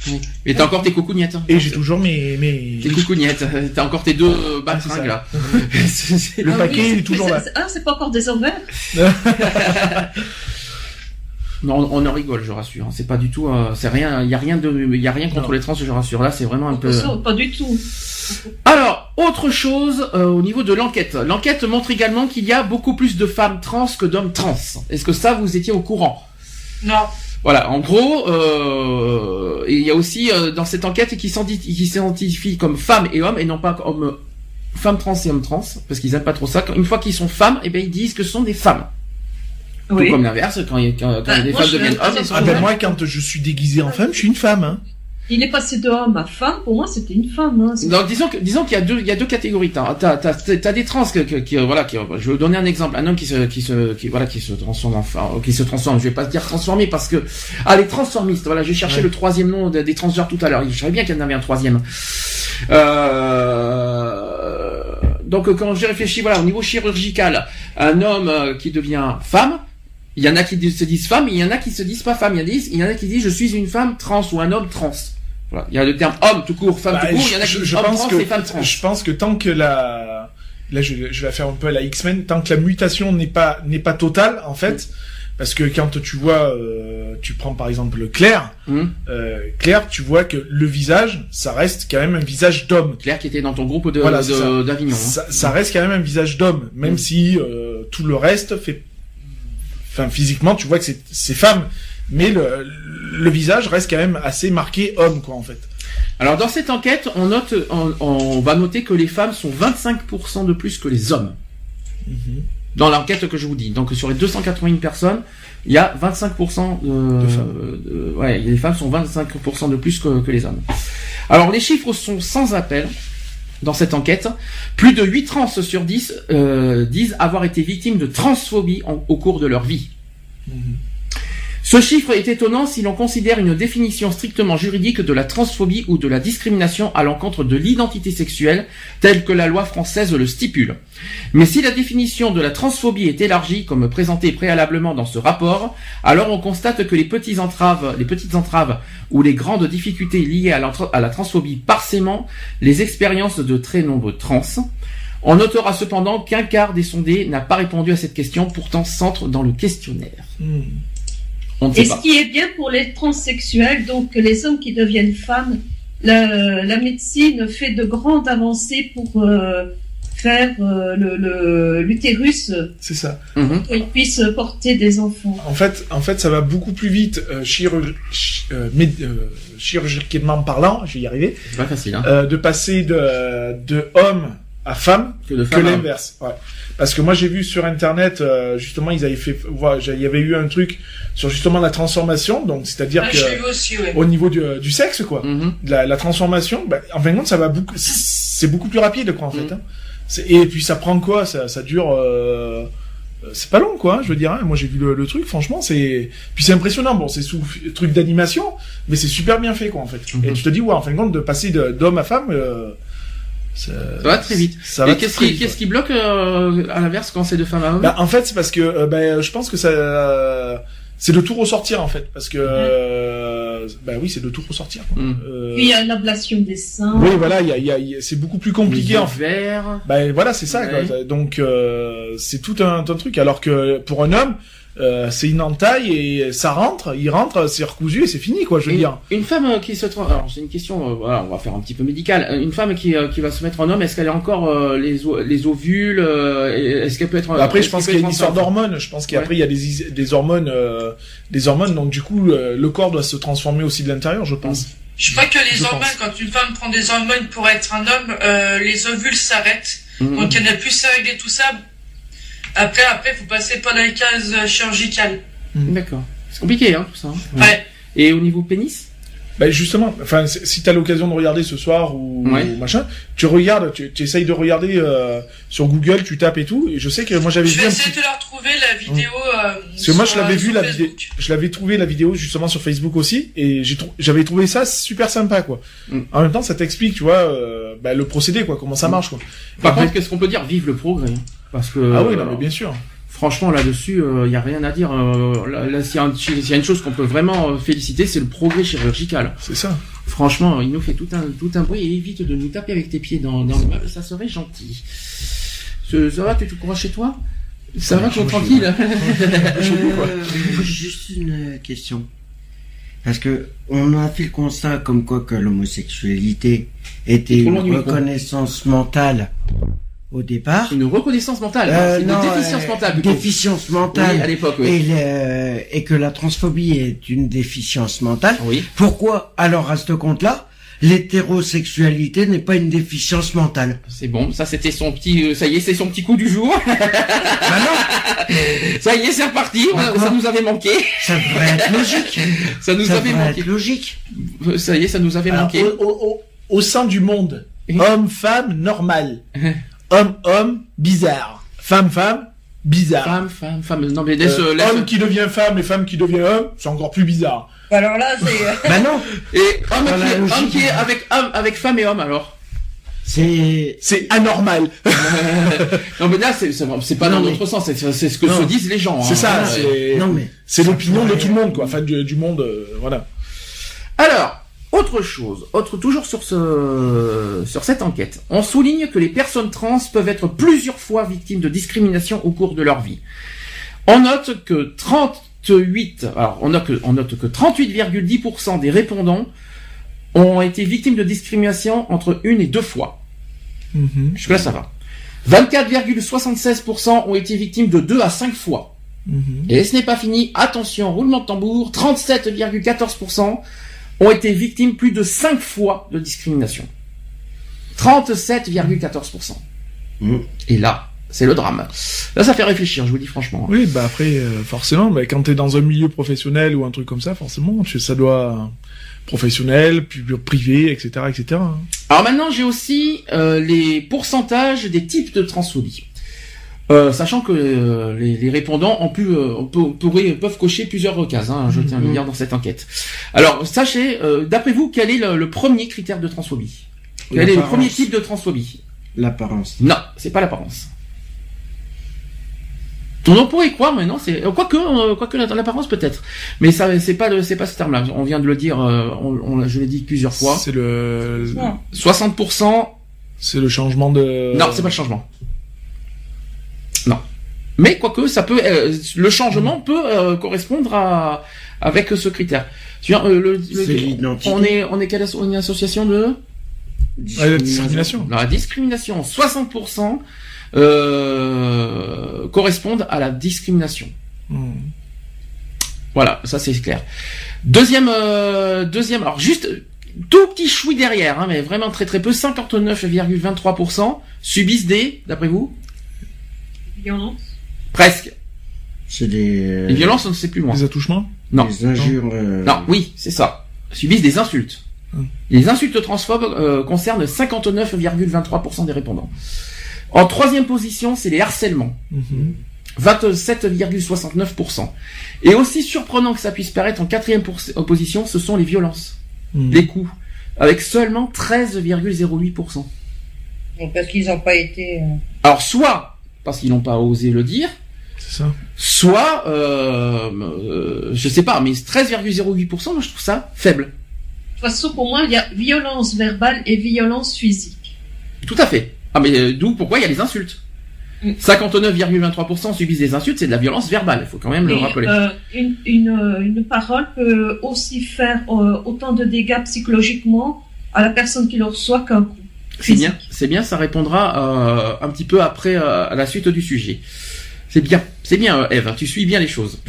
Oui. Mais t'as encore tes coucougnettes. Hein. Et j'ai toujours mes, mes... Tes coucougnettes. T'as encore tes deux euh, batringues là. c est, c est... Le ah, paquet oui, est, est toujours là. Ah, c'est pas encore des ovaires. Non, on en rigole, je rassure. C'est pas du tout. Euh, c'est rien. Il y a rien de, il y a rien contre non. les trans, je rassure. Là, c'est vraiment un peu. Pas du tout. Alors, autre chose euh, au niveau de l'enquête. L'enquête montre également qu'il y a beaucoup plus de femmes trans que d'hommes trans. Est-ce que ça, vous étiez au courant? Non. Voilà, en gros, euh, il y a aussi euh, dans cette enquête qui s'identifie comme femmes et hommes, et non pas comme femmes trans et hommes trans, parce qu'ils n'aiment pas trop ça. Une fois qu'ils sont femmes, eh ben, ils disent que ce sont des femmes. Oui. Tout comme l'inverse, quand, quand, quand bah, les femmes deviennent hommes, elles sont ah ben moi, quand je suis déguisé en femme, je suis une femme. Hein. Il est passé de homme à femme, pour moi c'était une femme. Hein. Donc disons que, disons qu'il y a deux, il y a deux catégories. T'as, t'as, t'as, t'as des trans que, que, qui, voilà, qui, je vais vous donner un exemple, un homme qui se, qui se, qui, voilà, qui se transforme en, qui se transforme. Je vais pas dire transformé parce que, ah, les transformistes. Voilà, j'ai cherché ouais. le troisième nom des, des transgenres tout à l'heure. Je savais bien qu'il y en avait un troisième. Euh, donc quand j'ai réfléchi, voilà, au niveau chirurgical, un homme qui devient femme. Il y en a qui se disent femme, il y en a qui se disent pas femme. Il y en a, il y en a qui disent je suis une femme trans ou un homme trans. Voilà. Il y a le terme homme tout court, femme bah, tout court, je, il y en a qui disent homme trans que, et femme trans. Je pense que tant que la... Là, je, je vais faire un peu à la X-Men. Tant que la mutation n'est pas, n'est pas totale, en fait, mm. parce que quand tu vois... Euh, tu prends par exemple Claire. Mm. Euh, Claire, tu vois que le visage, ça reste quand même un visage d'homme. Claire qui était dans ton groupe de, voilà, de, d'Avignon. Ça, hein. ça, ça reste quand même un visage d'homme, même mm. si euh, tout le reste fait... Enfin, physiquement, tu vois que c'est femme, mais le, le visage reste quand même assez marqué homme, quoi, en fait. Alors, dans cette enquête, on note, on, on va noter que les femmes sont vingt-cinq pour cent de plus que les hommes. Mm-hmm. Dans l'enquête que je vous dis. Donc, sur les deux cent quatre-vingt-un personnes, il y a vingt-cinq pour cent de, de femmes. De, ouais, les femmes sont vingt-cinq pour cent de plus que, que les hommes. Alors, les chiffres sont sans appel. Dans cette enquête, plus de huit trans sur dix euh, disent avoir été victimes de transphobie en, au cours de leur vie. Mmh. Ce chiffre est étonnant si l'on considère une définition strictement juridique de la transphobie ou de la discrimination à l'encontre de l'identité sexuelle, telle que la loi française le stipule. Mais si la définition de la transphobie est élargie, comme présentée préalablement dans ce rapport, alors on constate que les petites entraves, les petites entraves ou les grandes difficultés liées à, à la transphobie parsèment les expériences de très nombreux trans. On notera cependant qu'un quart des sondés n'a pas répondu à cette question, pourtant centre dans le questionnaire. Mmh. Et ce pas. qui est bien pour les transsexuels, donc les hommes qui deviennent femmes, la, la médecine fait de grandes avancées pour euh, faire euh, l'utérus c'est ça. pour qu'ils puissent porter des enfants. En fait, en fait ça va beaucoup plus vite, euh, chirurg... euh, mais, euh, chirurgiquement parlant, je vais y arriver, c'est pas facile, hein. euh, de passer de, de homme à femme que, que l'inverse. Ouais. Parce que moi j'ai vu sur internet euh, justement ils avaient fait, ouais, il y avait eu un truc sur justement la transformation, donc c'est-à-dire ah, que aussi, ouais. au niveau du, du sexe quoi, mm-hmm. la, la transformation, bah, en fin de compte ça va beaucoup, c'est beaucoup plus rapide quoi en mm-hmm. fait. Hein. Et puis ça prend quoi, ça, ça dure, euh, c'est pas long quoi, je veux dire. Hein. Moi j'ai vu le, le truc, franchement c'est, puis c'est impressionnant. Bon c'est sous truc d'animation, mais c'est super bien fait quoi en fait. Mm-hmm. Et tu te dis ouais en fin de compte de passer d'homme à femme. Euh, Ça, ça va très vite. Ça et qu'est-ce qui, qu'est-ce qui bloque euh, à l'inverse quand c'est de femmes à hommes? Bah, en fait, c'est parce que euh, bah, je pense que ça, euh, c'est de tout ressortir en fait, parce que euh, bah oui, c'est de tout ressortir. Quoi. Mm. Euh... Puis il y a l'ablation des seins. Oui, voilà, il y a, y a, y a, c'est beaucoup plus compliqué en verre. Bah voilà, c'est ça. Ouais. Quoi. Donc euh, c'est tout un, un truc. Alors que pour un homme, euh, c'est une entaille et ça rentre, il rentre, c'est recousu et c'est fini, quoi. Je veux une, dire. Une femme euh, qui se trans... alors c'est une question. Euh, voilà, on va faire un petit peu médical. Une femme qui euh, qui va se mettre en homme, est-ce qu'elle a encore euh, les o... les ovules euh, Est-ce qu'elle peut être après, je pense qu'il y a une histoire d'hormones. Je pense qu'après il y a des des hormones, euh, des hormones. Donc du coup, euh, le corps doit se transformer aussi de l'intérieur, je pense. Je crois que les je hormones, pense. quand une femme prend des hormones pour être un homme, euh, les ovules s'arrêtent. Mmh. Donc elle n'a plus ça régler tout ça. Après, après, vous passez pas dans les cases chirurgicales. Mmh. D'accord. C'est compliqué, hein, tout ça. Hein. Ouais. Et au niveau pénis? Ben justement, enfin, si t'as l'occasion de regarder ce soir ou, ouais. ou machin, tu regardes, tu, tu essayes de regarder euh, sur Google, tu tapes et tout. Et je sais que moi j'avais. Je vais essayer petit... de la retrouver la vidéo. Mmh. Euh, Parce que moi je l'avais vu la vidéo, je l'avais trouvé la vidéo justement sur Facebook aussi, et j'ai trou... j'avais trouvé ça super sympa, quoi. Mmh. En même temps, ça t'explique, tu vois, euh, ben, le procédé, quoi, comment ça marche, quoi. Par contre, qu'est-ce qu'on peut dire? Vive le progrès. Parce que ah oui, non, mais bien sûr. Franchement, là-dessus, il euh, n'y a rien à dire. Euh, là, là s'il y, un, y a une chose qu'on peut vraiment euh, féliciter, c'est le progrès chirurgical. C'est ça. Franchement, il nous fait tout un, tout un bruit et évite de nous taper avec tes pieds dans, dans le meuble. Ça serait gentil. Ça, ça va, tu te crois chez toi? Ça ouais, va, tu es tranquille? Juste une question. Parce que on a fait le constat comme quoi que l'homosexualité était une reconnaissance mentale. Au départ, une reconnaissance mentale, euh, hein, non, une déficience euh, mentale, plutôt. déficience mentale oui, à l'époque, oui. et, le, et que la transphobie est une déficience mentale. Oui. Pourquoi alors à ce compte-là, l'hétérosexualité n'est pas une déficience mentale? C'est bon, ça c'était son petit, ça y est, c'est son petit coup du jour. Bah non. Ça y est, c'est reparti. Encore. Ça nous avait manqué. Ça devrait être logique. Ça nous ça avait manqué. Être logique. Ça y est, ça nous avait alors, manqué. Au, au, au sein du monde, homme, femme, normal. Homme, homme, bizarre. Femme, femme, bizarre. Femme, femme, femme. Non, mais laisse, euh, laisse... Homme qui devient femme et femme qui devient homme, c'est encore plus bizarre. Alors là, c'est. Bah non. Et homme, voilà, qui, est, logique, homme qui est avec homme, avec femme et homme, alors. C'est c'est anormal. Non mais là c'est c'est pas dans notre sens, c'est c'est ce que se disent les gens. C'est ça. Non mais c'est l'opinion de tout le monde, quoi. Enfin du du monde, voilà. Alors. Autre chose, autre toujours sur ce sur cette enquête, on souligne que les personnes trans peuvent être plusieurs fois victimes de discrimination au cours de leur vie. On note que trente-huit, alors on note que on note que trente-huit virgule dix pour cent des répondants ont été victimes de discrimination entre une et deux fois. Mmh. Jusque là ça va. vingt-quatre virgule soixante-seize pour cent ont été victimes de deux à cinq fois. Mmh. Et ce n'est pas fini, attention, roulement de tambour, trente-sept virgule quatorze pour cent ont été victimes plus de cinq fois de discrimination. trente-sept virgule quatorze pour cent. Mmh. Et là, c'est le drame. Là, ça fait réfléchir, je vous dis franchement. Oui, bah après, euh, forcément, bah, quand t'es dans un milieu professionnel ou un truc comme ça, forcément, tu sais, ça doit... professionnel, privé, et cetera, et cetera. Alors maintenant, j'ai aussi euh, les pourcentages des types de transphobie. Euh, sachant que euh, les, les répondants ont pu, euh, pour, pourraient, peuvent cocher plusieurs cases. Hein, je tiens à le dire dans cette enquête. Alors, sachez, euh, d'après vous, quel est le, le premier critère de transphobie? Quel est le premier type de transphobie? L'apparence. Non, c'est pas l'apparence. On pourrait croire, mais non, c'est quoique, euh, quoique l'apparence peut-être. Mais ça, c'est pas, c'est pas ce terme-là. On vient de le dire. Euh, on, on, je l'ai dit plusieurs fois. C'est le soixante pour cent. C'est le changement de. Non, c'est pas le changement. Non, mais quoique ça peut, euh, le changement peut euh, correspondre à avec ce critère. Tu vois, euh, le, le, on est on est quelle asso une association de discrimination. Ouais, la discrimination. Non, la discrimination, soixante pour cent euh, correspondent à la discrimination. Mmh. Voilà, ça c'est clair. Deuxième euh, deuxième, alors juste tout petit choui derrière, hein, mais vraiment très très peu, cinquante-neuf virgule vingt-trois pour cent subissent des, d'après vous? Violence. Presque. C'est des. Les violences, on ne sait plus moins. Des attouchements? Non. Des injures. Euh... Non, oui, c'est ça. Subissent des insultes. Hum. Les insultes transphobes euh, concernent cinquante-neuf virgule vingt-trois pour cent des répondants. En troisième position, c'est les harcèlements. Mm-hmm. vingt-sept virgule soixante-neuf pour cent. Et aussi surprenant que ça puisse paraître, en quatrième position, ce sont les violences. Mm. Les coups. Avec seulement treize virgule zéro huit pour cent. Donc parce qu'ils n'ont pas été. Euh... Alors, soit. Parce qu'ils n'ont pas osé le dire. C'est ça. soit, euh, euh, je sais pas, mais treize virgule zéro huit pour cent, moi je trouve ça faible. De toute façon, pour moi, il y a violence verbale et violence physique. Tout à fait. Ah, mais euh, d'où, pourquoi il y a les insultes. Mm. cinquante-neuf virgule vingt-trois pour cent subissent des insultes, c'est de la violence verbale, il faut quand même et, le rappeler. Euh, une, une, une parole peut aussi faire euh, autant de dégâts psychologiquement à la personne qui le reçoit qu'un coup. C'est bien, c'est bien, ça répondra euh, un petit peu après euh, à la suite du sujet. C'est bien, c'est bien Eve, tu suis bien les choses.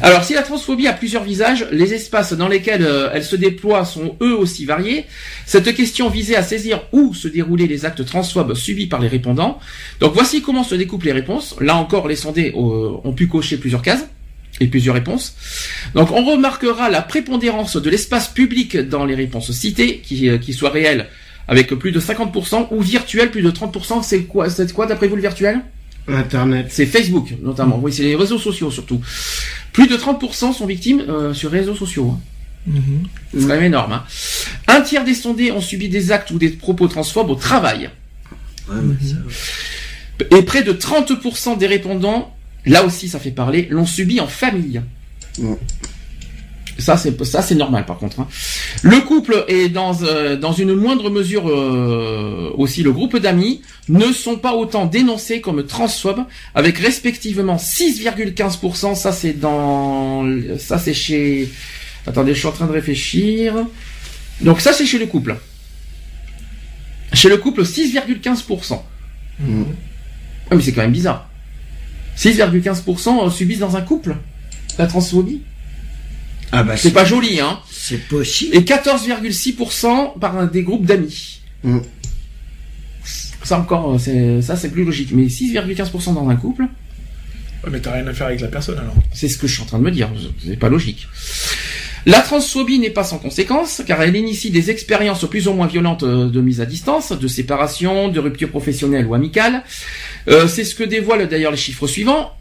Alors si la transphobie a plusieurs visages, les espaces dans lesquels euh, elle se déploie sont eux aussi variés. Cette question visait à saisir où se déroulaient les actes transphobes subis par les répondants. Donc voici comment se découpent les réponses. Là encore, les sondés euh, ont pu cocher plusieurs cases et plusieurs réponses. Donc on remarquera la prépondérance de l'espace public dans les réponses citées, qui, euh, qui soient réelles avec plus de cinquante pour cent ou virtuelles, plus de trente pour cent. C'est quoi, c'est quoi d'après vous le virtuel ? Internet. C'est Facebook, notamment. Mmh. Oui, c'est les réseaux sociaux, surtout. Plus de trente pour cent sont victimes euh, sur réseaux sociaux. Hein. Mmh. C'est quand même énorme. Hein. Un tiers des sondés ont subi des actes ou des propos transphobes au travail. Ouais, mmh. ça... Et près de trente pour cent des répondants, là aussi, ça fait parler, l'ont subi en famille. Mmh. Ça, c'est ça, c'est normal, par contre. Hein. Le couple et dans, euh, dans une moindre mesure euh, aussi le groupe d'amis ne sont pas autant dénoncés comme transphobes, avec respectivement six virgule quinze pour cent. Ça, c'est dans, ça, c'est chez. Attendez, je suis en train de réfléchir. Donc ça, c'est chez le couple. Chez le couple, six virgule quinze pour cent. Mmh. Ah, mais c'est quand même bizarre. six virgule quinze pour cent subissent dans un couple la transphobie. Ah bah c'est pas joli, hein. C'est possible. Et quatorze virgule six pour cent par un des groupes d'amis. Mm. Ça encore, ça c'est plus logique. Mais six virgule quinze pour cent dans un couple. Ouais, mais t'as rien à faire avec la personne alors. C'est ce que je suis en train de me dire. C'est pas logique. La transphobie n'est pas sans conséquence, car elle initie des expériences plus ou moins violentes de mise à distance, de séparation, de rupture professionnelle ou amicale. Euh, c'est ce que dévoilent d'ailleurs les chiffres suivants.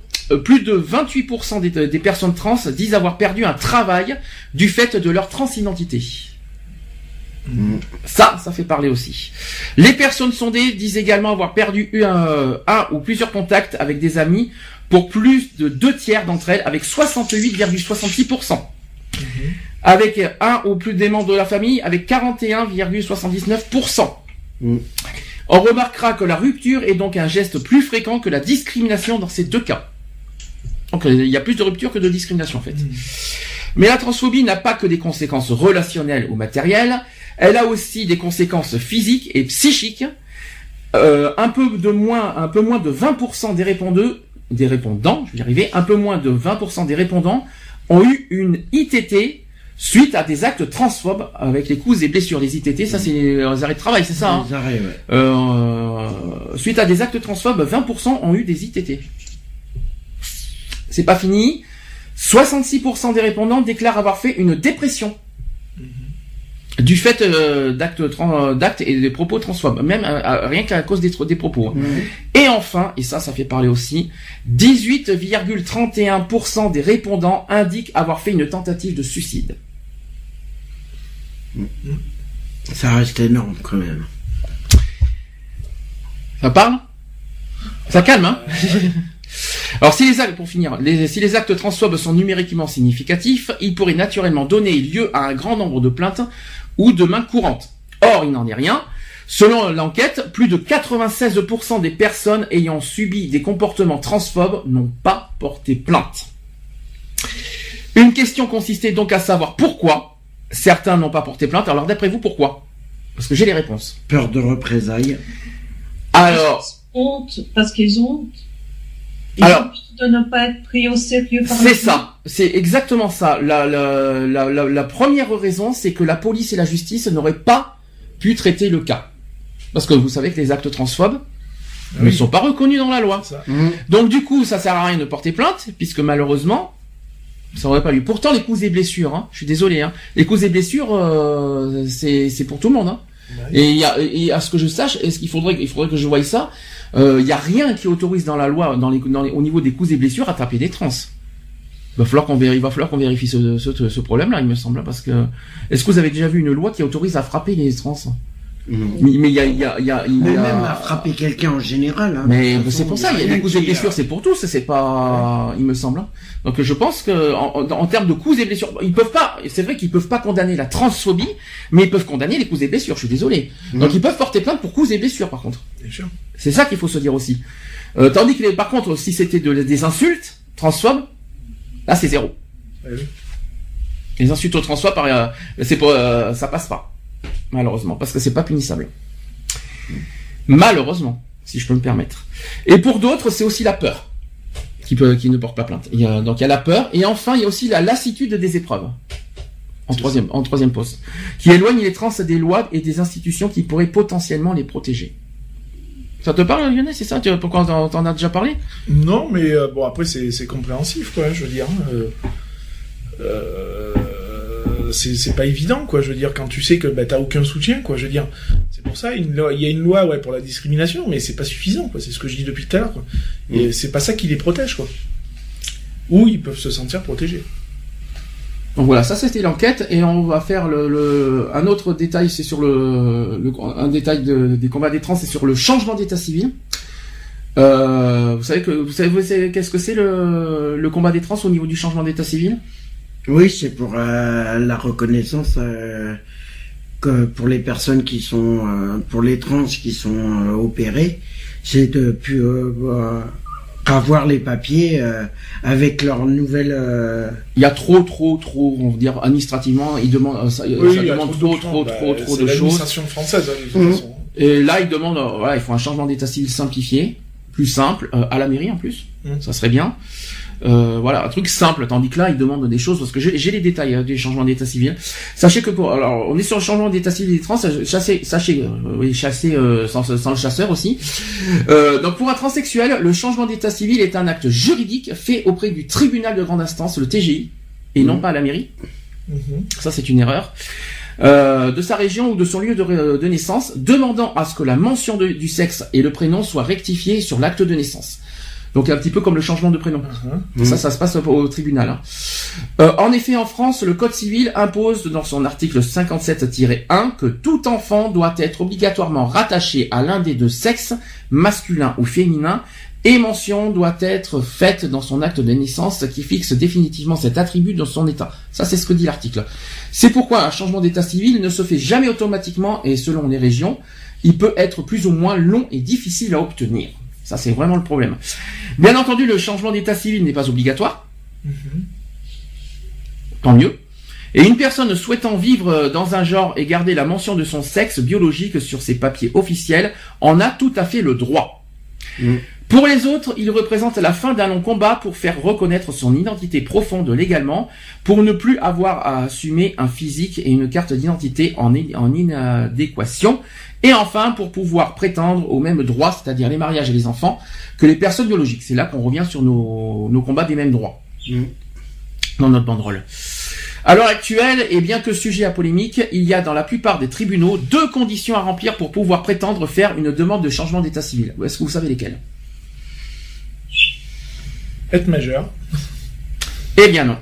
Plus de vingt-huit pour cent des, des personnes trans disent avoir perdu un travail du fait de leur transidentité. Mmh. Ça, ça fait parler aussi. Les personnes sondées disent également avoir perdu un, un ou plusieurs contacts avec des amis pour plus de deux tiers d'entre elles, avec soixante-huit virgule soixante-six pour cent. Mmh. Avec un ou plus des membres de la famille, avec quarante et un virgule soixante-dix-neuf pour cent. Mmh. On remarquera que la rupture est donc un geste plus fréquent que la discrimination dans ces deux cas. Donc il y a plus de rupture que de discrimination en fait. Mmh. Mais la transphobie n'a pas que des conséquences relationnelles ou matérielles, elle a aussi des conséquences physiques et psychiques. Euh, un peu de moins, un peu moins de vingt pour cent des répondants, des répondants, je vais y arriver, un peu moins de vingt pour cent des répondants ont eu une I T T suite à des actes transphobes avec les coups et blessures. Les I T T, ça c'est les arrêts de travail, c'est ça. Hein. Les arrêts, ouais. Euh, suite à des actes transphobes, vingt pour cent ont eu des I T T. C'est pas fini. soixante-six pour cent des répondants déclarent avoir fait une dépression. Mm-hmm. Du fait euh, d'actes trans, d'actes et des propos transphobes. Même euh, rien qu'à cause des, des propos. Mm-hmm. Et enfin, et ça, ça fait parler aussi, dix-huit virgule trente et un pour cent des répondants indiquent avoir fait une tentative de suicide. Mm-hmm. Ça reste énorme quand même. Ça parle? Ça calme, hein? Alors si les actes, pour finir, les, si les actes transphobes sont numériquement significatifs, ils pourraient naturellement donner lieu à un grand nombre de plaintes ou de mains courantes. Or, il n'en est rien. Selon l'enquête, plus de quatre-vingt-seize pour cent des personnes ayant subi des comportements transphobes n'ont pas porté plainte. Une question consistait donc à savoir pourquoi certains n'ont pas porté plainte. Alors d'après vous, pourquoi? Parce que j'ai les réponses. Peur de représailles. Alors... honte, parce qu'ils ont... Et alors, de ne pas être pris au sérieux par c'est ça, c'est exactement ça. La, la, la, la, la première raison, c'est que la police et la justice n'auraient pas pu traiter le cas. Parce que vous savez que les actes transphobes oui. ne sont pas reconnus dans la loi. Mmh. Donc du coup, ça sert à rien de porter plainte, puisque malheureusement, ça n'aurait pas lieu. Pourtant, les coups et blessures, hein, je suis désolé, hein, les coups et blessures, euh, c'est, c'est pour tout le monde. Hein. Et, y a, et à ce que je sache, est-ce qu'il faudrait, il faudrait que je voie ça, il euh, n'y a rien qui autorise dans la loi, dans les, dans les, au niveau des coups et blessures, à taper des trans. Il va falloir qu'on vérifie, va falloir qu'on vérifie ce, ce, ce problème-là, il me semble, parce que est-ce que vous avez déjà vu une loi qui autorise à frapper les trans? Mmh. Mais il mais y a, y a, y a, y a... même à frapper quelqu'un en général. Hein, mais c'est pour ça, il y a des coups et blessures, c'est pour tous, c'est pas, ouais. il me semble. Donc je pense que en, en termes de coups et blessures, ils peuvent pas. C'est vrai qu'ils peuvent pas condamner la transphobie, mais ils peuvent condamner les coups et blessures. Je suis désolé. Mmh. Donc ils peuvent porter plainte pour coups et blessures, par contre. C'est ça qu'il faut se dire aussi. Euh, tandis que par contre, si c'était de, des insultes transphobes, là c'est zéro. Ouais, oui. Les insultes aux transphobes, euh, c'est pas, euh, ça passe pas. Malheureusement, parce que c'est pas punissable. Malheureusement, si je peux me permettre. Et pour d'autres, c'est aussi la peur qui, peut, qui ne porte pas plainte. Il y a, donc il y a la peur, et enfin il y a aussi la lassitude des épreuves, en troisième, en troisième poste, qui éloigne les trans des lois et des institutions qui pourraient potentiellement les protéger. Ça te parle, Lionel, c'est ça? Pourquoi t'en as déjà parlé? Non, mais euh, bon, après c'est compréhensif, quoi, je veux dire. Euh... euh... C'est pas évident, quoi, je veux dire, quand tu sais que bah, t'as aucun soutien, quoi, je veux dire. C'est pour ça, il y a une loi, ouais, pour la discrimination, mais c'est pas suffisant, quoi, c'est ce que je dis depuis tout à l'heure, quoi. Et mmh. c'est pas ça qui les protège, quoi. Ou ils peuvent se sentir protégés. Donc voilà, ça c'était l'enquête, et on va faire le, le... un autre détail, c'est sur le... le... un détail de... des combats des trans, c'est sur le changement d'état civil. Euh, vous savez que vous savez, vous savez qu'est-ce que c'est le... le combat des trans au niveau du changement d'état civil? Oui, c'est pour euh, la reconnaissance euh, que pour les personnes qui sont, euh, pour les trans qui sont euh, opérées, c'est de plus euh, euh, avoir les papiers euh, avec leur nouvelle. Euh... Il y a trop, trop, trop, on va dire administrativement, ils demandent, ça, oui, ça il demande trop, trop, trop, bah, trop, trop de choses. L'administration française, hein, de mmh. façon. Et là, ils demandent, euh, voilà, il faut un changement d'état civil simplifié, plus simple, euh, à la mairie en plus, mmh. ça serait bien. Euh, voilà, un truc simple, tandis que là, ils demandent des choses, parce que j'ai les détails hein, des changements d'état civil. Sachez que pour, alors, on est sur le changement d'état civil des trans, chassez, sachez, euh, oui, chassez euh, sans, sans le chasseur aussi. Euh, donc pour un transsexuel, le changement d'état civil est un acte juridique fait auprès du tribunal de grande instance, le T G I, et mmh. non pas à la mairie. Mmh. Ça, c'est une erreur. Euh, de sa région ou de son lieu de, de naissance, demandant à ce que la mention de, du sexe et le prénom soient rectifiés sur l'acte de naissance. Donc un petit peu comme le changement de prénom. Uh-huh. Ça, ça se passe au tribunal. Hein. Euh, en effet, en France, le Code civil impose dans son article cinquante-sept tiret un que tout enfant doit être obligatoirement rattaché à l'un des deux sexes, masculin ou féminin, et mention doit être faite dans son acte de naissance qui fixe définitivement cet attribut dans son état. Ça, c'est ce que dit l'article. C'est pourquoi un changement d'état civil ne se fait jamais automatiquement et selon les régions, il peut être plus ou moins long et difficile à obtenir. Ça, c'est vraiment le problème. Bien entendu, le changement d'état civil n'est pas obligatoire. Mmh. Tant mieux. Et une personne souhaitant vivre dans un genre et garder la mention de son sexe biologique sur ses papiers officiels en a tout à fait le droit. Mmh. Pour les autres, il représente la fin d'un long combat pour faire reconnaître son identité profonde légalement, pour ne plus avoir à assumer un physique et une carte d'identité en, en inadéquation. Et enfin, pour pouvoir prétendre aux mêmes droits, c'est-à-dire les mariages et les enfants, que les personnes biologiques. C'est là qu'on revient sur nos, nos combats des mêmes droits, mmh. dans notre banderole. À l'heure actuelle, et bien que sujet à polémique, il y a dans la plupart des tribunaux deux conditions à remplir pour pouvoir prétendre faire une demande de changement d'état civil. Est-ce que vous savez lesquelles? Être majeur. Eh bien non.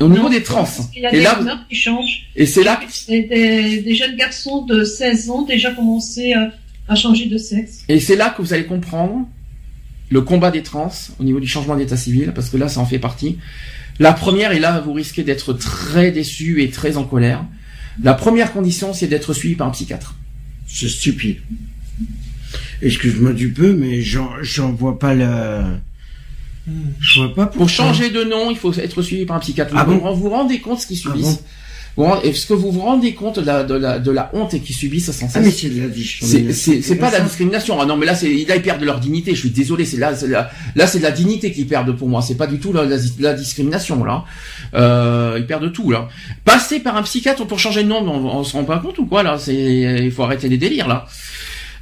Au niveau non, des trans. Il y a et des là, qui changent. Et c'est là des, des jeunes garçons de seize ans déjà commencé à, à changer de sexe. Et c'est là que vous allez comprendre le combat des trans au niveau du changement d'état civil, parce que là, ça en fait partie. La première, et là, vous risquez d'être très déçu et très en colère. La première condition, c'est d'être suivi par un psychiatre. C'est stupide. Excuse-moi du peu, mais j'en vois pas la... Je vois pas pour changer de nom, il faut être suivi par un psychiatre. Ah vous, bon vous vous rendez compte ce qu'ils subissent? Ah bon et ce que vous vous rendez compte de la, de la, de la honte et qu'ils subissent sans cesse. Ah mais c'est de la discrimination. C'est pas de la discrimination. Ah non mais là c'est là ils perdent de leur dignité. Je suis désolé, c'est là la, là c'est de la dignité qu'ils perdent pour moi. C'est pas du tout la, la, la discrimination là. Euh, ils perdent tout là. Passer par un psychiatre pour changer de nom, on, on se rend pas compte ou quoi là? C'est il faut arrêter les délires là.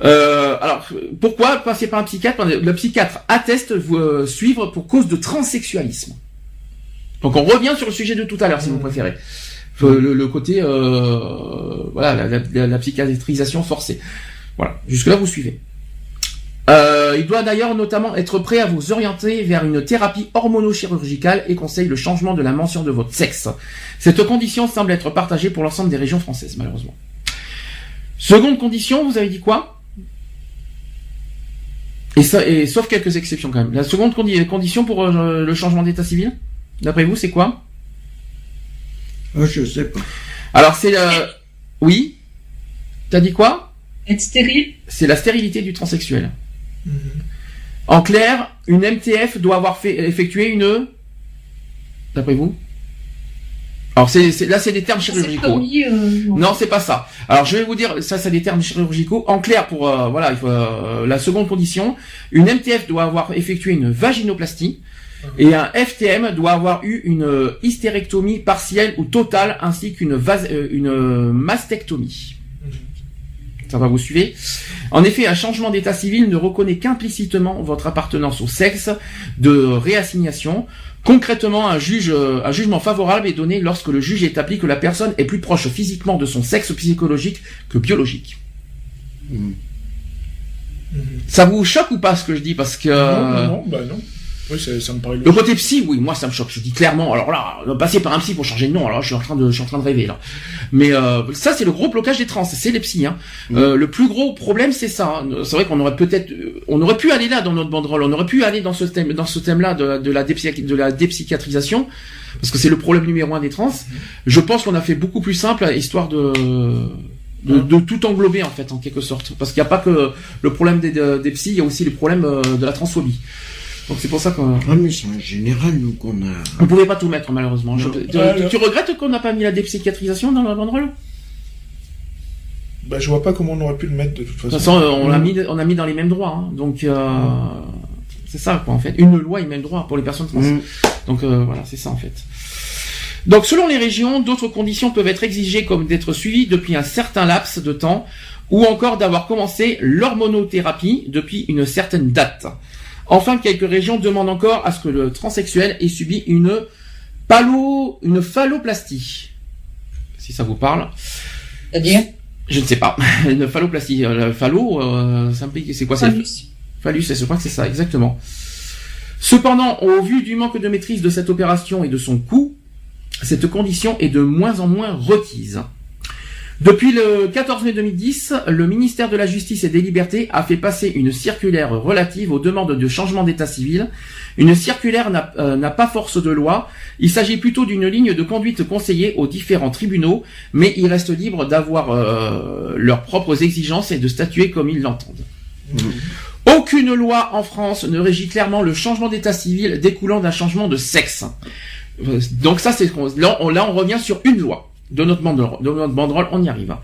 Euh, alors, pourquoi passer par un psychiatre? Le psychiatre atteste euh, suivre pour cause de transsexualisme. Donc on revient sur le sujet de tout à l'heure, si mmh. vous préférez. Le, le côté, euh, voilà, la, la, la psychiatrisation forcée. Voilà, jusque-là, vous suivez. Euh, il doit d'ailleurs notamment être prêt à vous orienter vers une thérapie hormonochirurgicale et conseille le changement de la mention de votre sexe. Cette condition semble être partagée pour l'ensemble des régions françaises, malheureusement. Seconde condition, vous avez dit quoi? Et, ça, et sauf quelques exceptions quand même. La seconde condi condition pour euh, le changement d'état civil, d'après vous, c'est quoi? Oh, je sais pas. Alors c'est la... Euh... Oui. T'as dit quoi? Être stérile. C'est la stérilité du transsexuel. Mmh. En clair, une M T F doit avoir fait, effectué une... D'après vous? Alors c'est, c'est, là c'est des termes chirurgicaux. Mis, euh, non, non c'est pas ça. Alors je vais vous dire, ça c'est des termes chirurgicaux. En clair, pour euh, voilà, il faut, euh, la seconde condition, une M T F doit avoir effectué une vaginoplastie et un F T M doit avoir eu une hystérectomie partielle ou totale ainsi qu'une euh, une mastectomie. Ça va, vous suivez? En effet, un changement d'état civil ne reconnaît qu'implicitement votre appartenance au sexe de réassignation. Concrètement, un juge, un jugement favorable est donné lorsque le juge établit que la personne est plus proche physiquement de son sexe psychologique que biologique. Mmh. Mmh. Ça vous choque ou pas ce que je dis? Parce que... Non, non, non, bah non. Oui, ça, ça me paraît logique. Le côté psy, oui, moi ça me choque, je dis clairement. Alors là, passer par un psy pour changer de nom, alors je suis en train de, je suis en train de rêver là. Mais euh, ça, c'est le gros blocage des trans, c'est les psys. Hein. Mmh. Euh, le plus gros problème, c'est ça. C'est vrai qu'on aurait peut-être, on aurait pu aller là dans notre banderole, on aurait pu aller dans ce thème, dans ce thème-là de, de la dépsy, de la dépsychiatrisation, parce que c'est le problème numéro un des trans. Mmh. Je pense qu'on a fait beaucoup plus simple, histoire de. De, de tout englober en fait, en quelque sorte, parce qu'il n'y a pas que le problème des, des psys, il y a aussi le problème de la transphobie. Donc c'est pour ça qu'on... Ah mais c'est en général nous qu'on a... On pouvait pas tout mettre malheureusement. Je... Tu, Alors... tu regrettes qu'on n'a pas mis la dépsychiatrisation dans la banderole? Bah je vois pas comment on aurait pu le mettre de toute façon. De toute façon on l'a mis, on a mis dans les mêmes droits. Hein. Donc euh... mm. c'est ça quoi en fait. Une loi et même droit pour les personnes trans. Mm. Donc euh, voilà c'est ça en fait. Donc selon les régions, d'autres conditions peuvent être exigées comme d'être suivies depuis un certain laps de temps ou encore d'avoir commencé l'hormonothérapie depuis une certaine date. Enfin, quelques régions demandent encore à ce que le transsexuel ait subi une palo, une phalloplastie. Si ça vous parle. Eh bien. Je ne sais pas. Une phalloplastie. Le phallo, euh, ça me pique. C'est quoi ça? Phallus. Phallus, je crois que c'est ça, exactement. Cependant, au vu du manque de maîtrise de cette opération et de son coût, cette condition est de moins en moins requise. Depuis le quatorze mai deux mille dix, le ministère de la Justice et des Libertés a fait passer une circulaire relative aux demandes de changement d'état civil. Une circulaire n'a euh, pas force de loi. Il s'agit plutôt d'une ligne de conduite conseillée aux différents tribunaux, mais ils restent libres d'avoir euh, leurs propres exigences et de statuer comme ils l'entendent. Mmh. Aucune loi en France ne régit clairement le changement d'état civil découlant d'un changement de sexe. Donc ça, c'est là, on, là, on revient sur une loi. De notre banderole, de notre banderole, on y arrive.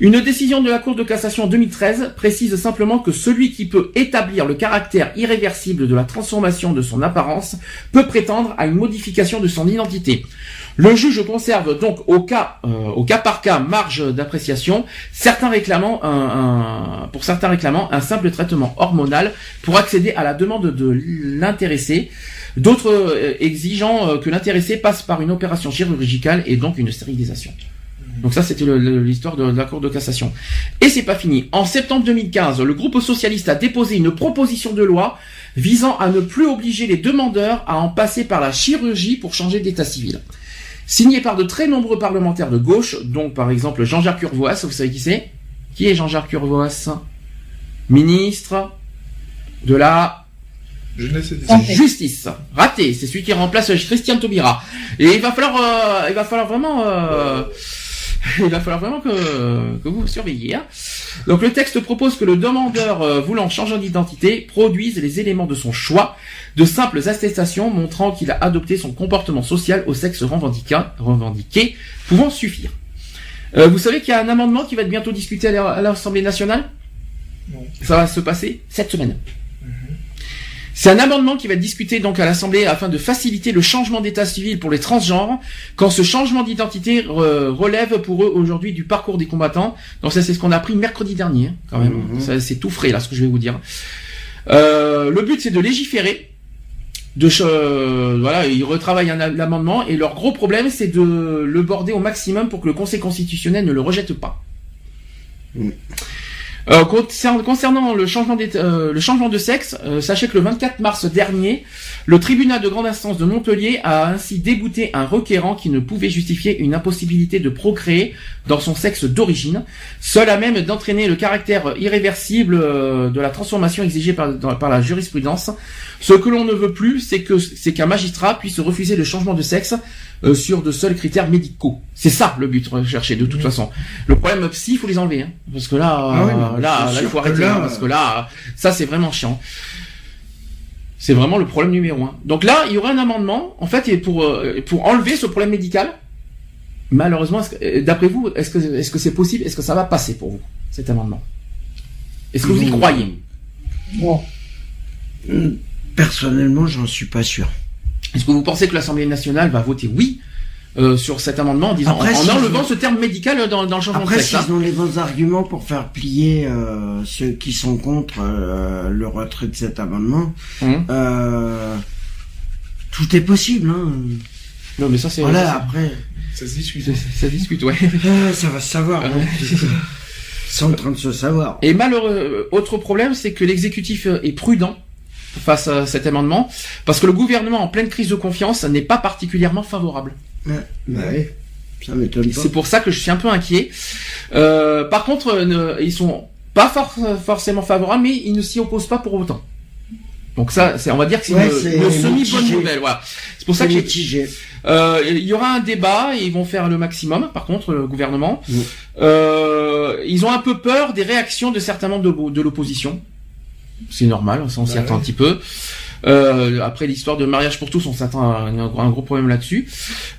Une décision de la Cour de cassation en deux mille treize précise simplement que celui qui peut établir le caractère irréversible de la transformation de son apparence peut prétendre à une modification de son identité. Le juge conserve donc au cas, euh, au cas par cas marge d'appréciation, certains réclamant un, un, pour certains réclamant un simple traitement hormonal pour accéder à la demande de l'intéressé. D'autres exigeant que l'intéressé passe par une opération chirurgicale et donc une stérilisation. Donc ça, c'était l'histoire de, de la Cour de cassation. Et c'est pas fini. En septembre deux mille quinze, le groupe socialiste a déposé une proposition de loi visant à ne plus obliger les demandeurs à en passer par la chirurgie pour changer d'état civil. Signée par de très nombreux parlementaires de gauche, dont par exemple Jean-Jacques Urvoas, vous savez qui c'est? Qui est Jean-Jacques Urvoas? Ministre de la... Jeunesse et des justice. Raté, c'est celui qui remplace Christiane Taubira. Et il va falloir, euh, il va falloir vraiment, euh, il va falloir vraiment que, que vous vous surveilliez. Hein. Donc le texte propose que le demandeur euh, voulant changer d'identité produise les éléments de son choix, de simples attestations montrant qu'il a adopté son comportement social au sexe revendiqué, pouvant suffire. Euh, vous savez qu'il y a un amendement qui va être bientôt discuté à l'Assemblée nationale. Non. Ça va se passer cette semaine. C'est un amendement qui va être discuté donc à l'Assemblée afin de faciliter le changement d'état civil pour les transgenres, quand ce changement d'identité relève pour eux aujourd'hui du parcours des combattants. Donc ça, c'est ce qu'on a appris mercredi dernier, quand même. Mmh. C'est tout frais là, ce que je vais vous dire. Euh, le but, c'est de légiférer. De euh, voilà, ils retravaillent l'amendement et leur gros problème, c'est de le border au maximum pour que le Conseil constitutionnel ne le rejette pas. Mmh. Euh, concernant le changement, euh, le changement de sexe, euh, sachez que le vingt-quatre mars dernier, le tribunal de grande instance de Montpellier a ainsi débouté un requérant qui ne pouvait justifier une impossibilité de procréer dans son sexe d'origine, seul à même d'entraîner le caractère irréversible euh, de la transformation exigée par, dans, par la jurisprudence. Ce que l'on ne veut plus, c'est que c'est qu'un magistrat puisse refuser le changement de sexe euh, sur de seuls critères médicaux. C'est ça le but recherché, de toute oui. façon. Le problème psy, il faut les enlever, hein, parce que là, ah oui, euh, là, là il faut arrêter, là... Hein, parce que là, ça c'est vraiment chiant. C'est vraiment le problème numéro un. Donc là, il y aurait un amendement, en fait, pour euh, pour enlever ce problème médical. Malheureusement, d'après vous, est-ce que est-ce que c'est possible, est-ce que ça va passer pour vous, cet amendement? Est-ce que vous y croyez? Bon. Personnellement, j'en suis pas sûr. Est-ce que vous pensez que l'Assemblée nationale va voter oui euh, sur cet amendement en disant après, en, en si enlevant ce terme médical dans, dans le changement après, de texte? Après, s'ils hein. ont les bons arguments pour faire plier euh, ceux qui sont contre euh, le retrait de cet amendement, mmh. euh, tout est possible. Hein. Non, mais ça c'est. Voilà, ça, après. Ça se discute. Ça, ça se discute, ouais. Euh, ça va se savoir. Euh, hein. C'est en train de se savoir. Et malheureux, autre problème, c'est que l'exécutif est prudent face à cet amendement, parce que le gouvernement en pleine crise de confiance n'est pas particulièrement favorable. Ouais, bah ouais. Ça m'étonne pas. C'est pour ça que je suis un peu inquiet. Euh, par contre, euh, ils sont pas for forcément favorables, mais ils ne s'y opposent pas pour autant. Donc ça, on va dire que c'est ouais, une, une semi-bonne nouvelle. Voilà. C'est pour ça que j'ai... Euh, il y aura un débat, et ils vont faire le maximum, par contre, le gouvernement. Oui. Euh, ils ont un peu peur des réactions de certains membres de, de l'opposition. C'est normal, ça, on bah s'y ouais. attend un petit peu. Euh, après l'histoire de mariage pour tous, on s'attend à un, un gros problème là-dessus.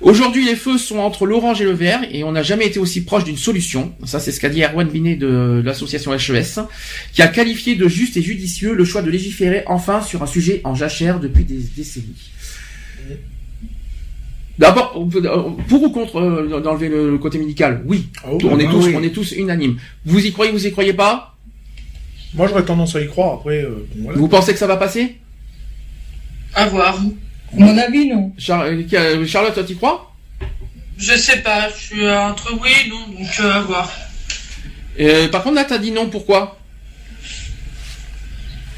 Aujourd'hui, les feux sont entre l'orange et le vert, et on n'a jamais été aussi proche d'une solution. Ça, c'est ce qu'a dit Erwan Binet de, de l'association H E S, qui a qualifié de juste et judicieux le choix de légiférer enfin sur un sujet en jachère depuis des décennies. D'abord, pour ou contre euh, d'enlever le, le côté médical? Oui, oh, on, bah est bah tous, oui. on est tous unanimes. Vous y croyez, vous y croyez pas? Moi, j'aurais tendance à y croire, après... Euh, voilà. Vous pensez que ça va passer? À voir. Mon avis, non. Char euh, Charlotte, toi, t'y crois? Je sais pas, je suis entre oui et non, donc euh, à voir. Et, par contre, là, t'as dit non, pourquoi?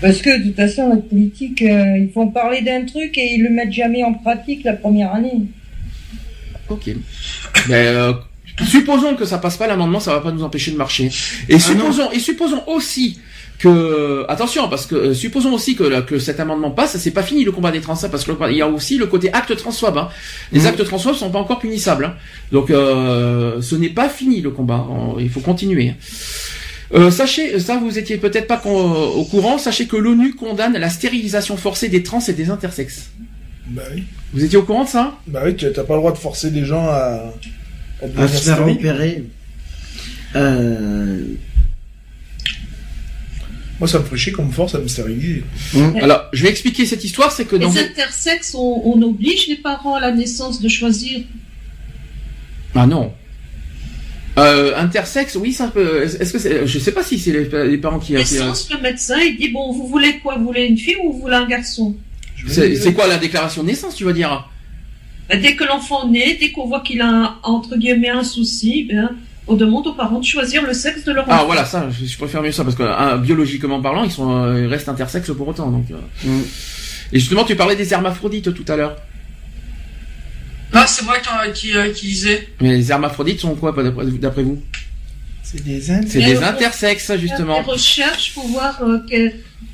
Parce que, de toute façon, les politiques, euh, ils font parler d'un truc et ils le mettent jamais en pratique la première année. Ok. Mais... Euh... supposons que ça passe pas l'amendement, ça va pas nous empêcher de marcher. Et ah supposons non. et supposons aussi que attention parce que supposons aussi que que cet amendement passe, c'est pas fini le combat des trans parce que il y a aussi le côté acte transphobes. Hein. Les mmh. actes transphobes sont pas encore punissables. Hein. Donc euh, ce n'est pas fini le combat, il faut continuer. Euh, sachez, ça vous étiez peut-être pas au courant, sachez que l'ONU condamne la stérilisation forcée des trans et des intersexes. Bah oui. Vous étiez au courant de ça? Bah oui, t'as pas le droit de forcer des gens à à se faire repérer. Euh... Moi, ça me ferait chier qu'on me force à me stériliser. Mmh. Alors, je vais expliquer cette histoire, c'est que... Dans les vous... intersexes, on, on oblige les parents à la naissance de choisir. Ah non. Euh, intersexe, oui, c'est un peu... Est-ce que c'est... Je sais pas si c'est les, les parents qui... Naissance, le médecin, il dit, bon, vous voulez quoi? Vous voulez une fille ou vous voulez un garçon? C'est quoi la déclaration de naissance, tu veux dire? Dès que l'enfant naît, dès qu'on voit qu'il a un, entre guillemets un souci, ben, on demande aux parents de choisir le sexe de leur enfant. Ah voilà, ça, je, je préfère mieux ça parce que hein, biologiquement parlant, ils sont, euh, ils restent intersexes pour autant. Donc, euh... mm. Et justement, tu parlais des hermaphrodites tout à l'heure. Ah, c'est moi qui, euh, qui disais. Mais les hermaphrodites sont quoi, d'après vous? C'est des, inter des intersexes, justement. Faire des recherches pour voir euh,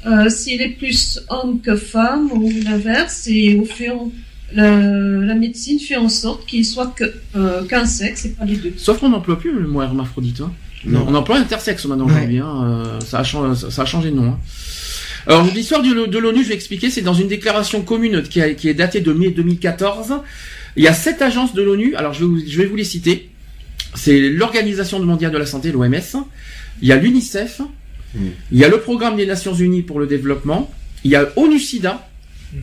euh, s'il est plus homme que femme ou l'inverse, et au fait on... Le, la médecine fait en sorte qu'il soit qu'un euh, qu sexe et pas les deux. Sauf qu'on n'emploie plus le mot hermaphrodite. Hein. Non. On emploie intersexe maintenant, ouais. bien. Euh, ça, a ça, ça a changé de nom. Hein. Alors, l'histoire de, de l'ONU, je vais expliquer, c'est dans une déclaration commune qui, a, qui est datée de mai deux mille quatorze. Il y a sept agences de l'ONU, alors je vais, vous, je vais vous les citer. C'est l'Organisation mondiale de la santé, l'O M S. Il y a l'UNICEF. Mmh. Il y a le Programme des Nations Unies pour le développement. Il y a ONU-SIDA. Mmh.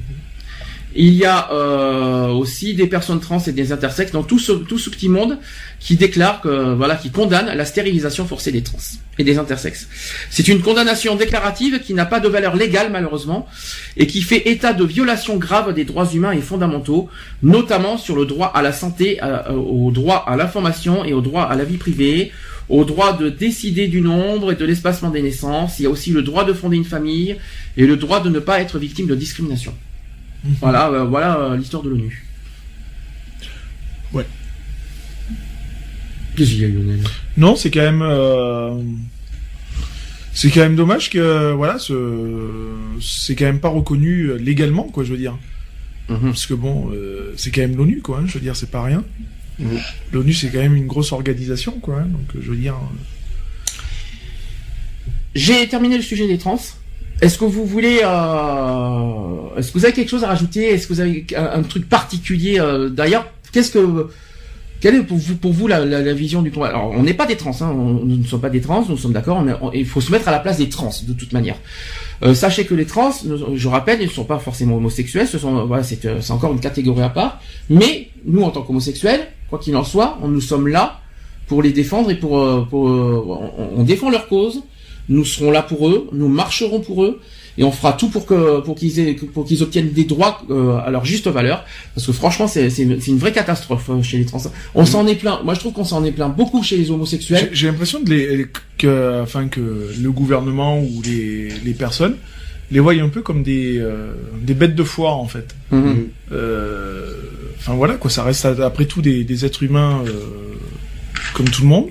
Il y a euh, aussi des personnes trans et des intersexes dans tout ce, tout ce petit monde qui déclare que voilà, qui condamne la stérilisation forcée des trans et des intersexes. C'est une condamnation déclarative qui n'a pas de valeur légale malheureusement et qui fait état de violations graves des droits humains et fondamentaux, notamment sur le droit à la santé, à, au droit à l'information et au droit à la vie privée, au droit de décider du nombre et de l'espacement des naissances. Il y a aussi le droit de fonder une famille et le droit de ne pas être victime de discrimination. Mmh. Voilà, euh, voilà euh, l'histoire de l'ONU. Ouais. Qu'est-ce qu'il y a, Lionel ? Non, c'est quand même... Euh... C'est quand même dommage que voilà, ce c'est quand même pas reconnu légalement, quoi, je veux dire. Mmh. Parce que bon, euh, c'est quand même l'ONU, quoi, hein, je veux dire, c'est pas rien. Mmh. L'ONU, c'est quand même une grosse organisation, quoi, hein, donc je veux dire. Euh... J'ai terminé le sujet des trans. Est-ce que vous voulez, euh... est-ce que vous avez quelque chose à rajouter? Est-ce que vous avez un, un truc particulier euh, d'ailleurs? Qu'est-ce que Quelle est pour vous, pour vous la, la, la vision du combat? Alors, on n'est pas des trans, hein, on, nous ne sommes pas des trans, nous sommes d'accord, il faut se mettre à la place des trans, de toute manière. Euh, sachez que les trans, je rappelle, ils ne sont pas forcément homosexuels, ce sont, voilà, c'est euh, encore une catégorie à part, mais nous, en tant qu'homosexuels, quoi qu'il en soit, on, nous sommes là pour les défendre et pour... Euh, pour euh, on, on défend leur cause, nous serons là pour eux, nous marcherons pour eux, et on fera tout pour que pour qu'ils aient, pour qu'ils obtiennent des droits euh, à leur juste valeur, parce que franchement c'est c'est une vraie catastrophe chez les trans. On s'en est plaint. Moi je trouve qu'on s'en est plaint beaucoup chez les homosexuels. J'ai l'impression de les que enfin que le gouvernement ou les les personnes les voient un peu comme des euh, des bêtes de foire en fait. Mm -hmm. euh, enfin voilà quoi, ça reste après tout des des êtres humains euh, comme tout le monde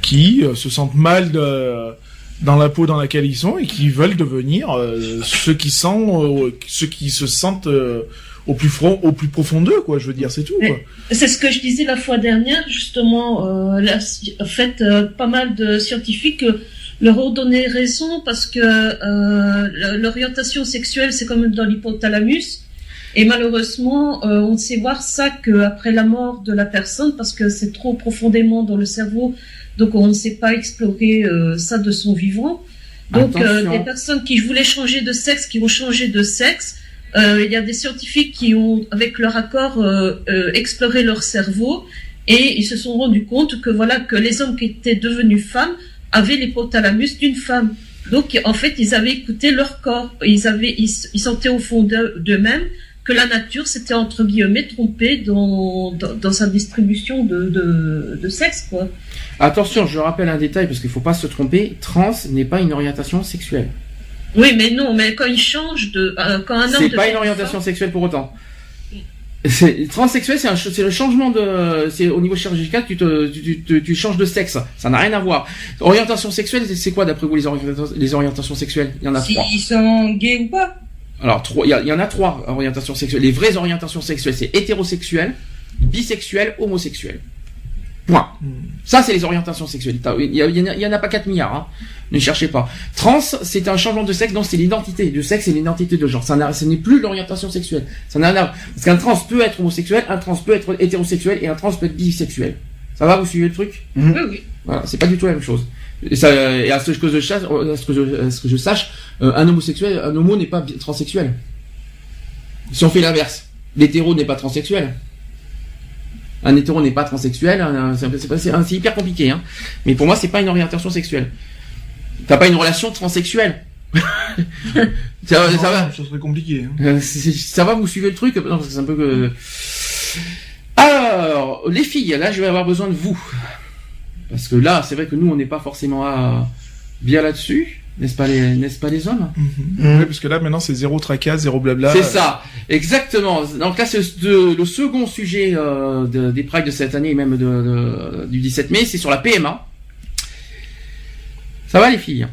qui euh, se sentent mal de dans la peau dans laquelle ils sont et qui veulent devenir euh, ceux qui sont euh, ceux qui se sentent euh, au plus front, au plus profond d'eux, quoi, je veux dire, c'est tout, quoi. C'est ce que je disais la fois dernière, justement, euh, là, en fait, euh, pas mal de scientifiques euh, leur ont donné raison parce que euh, l'orientation sexuelle, c'est quand même dans l'hypothalamus, et malheureusement, euh, on ne sait voir ça qu'après la mort de la personne parce que c'est trop profondément dans le cerveau. Donc on ne sait pas explorer euh, ça de son vivant. Donc euh, des personnes qui voulaient changer de sexe, qui ont changé de sexe, euh, il y a des scientifiques qui ont, avec leur accord, euh, euh, exploré leur cerveau et ils se sont rendus compte que voilà que les hommes qui étaient devenus femmes avaient l'hypothalamus d'une femme. Donc en fait ils avaient écouté leur corps, ils avaient, ils, ils sentaient au fond d'eux-mêmes que la nature s'était entre guillemets trompée dans, dans, dans sa distribution de, de, de sexe, quoi. Attention, je rappelle un détail parce qu'il ne faut pas se tromper, trans n'est pas une orientation sexuelle. Oui, mais non, mais quand il change de... Euh, quand un homme c'est pas une orientation sexuelle pour autant. Transsexuel, c'est le changement de... c'est au niveau chirurgical, tu, te, tu, tu, tu changes de sexe. Ça n'a rien à voir. Orientation sexuelle, c'est quoi d'après vous les, ori les orientations sexuelles? Il y en a si trois. Ils sont gays ou pas? Alors, il y, y en a trois orientations sexuelles. Les vraies orientations sexuelles, c'est hétérosexuel, bisexuel, homosexuel. Point. Ça, c'est les orientations sexuelles. Il y, y, y en a pas quatre milliards, hein. Ne cherchez pas. Trans, c'est un changement de sexe, non, c'est l'identité. De sexe, c'est l'identité de genre. Ça ce n'est plus l'orientation sexuelle. Ça n'a parce qu'un trans peut être homosexuel, un trans peut être hétérosexuel et un trans peut être bisexuel. Ça va, vous suivez le truc? Mm-hmm. Oui, oui. Voilà, c'est pas du tout la même chose. Et, ça, et à ce que je sache, à ce que je, à ce que je sache, un homosexuel, un homo n'est pas transsexuel. Si on fait l'inverse, l'hétéro n'est pas transsexuel. Un hétéro n'est pas transsexuel, c'est hyper compliqué, hein. Mais pour moi, c'est pas une orientation sexuelle. T'as pas une relation transsexuelle. ça, non, ça va. Ça serait compliqué. Hein. Ça va, vous suivez le truc? Non, c'est un peu que. Alors, les filles, là, je vais avoir besoin de vous. Parce que là, c'est vrai que nous, on n'est pas forcément à... bien là-dessus. N'est-ce pas les, n'est-ce pas les hommes? Mm-hmm. Oui, parce que là, maintenant, c'est zéro tracas, zéro blabla. C'est ça, exactement. Donc là, c'est le second sujet euh, de, des Prides de cette année, et même de, de, du dix-sept mai, c'est sur la P M A. Ça va, les filles?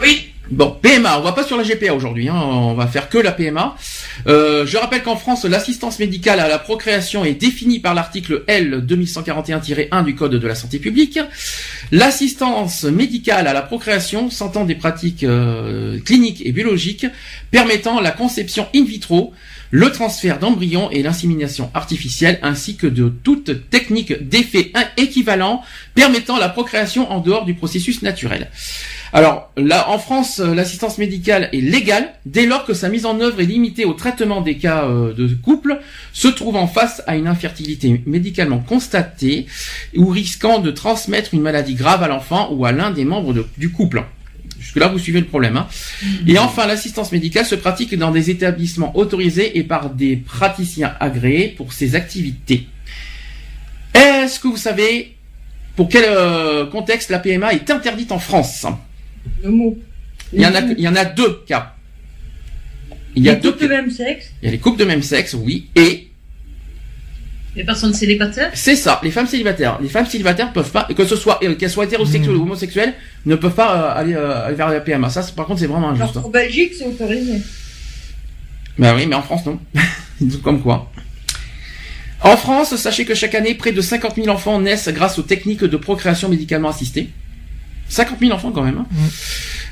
Oui. Bon, P M A, on va pas sur la G P A aujourd'hui, hein, on va faire que la P M A. Euh, je rappelle qu'en France, l'assistance médicale à la procréation est définie par l'article L deux mille cent quarante et un tiret un du Code de la santé publique. L'assistance médicale à la procréation s'entend des pratiques euh, cliniques et biologiques permettant la conception in vitro, le transfert d'embryons et l'insémination artificielle, ainsi que de toute technique d'effet équivalent permettant la procréation en dehors du processus naturel. Alors, là, en France, l'assistance médicale est légale dès lors que sa mise en œuvre est limitée au traitement des cas euh, de couple se trouvant face à une infertilité médicalement constatée ou risquant de transmettre une maladie grave à l'enfant ou à l'un des membres de, du couple. Jusque-là, vous suivez le problème. Hein. Mmh. Et enfin, l'assistance médicale se pratique dans des établissements autorisés et par des praticiens agréés pour ces activités. Est-ce que vous savez Pour quel euh, contexte la P M A est interdite en France? Le mot. Il y, en a, il y en a deux cas. Il y a les deux couples de même sexe. Il y a les couples de même sexe, oui, et... les personnes célibataires. C'est ça, les femmes célibataires. Les femmes célibataires peuvent pas, que ce soit qu'elles soient hétérosexuelles mmh. ou homosexuelles, ne peuvent pas euh, aller, euh, aller vers la P M A. Ça, par contre, c'est vraiment injuste. Alors, en Belgique, c'est autorisé. Ben oui, mais en France, non. Comme quoi. En France, sachez que chaque année, près de cinquante mille enfants naissent grâce aux techniques de procréation médicalement assistée. cinquante mille enfants quand même. Hein. Mmh.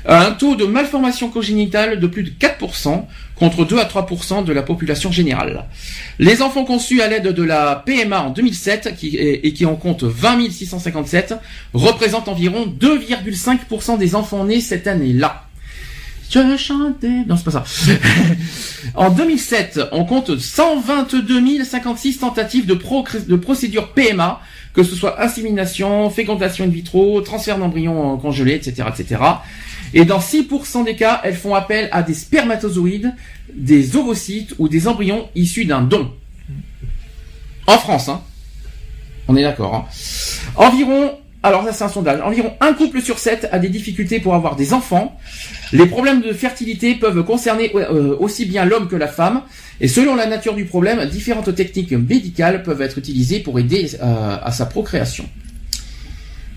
Un taux de malformation congénitale de plus de quatre pour cent contre deux à trois pour cent de la population générale. Les enfants conçus à l'aide de la P M A en deux mille sept qui, et, et qui en compte vingt mille six cent cinquante-sept représentent environ deux virgule cinq pour cent des enfants nés cette année-là. Je chantais... Non, c'est pas ça. En deux mille sept, on compte cent vingt-deux mille cinquante-six tentatives de, de procédure P M A, que ce soit insémination, fécondation in vitro, transfert d'embryons congelés, et cetera, et cetera. Et dans six pour cent des cas, elles font appel à des spermatozoïdes, des ovocytes ou des embryons issus d'un don. En France, hein. On est d'accord, hein. Environ... Alors ça c'est un sondage. Environ un couple sur sept a des difficultés pour avoir des enfants. Les problèmes de fertilité peuvent concerner euh, aussi bien l'homme que la femme. Et selon la nature du problème, différentes techniques médicales peuvent être utilisées pour aider euh, à sa procréation.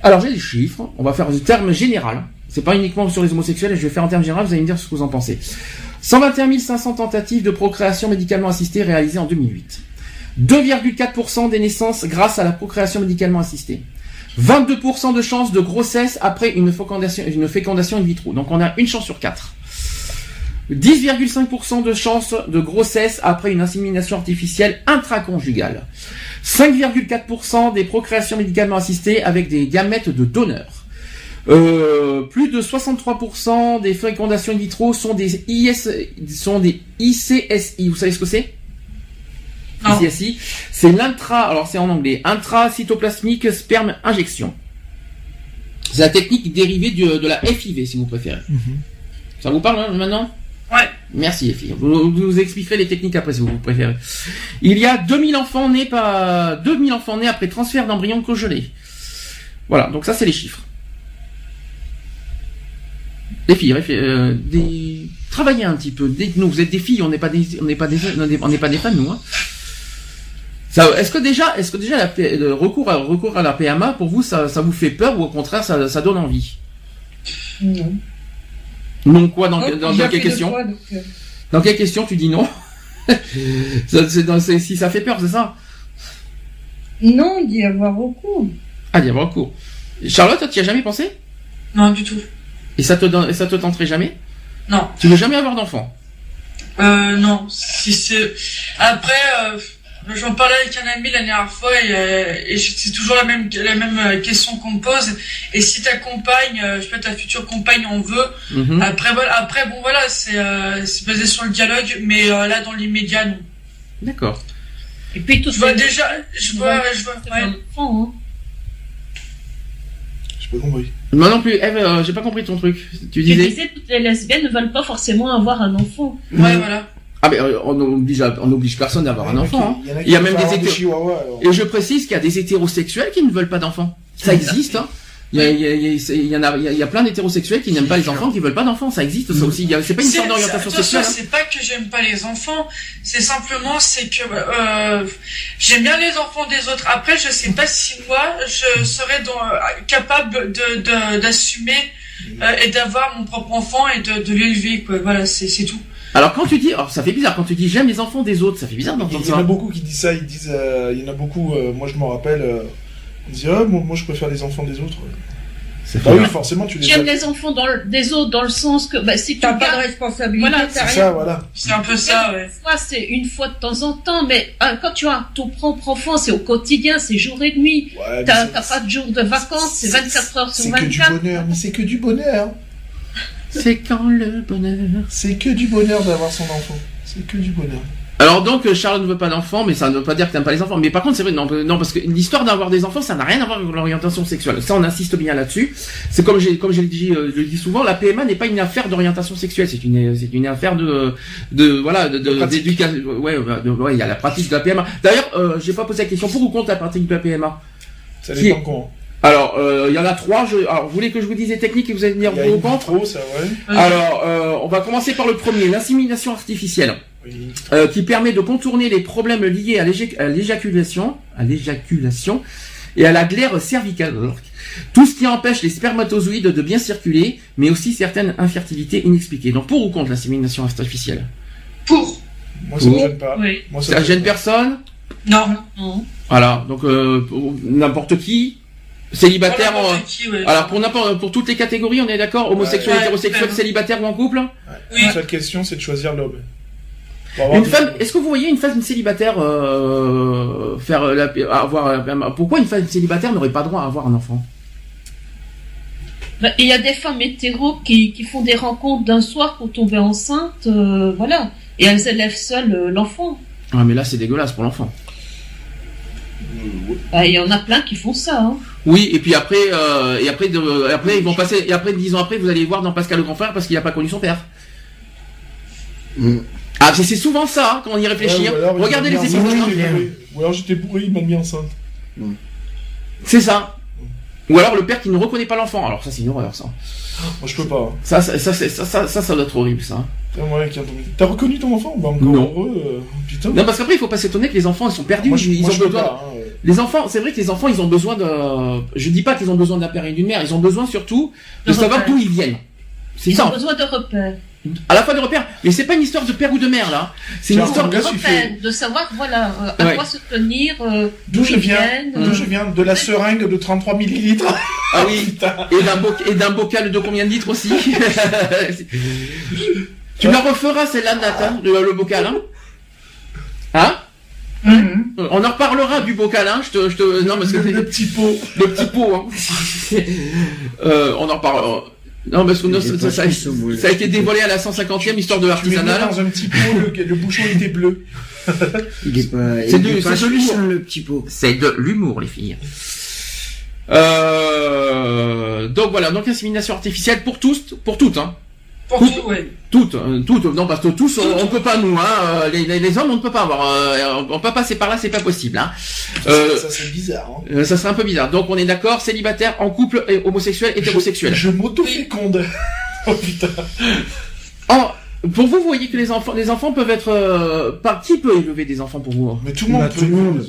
Alors j'ai des chiffres. On va faire du terme général. C'est pas uniquement sur les homosexuels. Je vais faire en terme général. Vous allez me dire ce que vous en pensez. cent vingt et un mille cinq cents tentatives de procréation médicalement assistée réalisées en deux mille huit. deux virgule quatre pour cent des naissances grâce à la procréation médicalement assistée. vingt-deux pour cent de chances de grossesse après une fécondation, une fécondation in vitro. Donc on a une chance sur quatre. dix virgule cinq pour cent de chances de grossesse après une insémination artificielle intraconjugale. cinq virgule quatre pour cent des procréations médicalement assistées avec des gamètes de donneurs. Euh, plus de soixante-trois pour cent des fécondations in vitro sont des I S, sont des I C S I. Vous savez ce que c'est ? Ici, c'est l'intra, alors c'est en anglais, intracytoplasmique sperme injection. C'est la technique dérivée du, de la F I V, si vous préférez. Mm-hmm. Ça vous parle hein, maintenant? Ouais. Merci, F I V. Vous nous expliquerez les techniques après, si vous préférez. Il y a deux mille enfants nés, pas, deux mille enfants nés après transfert d'embryons congelés. Voilà, donc ça, c'est les chiffres. Les filles, euh, des... travaillez un petit peu. Des... Nous, vous êtes des filles, on n'est pas des, on n'est pas des, on n'est pas des femmes, nous, hein. Est-ce que déjà, est-ce que déjà la, le recours à, recours à la P M A, pour vous, ça, ça vous fait peur ou au contraire, ça, ça donne envie? Non. Non quoi dans, oh, dans, dans quelle question fois, donc... Dans quelle question tu dis non? ça, c'est dans, c'est, si ça fait peur, c'est ça? Non, d'y avoir recours. Ah, d'y avoir recours. Charlotte, tu n'y as jamais pensé? Non, du tout. Et ça te, ça te tenterait jamais? Non. Tu veux jamais avoir d'enfant? Euh, non. Si c'est... Après... Euh... J'en parlais avec un ami la dernière fois et, et c'est toujours la même, la même question qu'on me pose. Et si ta compagne, je sais pas, ta future compagne en veut, mm-hmm. après, après, bon voilà, c'est euh, basé sur le dialogue, mais euh, là, dans l'immédiat, non. D'accord. Et puis tout je vois déjà, je vois, ouais, je vois, ouais. Hein. J'ai pas compris. Moi non plus, Eve, euh, j'ai pas compris ton truc. Tu disais, tu disais toutes les lesbiennes ne veulent pas forcément avoir un enfant. Ouais, ouais. Voilà. Ah ben on n'oblige on oblige personne d'avoir un enfant. Il y, hein. y, y, y a même des, des chihuahuas. Alors. Et je précise qu'il y a des hétérosexuels qui ne veulent pas d'enfants. Ça existe. Hein. Il, y a, il, y a, il y en a, il y a plein d'hétérosexuels qui n'aiment pas les enfants, qui veulent pas d'enfants. Ça existe. Ça aussi. C'est pas une sorte d'orientation sexuelle. Hein. C'est pas que j'aime pas les enfants. C'est simplement c'est que euh, j'aime bien les enfants des autres. Après je sais pas si moi je serais dans, euh, capable de d'assumer euh, et d'avoir mon propre enfant et de, de l'élever quoi. Voilà c'est tout. Alors quand tu dis, alors ça fait bizarre quand tu dis j'aime les enfants des autres, ça fait bizarre d'entendre ça. Il y en a beaucoup qui disent ça, ils disent, euh, il y en a beaucoup, euh, moi je m'en rappelle, euh, on dit oh, moi, moi je préfère les enfants des autres. C'est bah oui, forcément tu les aimes les enfants dans le, des autres dans le sens que bah, si tu n'as pas de responsabilité, voilà, c'est ça, voilà. C'est un peu ça. Ouais. C'est une fois de temps en temps, mais hein, quand tu as ton propre enfant, c'est au quotidien, c'est jour et nuit. Ouais, t'as pas de jour de vacances, c'est vingt-quatre heures sur vingt-quatre. C'est que du bonheur, mais c'est que du bonheur. C'est quand le bonheur. C'est que du bonheur d'avoir son enfant. C'est que du bonheur. Alors donc Charles ne veut pas d'enfant, mais ça ne veut pas dire que t'aimes pas les enfants. Mais par contre c'est vrai, non, non parce que l'histoire d'avoir des enfants, ça n'a rien à voir avec l'orientation sexuelle. Ça on insiste bien là-dessus. C'est comme j'ai comme je le dis, je le dis souvent, la P M A n'est pas une affaire d'orientation sexuelle, c'est une c'est une affaire de de voilà de d'éducation. Ouais, de, ouais, il y a la pratique de la P M A. D'ailleurs, euh, j'ai pas posé la question pour ou contre la pratique de la P M A. Ça dépend quand. Alors, il euh, y en a trois. Je... Alors, vous voulez que je vous dise les techniques et vous allez venir vous contre trop, ça, ouais. Alors, euh, on va commencer par le premier, l'insémination artificielle, oui. euh, qui permet de contourner les problèmes liés à l'éjaculation, à l'éjaculation et à la glaire cervicale. Alors, tout ce qui empêche les spermatozoïdes de bien circuler, mais aussi certaines infertilités inexpliquées. Donc, pour ou contre l'insémination artificielle? Pour. Moi, ça ne gêne pas. Oui. Moi, ça ne gêne personne. Non. Non. Voilà. Donc, euh, n'importe qui. Célibataire, voilà, en... qui, ouais. Alors pour n'importe, pour toutes les catégories, on est d'accord, homosexuel, ouais, hétérosexuel, ouais, célibataire ou en couple. Ouais. Oui. La seule question, c'est de choisir l'homme. Une femme, est-ce que vous voyez une femme célibataire euh, faire la, avoir, pourquoi une femme célibataire n'aurait pas droit à avoir un enfant? Il y a des femmes hétéros qui, qui font des rencontres d'un soir pour tomber enceinte, euh, voilà, et elles élèvent seules euh, l'enfant. Ah mais là c'est dégueulasse pour l'enfant. Bah, il y en a plein qui font ça. Hein. Oui, et puis après, euh, et après, de, après ils vont passer, et après dix ans après, vous allez voir dans Pascal le grand frère parce qu'il n'a pas connu son père. Mm. Ah, c'est souvent ça quand on y réfléchit. Ouais, alors, regardez les épisodes. Ou alors j'étais pourri, ils m'ont mis enceinte. Mm. C'est ça. Mm. Ou alors le père qui ne reconnaît pas l'enfant. Alors ça c'est une horreur ça. Moi je peux pas. Ça, ça, ça, ça, ça, ça, ça doit être horrible ça. Ouais, t'as reconnu ton enfant? Bah, encore non. Heureux, euh, non, parce qu'après il faut pas s'étonner que les enfants ils sont perdus. Moi, je, ils moi, ont je besoin. Pas, hein. Les enfants, c'est vrai que les enfants ils ont besoin de. Je dis pas qu'ils ont besoin d'un père et d'une mère, ils ont besoin surtout de, de savoir d'où ils viennent. C'est ça. Ils ont besoin de repères. À la fois de repères, mais c'est pas une histoire de père ou de mère là. C'est une histoire de repères, de savoir voilà euh, à ouais. quoi se tenir, euh, d'où je viens, d'où je viens, de la seringue de trente-trois millilitres. Ah oui. Et d'un et d'un bocal de combien de litres aussi. Tu la referas celle-là, Nathan, le, le bocal, hein, hein? Mm-hmm. On en reparlera du bocal, hein. Je te, je te, non parce que le, le petit pot, le petit pot, hein. euh, on en reparlera. Non parce que non, ça, ça, ça, ça a été dévoilé à la cent cinquantième histoire de l'artisanal. Dans un petit pot, le, le bouchon était bleu. Il est pas. C'est de, de le petit pot. C'est de l'humour, les filles. Euh, donc voilà, donc insémination artificielle pour tous, pour toutes, hein. Pour toutes, tout, ouais. toutes, toutes, non parce que tous, on, on peut pas nous, hein, les, les, les hommes on ne peut pas avoir, euh, on peut pas passer par là, c'est pas possible, hein. Euh, ça, ça serait bizarre. Hein. Ça serait un peu bizarre. Donc on est d'accord, célibataire, en couple, et homosexuel, hétérosexuel. Je, je m'auto-féconde. Oh putain. En, pour vous, vous voyez que les enfants, les enfants peuvent être, euh, par qui peut élever des enfants pour vous? Hein. Mais tout le monde. Bah, tout le monde.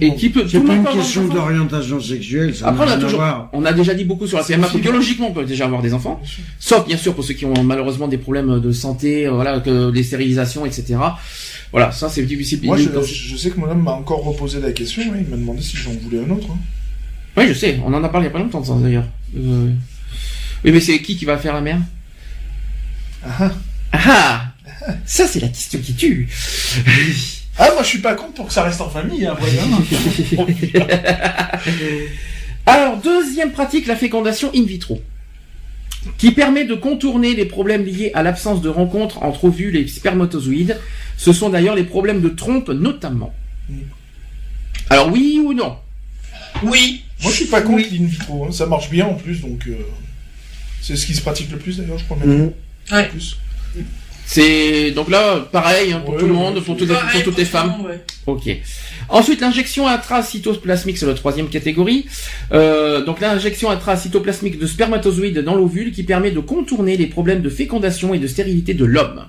Et qui peut. C'est pas une question d'orientation sexuelle, ça. Après, on a toujours, on a déjà dit beaucoup sur la C M A. Biologiquement, on peut déjà avoir des enfants. Sauf, bien sûr, pour ceux qui ont malheureusement des problèmes de santé, voilà, que les stérilisations, et cetera. Voilà, ça, c'est difficile. Moi, je, je sais que mon homme m'a encore reposé la question, oui. Il m'a demandé si j'en voulais un autre. Hein. Oui, je sais. On en a parlé il n'y a pas longtemps de ça, d'ailleurs. Euh... Oui, mais c'est qui qui va faire la mère? Ah ah! Ah ça, c'est la question qui tue. Ah, moi, je suis pas contre pour que ça reste en famille, hein, vraiment. Alors, deuxième pratique, la fécondation in vitro, qui permet de contourner les problèmes liés à l'absence de rencontres entre ovules et spermatozoïdes. Ce sont d'ailleurs les problèmes de trompe, notamment. Alors, oui ou non? Oui. Moi, je suis pas contre l'in vitro. Hein. Ça marche bien, en plus, donc... Euh, c'est ce qui se pratique le plus, d'ailleurs, je crois même. Mmh. Ouais. Plus. C'est donc là pareil hein, pour ouais, tout le monde, ouais, pour, tout, pareil, pour toutes les femmes. Monde, ouais. Ok. Ensuite, l'injection intracytoplasmique, c'est la troisième catégorie. Euh, donc l'injection intracytoplasmique de spermatozoïdes dans l'ovule qui permet de contourner les problèmes de fécondation et de stérilité de l'homme.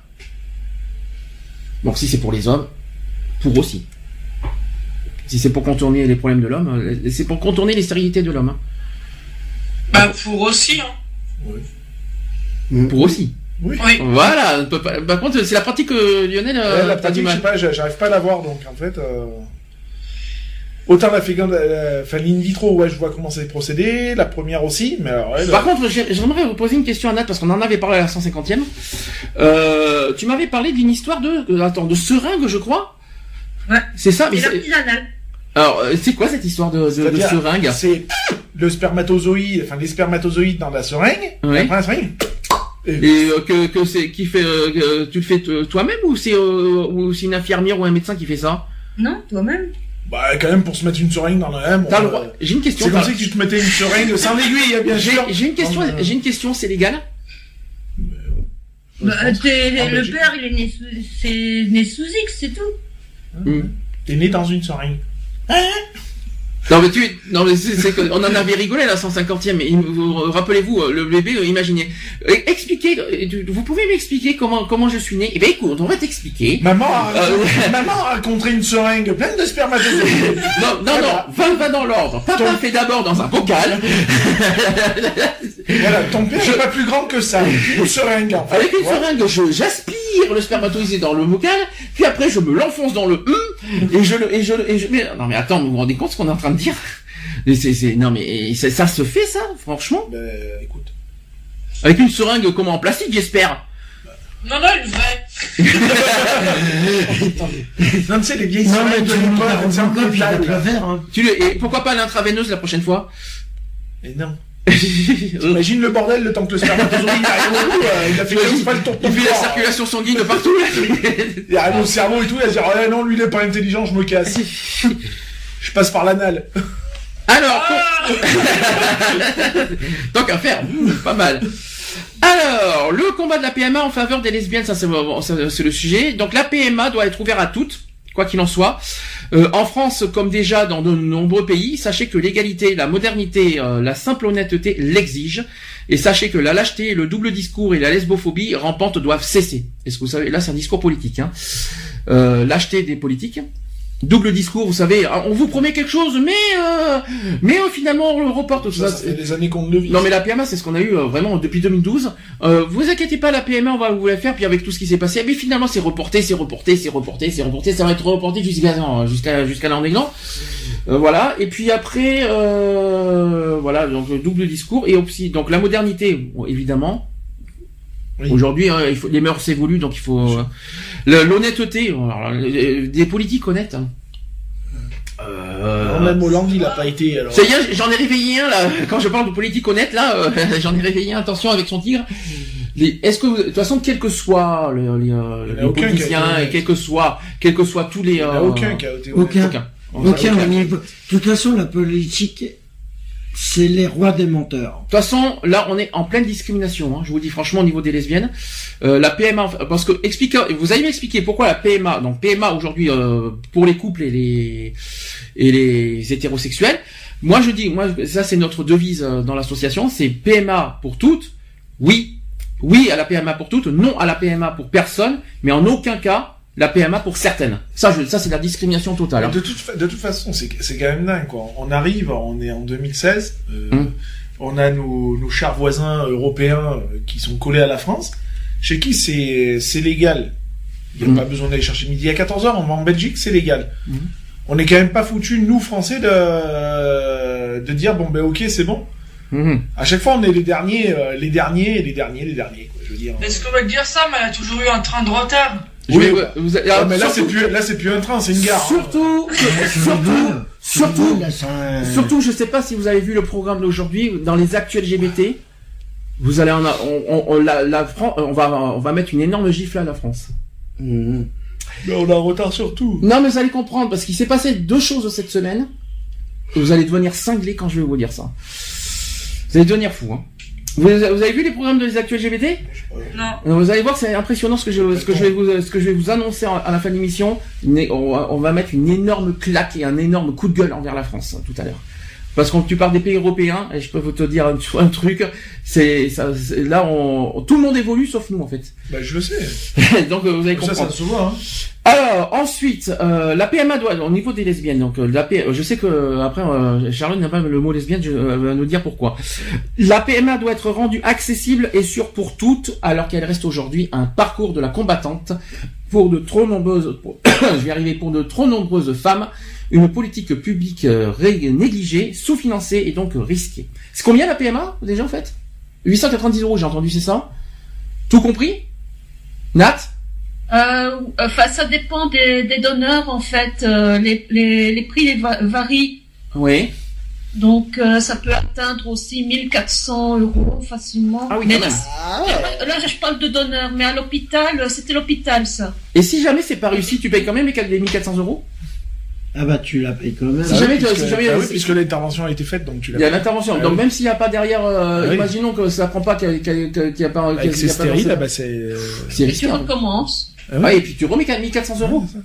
Bon, si c'est pour les hommes, pour aussi. Si c'est pour contourner les problèmes de l'homme, c'est pour contourner les stérilités de l'homme. Hein. Bah pour aussi. Hein. Oui. Pour aussi. Oui. Oui. Voilà. On peut pas... Par contre, c'est la pratique euh, Lionel. Euh, ouais, la pratique, je sais pas, j'arrive pas à la voir. Donc, en fait, euh... autant la féconde, enfin l'in vitro, ouais, je vois comment c'est procédé. La première aussi, mais alors, elle, par euh... contre, j'aimerais vous poser une question à Nat parce qu'on en avait parlé à la cent cinquantième. Euh, tu m'avais parlé d'une histoire de, attends, de seringue, je crois. Ouais. C'est ça. Mais alors, c'est quoi cette histoire de, de, de seringue? C'est le spermatozoïde, enfin les spermatozoïdes dans la seringue. Oui. Après la seringue. Et, et euh, que, que c'est qui fait euh, tu le fais toi-même ou c'est euh, ou c'est une infirmière ou un médecin qui fait ça? Non, toi-même. Bah quand même pour se mettre une seringue dans la même. T'as le droit. J'ai une question. C'est comme si tu te mettais une seringue sans aiguille, bien sûr. J'ai une question. Euh... J'ai une question. C'est légal? Mais, euh, bah, le père, il est né sous, c'est né sous X, c'est tout. Mmh. T'es né dans une seringue. Hein? Non mais tu, non mais c'est, c'est on en avait rigolé la cent cinquantième. Mais vous, rappelez-vous le bébé, imaginez. Expliquez, vous pouvez m'expliquer comment comment je suis né? Eh ben écoute, on va t'expliquer. Maman, a, euh, maman a rencontré une seringue pleine de spermatozoïdes. Non non voilà. Non, va va dans l'ordre. Papa ton... fait d'abord dans un bocal. Voilà, ton père je... n'est pas plus grand que ça. Une seringue. En fait. Avec une voilà. seringue, je j'aspire le spermatozoïde dans le bocal, puis après je me l'enfonce dans le E et je le et je et je mais non mais attends, vous vous rendez compte ce qu'on est en train de dire? C'est, c'est, non mais c'est, ça se fait ça, franchement. Bah, écoute. Avec une seringue comment, en plastique j'espère. Non non, une vraie. Non, tu sais les vieilles seringues de l'époque, puis à travers. Hein. Tu le, et pourquoi pas l'intraveineuse la prochaine fois? Mais non. Imagine le bordel le temps que le spermatozoïde arrive au bout, euh, il a fait quasi pas le tour de ton corps. Il fait la circulation sanguine de partout. Il arrive au cerveau et tout, il va se dire oh, non, lui il est pas intelligent, je me casse. Je passe par l'anal. Alors, ah donc à faire, pas mal. Alors, le combat de la P M A en faveur des lesbiennes, ça c'est, c'est le sujet. Donc la P M A doit être ouverte à toutes. Quoi qu'il en soit, euh, en France, comme déjà dans de nombreux pays, sachez que l'égalité, la modernité, euh, la simple honnêteté l'exigent. Et sachez que la lâcheté, le double discours et la lesbophobie rampante doivent cesser. Est-ce que vous savez, là c'est un discours politique, hein. Euh, lâcheté des politiques. Double discours, vous savez, on vous promet quelque chose, mais euh, mais euh, finalement on le reporte. Tout ça, ça fait des années qu'on le vit. Non mais la P M A, c'est ce qu'on a eu euh, vraiment depuis deux mille douze. Euh, vous inquiétez pas, la P M A, on va vous la faire. Puis avec tout ce qui s'est passé, mais finalement c'est reporté, c'est reporté, c'est reporté, c'est reporté, ça va être reporté jusqu'à non, jusqu'à jusqu'à l'an dernier. Euh, voilà. Et puis après, euh, voilà, donc le double discours et aussi donc la modernité, évidemment. Oui. Aujourd'hui, hein, il faut, les mœurs s'évoluent, donc il faut euh, le, l'honnêteté, alors, le, des politiques honnêtes. Hein. Euh, non, même Hollande, il n'a pas été. Alors. Ça y est, j'en ai réveillé un là. Quand je parle de politique honnête, là, euh, j'en ai réveillé un. Attention avec son tigre. Les, est-ce que vous, de toute façon, quel que soit le, les, les politiciens et quel que soit, quel que soit tous les. Il n'y en a euh, aucun qui a été honnête. Aucun. Aucun. Aucun, aucun. De toute façon, la politique. C'est les rois des menteurs. De toute façon, là, on est en pleine discrimination. Hein, je vous dis franchement, au niveau des lesbiennes, euh, la P M A, parce que expliquez, vous allez m'expliquer pourquoi la P M A. Donc P M A aujourd'hui euh, pour les couples et les et les hétérosexuels. Moi, je dis, moi, ça c'est notre devise dans l'association, c'est P M A pour toutes. Oui, oui à la P M A pour toutes, non à la P M A pour personne, mais en aucun cas. La P M A pour certaines. Ça, je, ça c'est de la discrimination totale. Hein. De, toute fa- de toute façon, c'est, c'est quand même dingue, quoi. On arrive, on est en deux mille seize, euh, mmh. on a nos, nos chars voisins européens qui sont collés à la France, chez qui c'est, c'est légal. Il n'y a mmh. pas besoin d'aller chercher midi à quatorze heures, on va en Belgique, c'est légal. Mmh. On n'est quand même pas foutus, nous, Français, de, de dire, bon, ben ok, c'est bon. Mmh. À chaque fois, on est les derniers, les derniers, les derniers, les derniers, quoi, je veux dire. Est-ce qu'on va dire ça, mais elle a toujours eu un train de retard. Je oui, vais, vous avez, alors, mais là surtout, c'est plus là c'est plus un train, c'est une gare. Surtout, surtout, surtout, surtout, je sais pas si vous avez vu le programme d'aujourd'hui dans les actus L G B T. Vous allez en, on, on, on la, la France, on va, on va mettre une énorme gifle à la France. Mmh. Mais on a un retard sur tout. Non, mais vous allez comprendre parce qu'il s'est passé deux choses cette semaine. Vous allez devenir cinglés quand je vais vous dire ça. Vous allez devenir fous, hein. Vous, vous avez vu les programmes des actus L G B T? Non. Vous allez voir, c'est impressionnant ce que je, ce que je vais vous, ce que je vais vous annoncer à la fin de l'émission. On va mettre une énorme claque et un énorme coup de gueule envers la France tout à l'heure. Parce qu'on tu parles des pays européens et je peux vous te dire un, un truc, c'est, ça, c'est là on tout le monde évolue sauf nous en fait. Bah je le sais. Donc vous allez comprendre. Ça, ça se voit. Hein. Alors ensuite euh, la P M A doit au niveau des lesbiennes donc la P... je sais que après euh, Charlotte n'a pas le mot lesbienne, je euh, va nous dire pourquoi. La P M A doit être rendue accessible et sûre pour toutes alors qu'elle reste aujourd'hui un parcours de la combattante pour de trop nombreuses pour... je vais y arriver pour de trop nombreuses femmes. Une politique publique négligée, sous-financée et donc risquée. C'est combien la P M A, déjà, en fait? huit cent quatre-vingt-dix euros, j'ai entendu, c'est ça? Tout compris? Nat? Euh, enfin, ça dépend des, des donneurs, en fait. Euh, les, les, les prix les va- varient. Oui. Donc, euh, ça peut atteindre aussi mille quatre cents euros facilement. Ah oui, mais là, ah. là, je parle de donneurs, mais à l'hôpital, c'était l'hôpital, ça. Et si jamais c'est pas réussi, tu payes quand même les mille quatre cents euros? Ah bah tu la payes quand même. Si jamais, ah oui, puisque, si jamais ah oui, puisque l'intervention a été faite, donc tu la payes. Il y a l'intervention, ah donc oui. Même s'il n'y a pas derrière, euh, ah oui. Imaginons que ça prend pas, qu'il n'y a pas... Avec ces stériles, là, bah c'est... c'est et risqué, tu recommences. Ah oui. Ah, et puis tu remets mille quatre cents euros. Ah,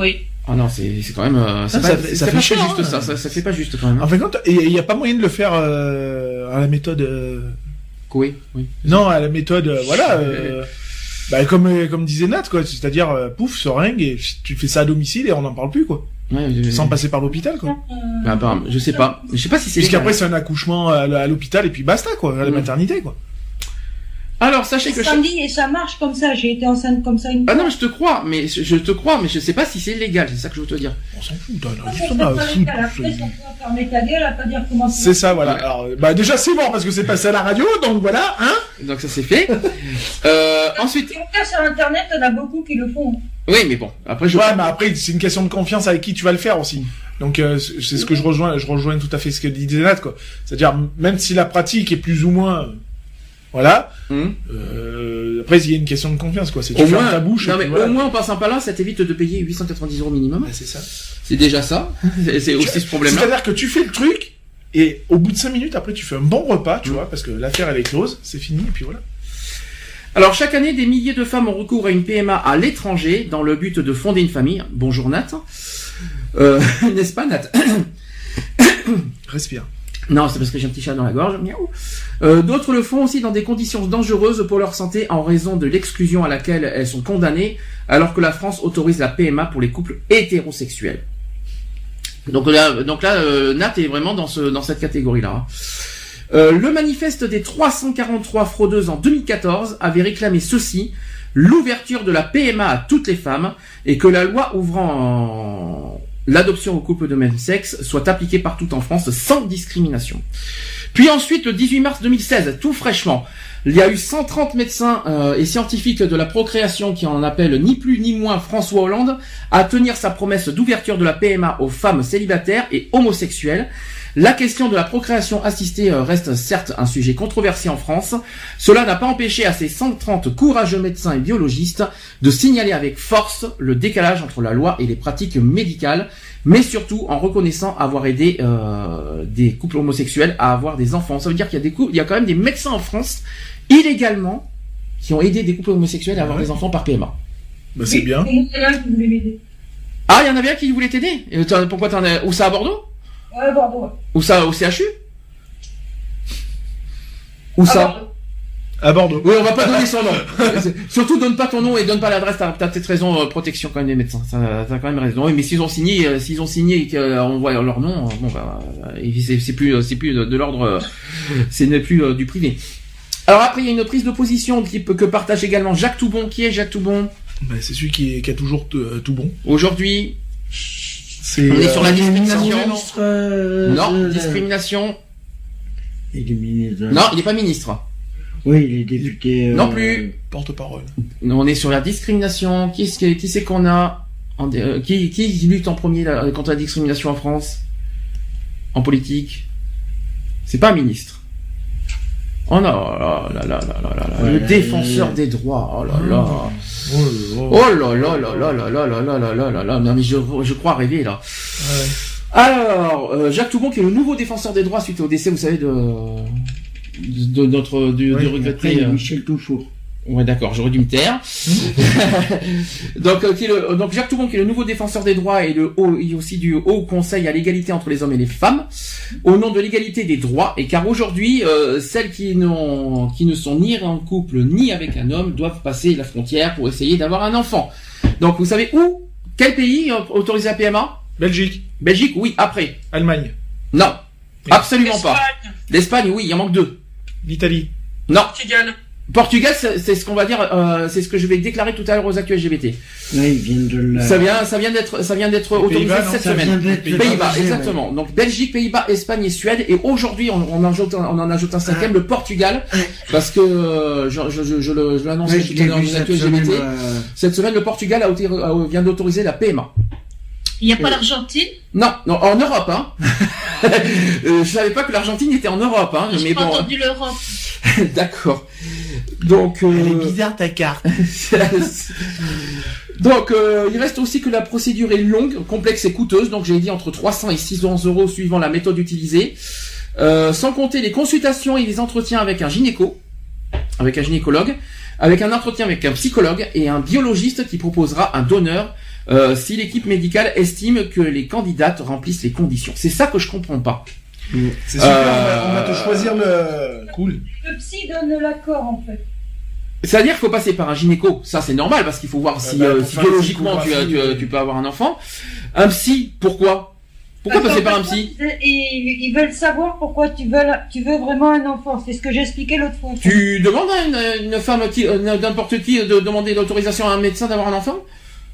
oui. Ah non, c'est c'est quand même euh, ça, non, pas, ça, ça, ça fait pas cher, juste hein, ça, ça, ça fait pas juste quand même. En fait, quand il y a pas moyen de le faire euh, à la méthode euh... Coué, oui. Non, à la méthode euh, voilà, euh, bah comme euh, comme disait Nat quoi, c'est-à-dire euh, pouf, seringue et tu fais ça à domicile et on n'en parle plus quoi. Ouais, mais... sans passer par l'hôpital quoi. Bah, bah je sais pas, je sais pas si c'est puisqu'après c'est un accouchement à l'hôpital et puis basta quoi, à la mmh. maternité quoi. Alors, sachez que... Samedi, et ça marche comme ça, j'ai été enceinte comme ça une fois. Ah non, je te crois, mais je, je te crois, mais je sais pas si c'est légal, c'est ça que je veux te dire. On s'en fout, t'as juste un fou. C'est ça, voilà. Ouais. Alors, bah déjà, c'est bon, parce que c'est passé à la radio, donc voilà, hein. Donc ça, c'est fait. euh, ensuite... Sur Internet, on a beaucoup qui le font. Oui, mais bon, après... je. Ouais, mais après, c'est une question de confiance avec qui tu vas le faire aussi. Donc euh, c'est ce que je rejoins, je rejoins tout à fait ce que dit Nat, quoi. C'est-à-dire, même si la pratique est plus ou moins... Voilà. Mmh. Euh, après, il y a une question de confiance, quoi. C'est tu fermes ta bouche. Non, mais voilà. Au moins, en passant par là, ça t'évite de payer huit cent quatre-vingt-dix euros minimum. Ben, c'est ça. C'est déjà ça. C'est aussi ce problème-là. C'est-à-dire que tu fais le truc, et au bout de cinq minutes, après, tu fais un bon repas, tu mmh. vois, parce que l'affaire, elle est close, c'est fini, et puis voilà. Alors, chaque année, des milliers de femmes ont recours à une P M A à l'étranger, dans le but de fonder une famille. Bonjour, Nat. Euh, n'est-ce pas, Nat? Respire. Non, c'est parce que j'ai un petit chat dans la gorge. Euh, D'autres le font aussi dans des conditions dangereuses pour leur santé en raison de l'exclusion à laquelle elles sont condamnées, alors que la France autorise la P M A pour les couples hétérosexuels. Donc là, donc là euh, Nat est vraiment dans, ce, dans cette catégorie-là. Euh, le manifeste des trois cent quarante-trois fraudeuses en deux mille quatorze avait réclamé ceci, l'ouverture de la P M A à toutes les femmes, et que la loi ouvrant... en... l'adoption aux couples de même sexe soit appliquée partout en France sans discrimination. Puis ensuite, le dix-huit mars deux mille seize, tout fraîchement, il y a eu cent trente médecins euh, et scientifiques de la procréation qui en appellent ni plus ni moins François Hollande à tenir sa promesse d'ouverture de la P M A aux femmes célibataires et homosexuelles. La question de la procréation assistée reste certes un sujet controversé en France. Cela n'a pas empêché à ces cent trente courageux médecins et biologistes de signaler avec force le décalage entre la loi et les pratiques médicales, mais surtout en reconnaissant avoir aidé euh, des couples homosexuels à avoir des enfants. Ça veut dire qu'il y a des couples, il y a quand même des médecins en France, illégalement, qui ont aidé des couples homosexuels à avoir ouais. des enfants par P M A. Bah c'est bien. Ah, il y en avait un qui voulait t'aider. Pourquoi t'en as... Où ça, à Bordeaux? Ouais, Bordeaux. Où ça, au C H U? Où à ça Bordeaux. À Bordeaux. Oui, on va pas donner son nom. Surtout, donne pas ton nom et donne pas l'adresse. T'as peut-être raison, euh, protection quand même des médecins. T'as quand même raison. Oui, mais s'ils ont signé, euh, s'ils ont signé et qu'on euh, voit leur nom, euh, bon bah, c'est plus, c'est plus de, de l'ordre, euh, c'est plus euh, du privé. Alors après, il y a une prise de position qui, que partage également Jacques Toubon. Qui est Jacques Toubon? Bah, c'est celui qui, est, qui a toujours euh, tout bon. Aujourd'hui. Est, on est euh, sur la discrimination. Euh, non, euh, discrimination. Il est ministre. Non, il n'est pas ministre. Oui, il est député. Euh, non plus. Porte-parole. On est sur la discrimination. Qui, qui c'est qu'on a en, euh, qui, qui lutte en premier là, contre la discrimination en France? En politique? C'est pas un ministre. Oh non, là là là là là là. Ouais, le défenseur ouais, ouais. des droits. Oh là là. Oh là là là là là là là là là là là. Non mais je, je crois rêver là. Ouais. Alors, euh, Jacques Toubon qui est le nouveau défenseur des droits suite au décès, vous savez, de, de, de notre du ouais, regretté. Euh... Michel Toufour. Ouais d'accord, j'aurais dû me taire. donc, euh, qui est le, donc Jacques Toubon qui est le nouveau défenseur des droits et le haut, il est aussi du Haut Conseil à l'égalité entre les hommes et les femmes au nom de l'égalité des droits, et car aujourd'hui euh, celles qui, qui ne sont ni en couple ni avec un homme doivent passer la frontière pour essayer d'avoir un enfant. Donc vous savez où? Quel pays autorise la P M A? Belgique. Belgique, oui, après. Allemagne. Non, oui. Absolument pas. L'Espagne, oui, il en manque deux. L'Italie. Non. Portugal. Portugal, c'est ce qu'on va dire, euh, c'est ce que je vais déclarer tout à l'heure aux actus L G B T. Oui, ils viennent de la... Ça vient, ça vient d'être, ça vient d'être autorisé cette semaine. Pays-Bas, exactement. Donc Belgique, Pays-Bas, Espagne et Suède. Et aujourd'hui, on, on, on en ajoute un cinquième, le Portugal, parce que euh, je, je, je, je l'annonçais ouais, tout à l'heure aux actus L G B T. Euh... Cette semaine, le Portugal a, vient d'autoriser la P M A. Il n'y a pas euh, l'Argentine? Non, non, en Europe, hein. Je savais pas que l'Argentine était en Europe, hein. J'ai pas bon, entendu l'Europe. D'accord. Donc, euh... Elle est bizarre ta carte. donc, euh, il reste aussi que la procédure est longue, complexe et coûteuse. Donc, j'ai dit entre trois cents et six cents euros suivant la méthode utilisée. Euh, sans compter les consultations et les entretiens avec un gynéco, avec un gynécologue, avec un entretien avec un psychologue et un biologiste qui proposera un donneur euh, si l'équipe médicale estime que les candidates remplissent les conditions. C'est ça que je comprends pas. C'est super, euh, on va te choisir le... Cool. Le psy donne l'accord, en fait. C'est-à-dire qu'il faut passer par un gynéco, ça c'est normal, parce qu'il faut voir si, euh, bah, euh, si biologiquement tu, tu, tu, tu peux avoir un enfant. Un psy, pourquoi ? Pourquoi passer par un psy ? Ils veulent savoir pourquoi tu veux, tu veux vraiment un enfant. C'est ce que j'expliquais l'autre fois. Tu demandes à une, une femme, n'importe qui, de demander l'autorisation à un médecin d'avoir un enfant ?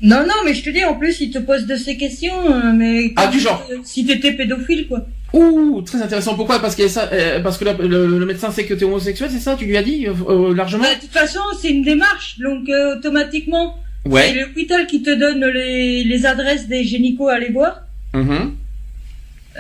Non, non, mais je te dis, en plus, ils te posent de ces questions. Mais ah, du genre ? Si t'étais pédophile, quoi. Ouh, très intéressant. Pourquoi ? Parce que, ça, euh, parce que la, le, le médecin sait que tu es homosexuel, c'est ça ? Tu lui as dit euh, largement ? De toute façon, c'est une démarche, donc euh, automatiquement. Ouais. C'est l'hôpital qui te donne les, les adresses des gynécos à aller voir. Mmh.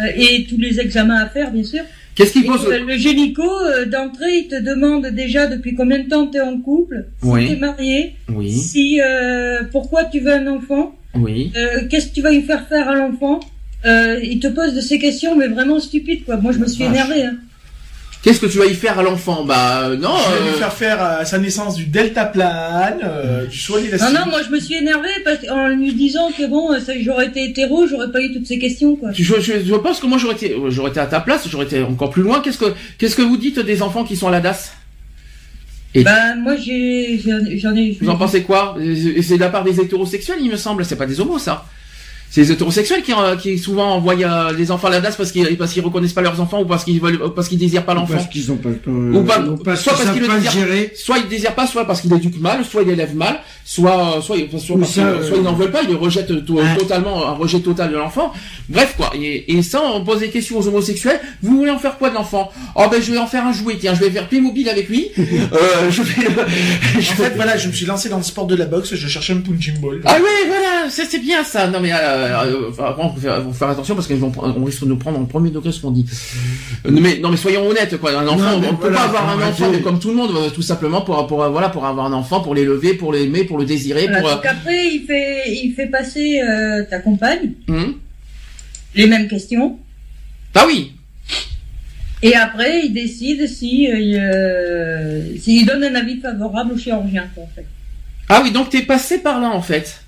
Euh, et tous les examens à faire, bien sûr. Qu'est-ce qu'il pose euh, le gynéco, euh, d'entrée, il te demande déjà depuis combien de temps tu es en couple, si oui. tu es marié, oui. si, euh, pourquoi tu veux un enfant, oui. euh, qu'est-ce que tu vas lui faire faire à l'enfant. Euh, il te pose de ces questions, mais vraiment stupides, quoi. Moi, je me suis énervée. Hein. Qu'est-ce que tu vas y faire à l'enfant ? Bah, euh, non. Tu vas lui faire faire à sa naissance du deltaplane, euh, du soleil. Non, non, moi, je me suis énervée parce en lui disant que bon, j'aurais été hétéro, j'aurais pas eu toutes ces questions, quoi. Je, je, je pense que moi, j'aurais été, j'aurais été à ta place, j'aurais été encore plus loin. Qu'est-ce que, qu'est-ce que vous dites des enfants qui sont à la D A S ? Et bah, moi, j'ai, j'en ai. Vous en pensez quoi ? C'est de la part des hétérosexuels, il me semble. C'est pas des homos, ça. C'est les hétérosexuels qui, qui souvent envoient euh, les enfants à la D A S parce qu'ils parce qu'ils reconnaissent pas leurs enfants ou parce qu'ils veulent parce qu'ils désirent pas l'enfant. Parce qu'ils ont pas, euh, ou pas, ont pas soit parce qu'ils le désirent, gérer. Soit ils désirent pas, soit parce qu'ils l'éduquent mal, soit ils l'élèvent mal, soit soit soit, soit, parce ça, que, euh, soit ils n'en veulent pas, ils le rejettent tout, hein. totalement un rejet total de l'enfant. Bref quoi. Et, et ça, on pose des questions aux homosexuels. Vous voulez en faire quoi de l'enfant ? Oh ben je vais en faire un jouet. Tiens, je vais faire Playmobil avec lui. euh, je vais. En fait voilà, je me suis lancé dans le sport de la boxe. Je cherchais un punching ball. Ah oui voilà, ça c'est bien ça. Non mais euh, Euh, euh, faut faire attention parce qu'on risque de nous prendre en premier degré ce qu'on dit. Mais non, mais soyons honnêtes, quoi. Un enfant, non, on ne peut voilà, pas avoir un enfant mais comme tout le monde, tout simplement pour pour voilà pour avoir un enfant, pour l'élever, pour l'aimer, pour le désirer. Voilà, pour... Donc après, il fait il fait passer euh, ta compagne mmh. les mêmes questions. Ah oui. Et après, il décide si euh, s'il si donne un avis favorable au chirurgien, quoi, en fait. Ah oui, donc t'es passé par là en fait.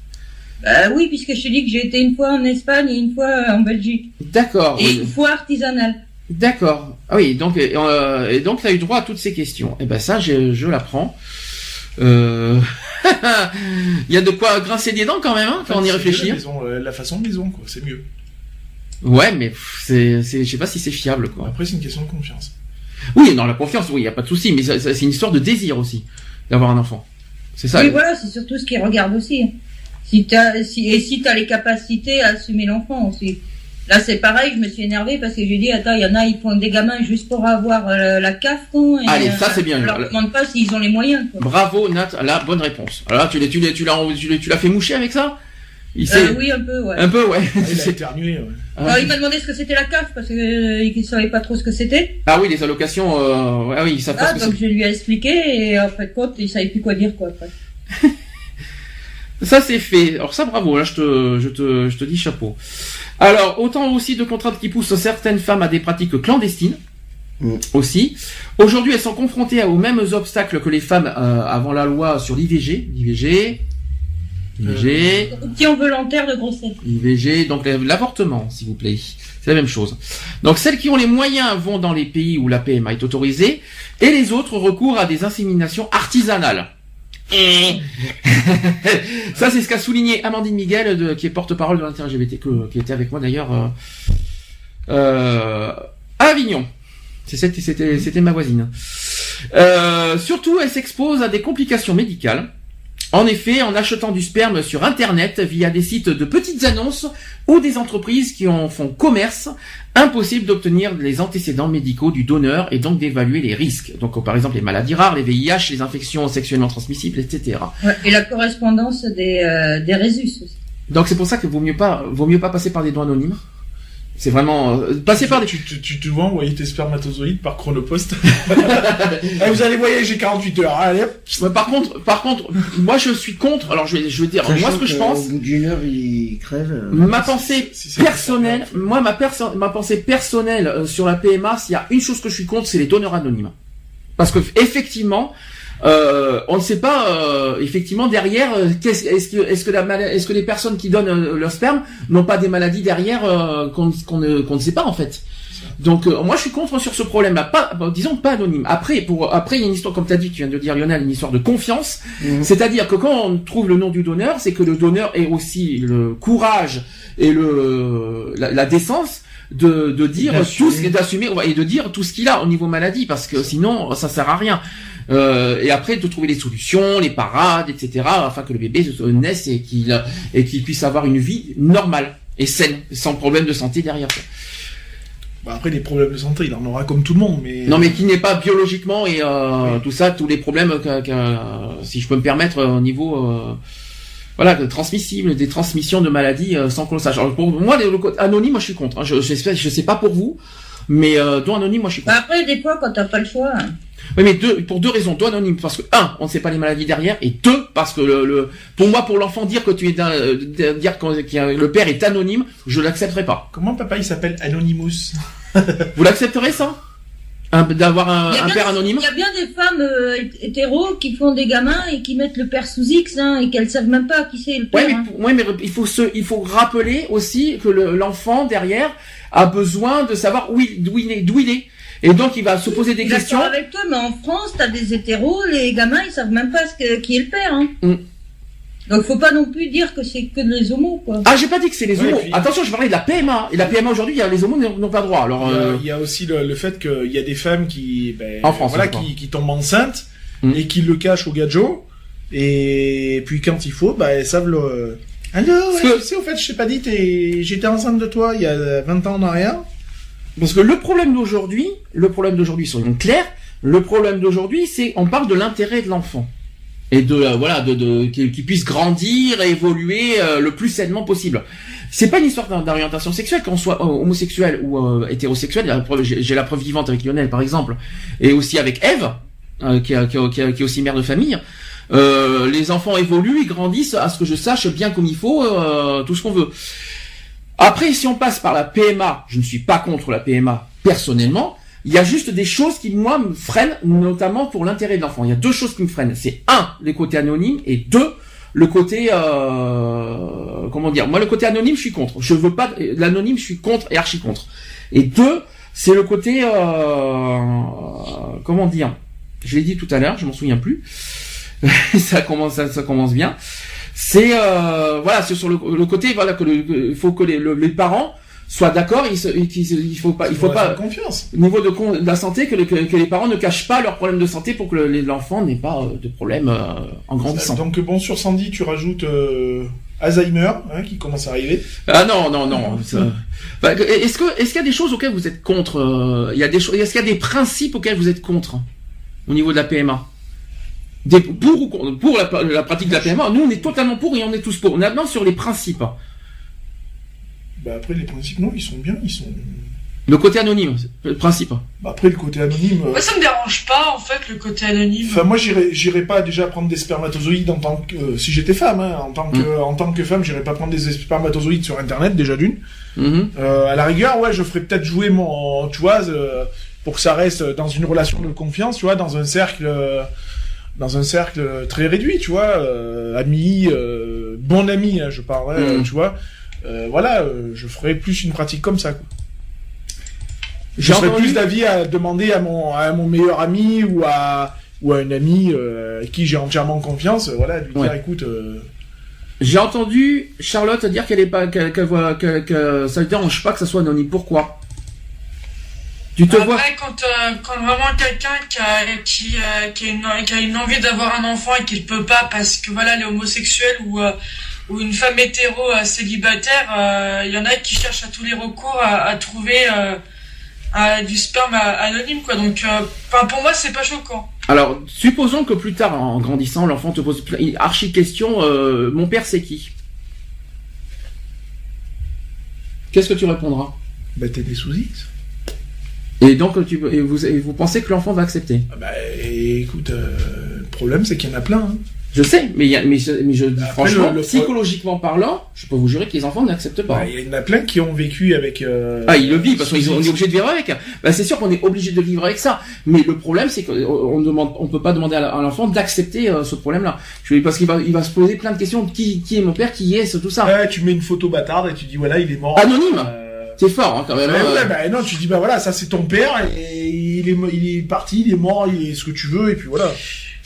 Bah oui, puisque je te dis que j'ai été une fois en Espagne et une fois en Belgique. D'accord. Et oui. une fois artisanale. D'accord. Ah oui, donc euh, et donc tu as eu droit à toutes ces questions. Et ben ça, je, je l'apprends. Euh... Il y a de quoi grincer des dents quand même, hein, quand enfin, on y réfléchit. La, maison, la façon maison, quoi, c'est mieux. Ouais, mais c'est, c'est, je sais pas si c'est fiable, quoi. Après, c'est une question de confiance. Oui, non, la confiance, oui, il n'y a pas de souci, mais ça, ça, c'est une histoire de désir aussi, d'avoir un enfant. C'est ça. Oui, voilà, c'est surtout ce qu'ils regardent aussi. Si t'as, si, et si tu as les capacités à assumer l'enfant aussi. Là, c'est pareil, je me suis énervée parce que j'ai dit, attends, il y en a, ils font des gamins juste pour avoir euh, la C A F, quoi. Et, allez, ça, euh, c'est bien. Je leur demande pas s'ils ont les moyens, quoi. Bravo, Nat, la bonne réponse. Alors là, tu l'as, tu l'as, tu l'as, tu l'as, tu l'as fait moucher avec ça? Il euh, oui, un peu, ouais. Un peu, ouais. Ah, il a éternué, ouais. Alors, ah, il m'a demandé ce que c'était la C A F parce qu'il euh, savait pas trop ce que c'était. Ah oui, les allocations, euh, ah oui, ils savent ah, pas ce que c'est. Donc je lui ai expliqué et en fait, quand, il savait plus quoi dire, quoi, après. Ça c'est fait. Alors ça bravo, là je te je te je te dis chapeau. Alors autant aussi de contraintes qui poussent certaines femmes à des pratiques clandestines mmh. aussi. Aujourd'hui, elles sont confrontées aux mêmes obstacles que les femmes euh, avant la loi sur l'I V G, l'I V G, l'I V G. Option volontaire de grossesse. l'I V G, donc l'avortement, s'il vous plaît. C'est la même chose. Donc celles qui ont les moyens vont dans les pays où la P M A est autorisée et les autres recourent à des inséminations artisanales. Ça c'est ce qu'a souligné Amandine Miguel de, qui est porte-parole de l'inter-L G B T que, qui était avec moi d'ailleurs euh, euh, à Avignon. C'était, c'était, c'était ma voisine. Euh, surtout elle s'expose à des complications médicales. En effet, en achetant du sperme sur internet via des sites de petites annonces ou des entreprises qui en font commerce, impossible d'obtenir les antécédents médicaux du donneur et donc d'évaluer les risques. Donc par exemple les maladies rares, les V I H, les infections sexuellement transmissibles, et cetera. Ouais, et la correspondance des, euh, des résus. Donc c'est pour ça que vaut mieux pas, vaut mieux pas passer par des dons anonymes. C'est vraiment euh, passer par des... Tu, tu, tu te vois envoyer tes spermatozoïdes par chronopost. Hey, vous allez voyager quarante-huit heures. Allez. Ouais, par contre, par contre, moi je suis contre. Alors je vais, je vais dire, moi ce que, que je pense. Au bout d'une heure, il crève. Ma pensée si, si personnelle, moi ma perso ma pensée personnelle euh, sur la P M A, s'il y a une chose que je suis contre, c'est les donneurs anonymes. Parce que effectivement, Euh, on ne sait pas euh, effectivement derrière euh, qu'est-ce, est-ce que est-ce que la est-ce que les personnes qui donnent euh, leur sperme n'ont pas des maladies derrière euh, qu'on qu'on ne, qu'on ne sait pas en fait. Donc euh, moi je suis contre sur ce problème là, pas disons pas anonyme. Après pour après il y a une histoire comme tu as dit, tu viens de dire Lionel, une histoire de confiance, mmh. c'est-à-dire que quand on trouve le nom du donneur, c'est que le donneur ait aussi le courage et le la, la décence de de dire tout ce d'assumer et de dire tout ce qu'il a au niveau maladie parce que sinon ça sert à rien. Euh, et après de trouver les solutions, les parades, et cetera, afin que le bébé naisse et qu'il et qu'il puisse avoir une vie normale et saine, sans problème de santé derrière. Bah après les problèmes de santé, il en aura comme tout le monde, mais non mais qui n'est pas biologiquement et euh, oui. tout ça, tous les problèmes, que, que, si je peux me permettre, au niveau euh, voilà de transmissible, des transmissions de maladies euh, sans qu'on le sache. Alors pour moi, le, le, anonyme, moi je suis contre. Hein. Je, j'espère, je sais pas pour vous. Mais euh, don anonyme, moi je suis pas. Après, des fois, quand t'as pas le choix. Hein. Oui, mais deux, pour deux raisons. Don anonyme, parce que un, on ne sait pas les maladies derrière, et deux, parce que le, le pour moi, pour l'enfant, dire que tu es d'un, euh, dire que, que le père est anonyme, je l'accepterai pas. Comment papa il s'appelle Anonymous? Vous l'accepterez ça? Un, d'avoir un, un père des, anonyme. Il y a bien des femmes euh, hétéros qui font des gamins et qui mettent le père sous X hein, et qu'elles savent même pas qui c'est le père. Oui, mais, hein. ouais, mais il faut se, il faut rappeler aussi que le, l'enfant derrière a besoin de savoir où il, d'où il est, d'où il est. Et donc il va se poser des D'accord questions. Avec toi, mais en France, t'as des hétéros, les gamins ils savent même pas ce que, qui est le père. Hein. Mm. Donc faut pas non plus dire que c'est que les homos quoi. Ah j'ai pas dit que c'est les homos. Ouais, puis... Attention je parlais de la P M A et la P M A aujourd'hui il y a les homos n'ont pas droit. Alors euh... il y a aussi le, le fait qu'il y a des femmes qui ben, en France, voilà qui, qui tombent enceintes mmh. et qui le cachent au gadjo et puis quand il faut bah elles savent le. Alors ouais, que... tu sais au fait je sais pas dit t'es... j'étais enceinte de toi il y a vingt ans en arrière. Parce que le problème d'aujourd'hui, le problème d'aujourd'hui soyons clairs, le problème d'aujourd'hui c'est on parle de l'intérêt de l'enfant. Et de euh, voilà de, de qui, qui puisse grandir et évoluer euh, le plus sainement possible. C'est pas une histoire d'orientation sexuelle, qu'on soit euh, homosexuel ou euh, hétérosexuel. La preuve, j'ai, j'ai la preuve vivante avec Lionel par exemple, et aussi avec Ève euh, qui, qui, qui, qui est aussi mère de famille. Euh, les enfants évoluent, ils grandissent, à ce que je sache bien comme il faut, euh, tout ce qu'on veut. Après, si on passe par la P M A, je ne suis pas contre la P M A personnellement. Il y a juste des choses qui, moi, me freinent, notamment pour l'intérêt de l'enfant. Il y a deux choses qui me freinent. C'est un, les côtés anonymes, et deux, le côté... Euh, comment dire ? Moi, le côté anonyme, je suis contre. Je veux pas... L'anonyme, je suis contre et archi-contre. Et deux, c'est le côté... Euh, comment dire ? Je l'ai dit tout à l'heure, je m'en souviens plus. ça, commence, ça, ça commence bien. C'est... Euh, voilà, c'est sur le, le côté... Voilà, que le, faut que les, le, les parents... soit d'accord, il, se, il, il faut pas, il faut pas, confiance. Niveau de, con, de la santé, que, le, que, que les parents ne cachent pas leurs problèmes de santé pour que le, l'enfant n'ait pas euh, de problème euh, en grandissant. Donc bon, sur Sandy, tu rajoutes euh, Alzheimer, hein, qui commence à arriver. Ah non, non, non. Ça... Bah, est-ce que, est-ce qu'il y a des choses auxquelles vous êtes contre? Il y a des choses, est-ce qu'il y a des principes auxquels vous êtes contre au niveau de la P M A? Des, pour ou contre, pour la, la pratique de la P M A, nous on est totalement pour et on est tous pour. On est maintenant sur les principes. Bah après les principes non ils sont bien ils sont le côté anonyme le principe bah après le côté anonyme moi ça me dérange pas en fait le côté anonyme enfin moi j'irais j'irais pas déjà prendre des spermatozoïdes en tant que euh, si j'étais femme hein, en tant que mmh. en tant que femme j'irais pas prendre des spermatozoïdes sur internet déjà d'une mmh. euh, à la rigueur ouais je ferais peut-être jouer mon tu vois euh, pour que ça reste dans une relation de confiance tu vois dans un cercle euh, dans un cercle très réduit tu vois euh, ami euh, bon ami hein, je parlerais mmh. euh, tu vois Euh, voilà, euh, je ferais plus une pratique comme ça. Quoi. Je serais plus d'avis à demander à mon, à mon meilleur ami ou à, ou à un ami euh, à qui j'ai entièrement confiance, euh, voilà, de lui ouais. dire, écoute... Euh... J'ai entendu Charlotte dire qu'elle est pas, qu'elle, qu'elle voit, qu'elle, que ça ne dérange pas que ça soit anonyme. Pourquoi ? Tu te Après, vois quand, euh, quand vraiment quelqu'un qui a, qui, euh, qui, a une, qui a une envie d'avoir un enfant et qu'il peut pas parce que voilà, elle est homosexuelle ou... Euh, ou une femme hétéro euh, célibataire, il euh, y en a qui cherchent à tous les recours à, à trouver euh, à, du sperme à, anonyme, quoi. Donc, euh, pour moi, c'est pas choquant. Alors, supposons que plus tard, en grandissant, l'enfant te pose une archi-question, euh, mon père, c'est qui ? Qu'est-ce que tu répondras ? Bah, t'es des sous-X. Et donc, tu, et vous, et vous pensez que l'enfant va accepter ? Bah, écoute, euh, le problème, c'est qu'il y en a plein, hein. Je sais, mais, y a, mais, je, mais je, Après, franchement, le, le... psychologiquement parlant, je peux vous jurer que les enfants n'acceptent pas. Il y en a plein qui ont vécu avec... Euh... Ah, ils le vivent, parce qu'on est obligé de vivre avec. Ben, c'est sûr qu'on est obligé de vivre avec ça. Mais le problème, c'est qu'on ne peut pas demander à l'enfant d'accepter euh, ce problème-là. Parce qu'il va, il va se poser plein de questions. Qui, qui est mon père? Qui est ce, tout ça? Ah, tu mets une photo bâtarde et tu dis, voilà, il est mort. Anonyme euh... C'est fort, hein, quand même. Ouais, euh... ouais, bah, non, tu dis, bah voilà, ça c'est ton père, et il est, il est parti, il est mort, il est ce que tu veux, et puis voilà.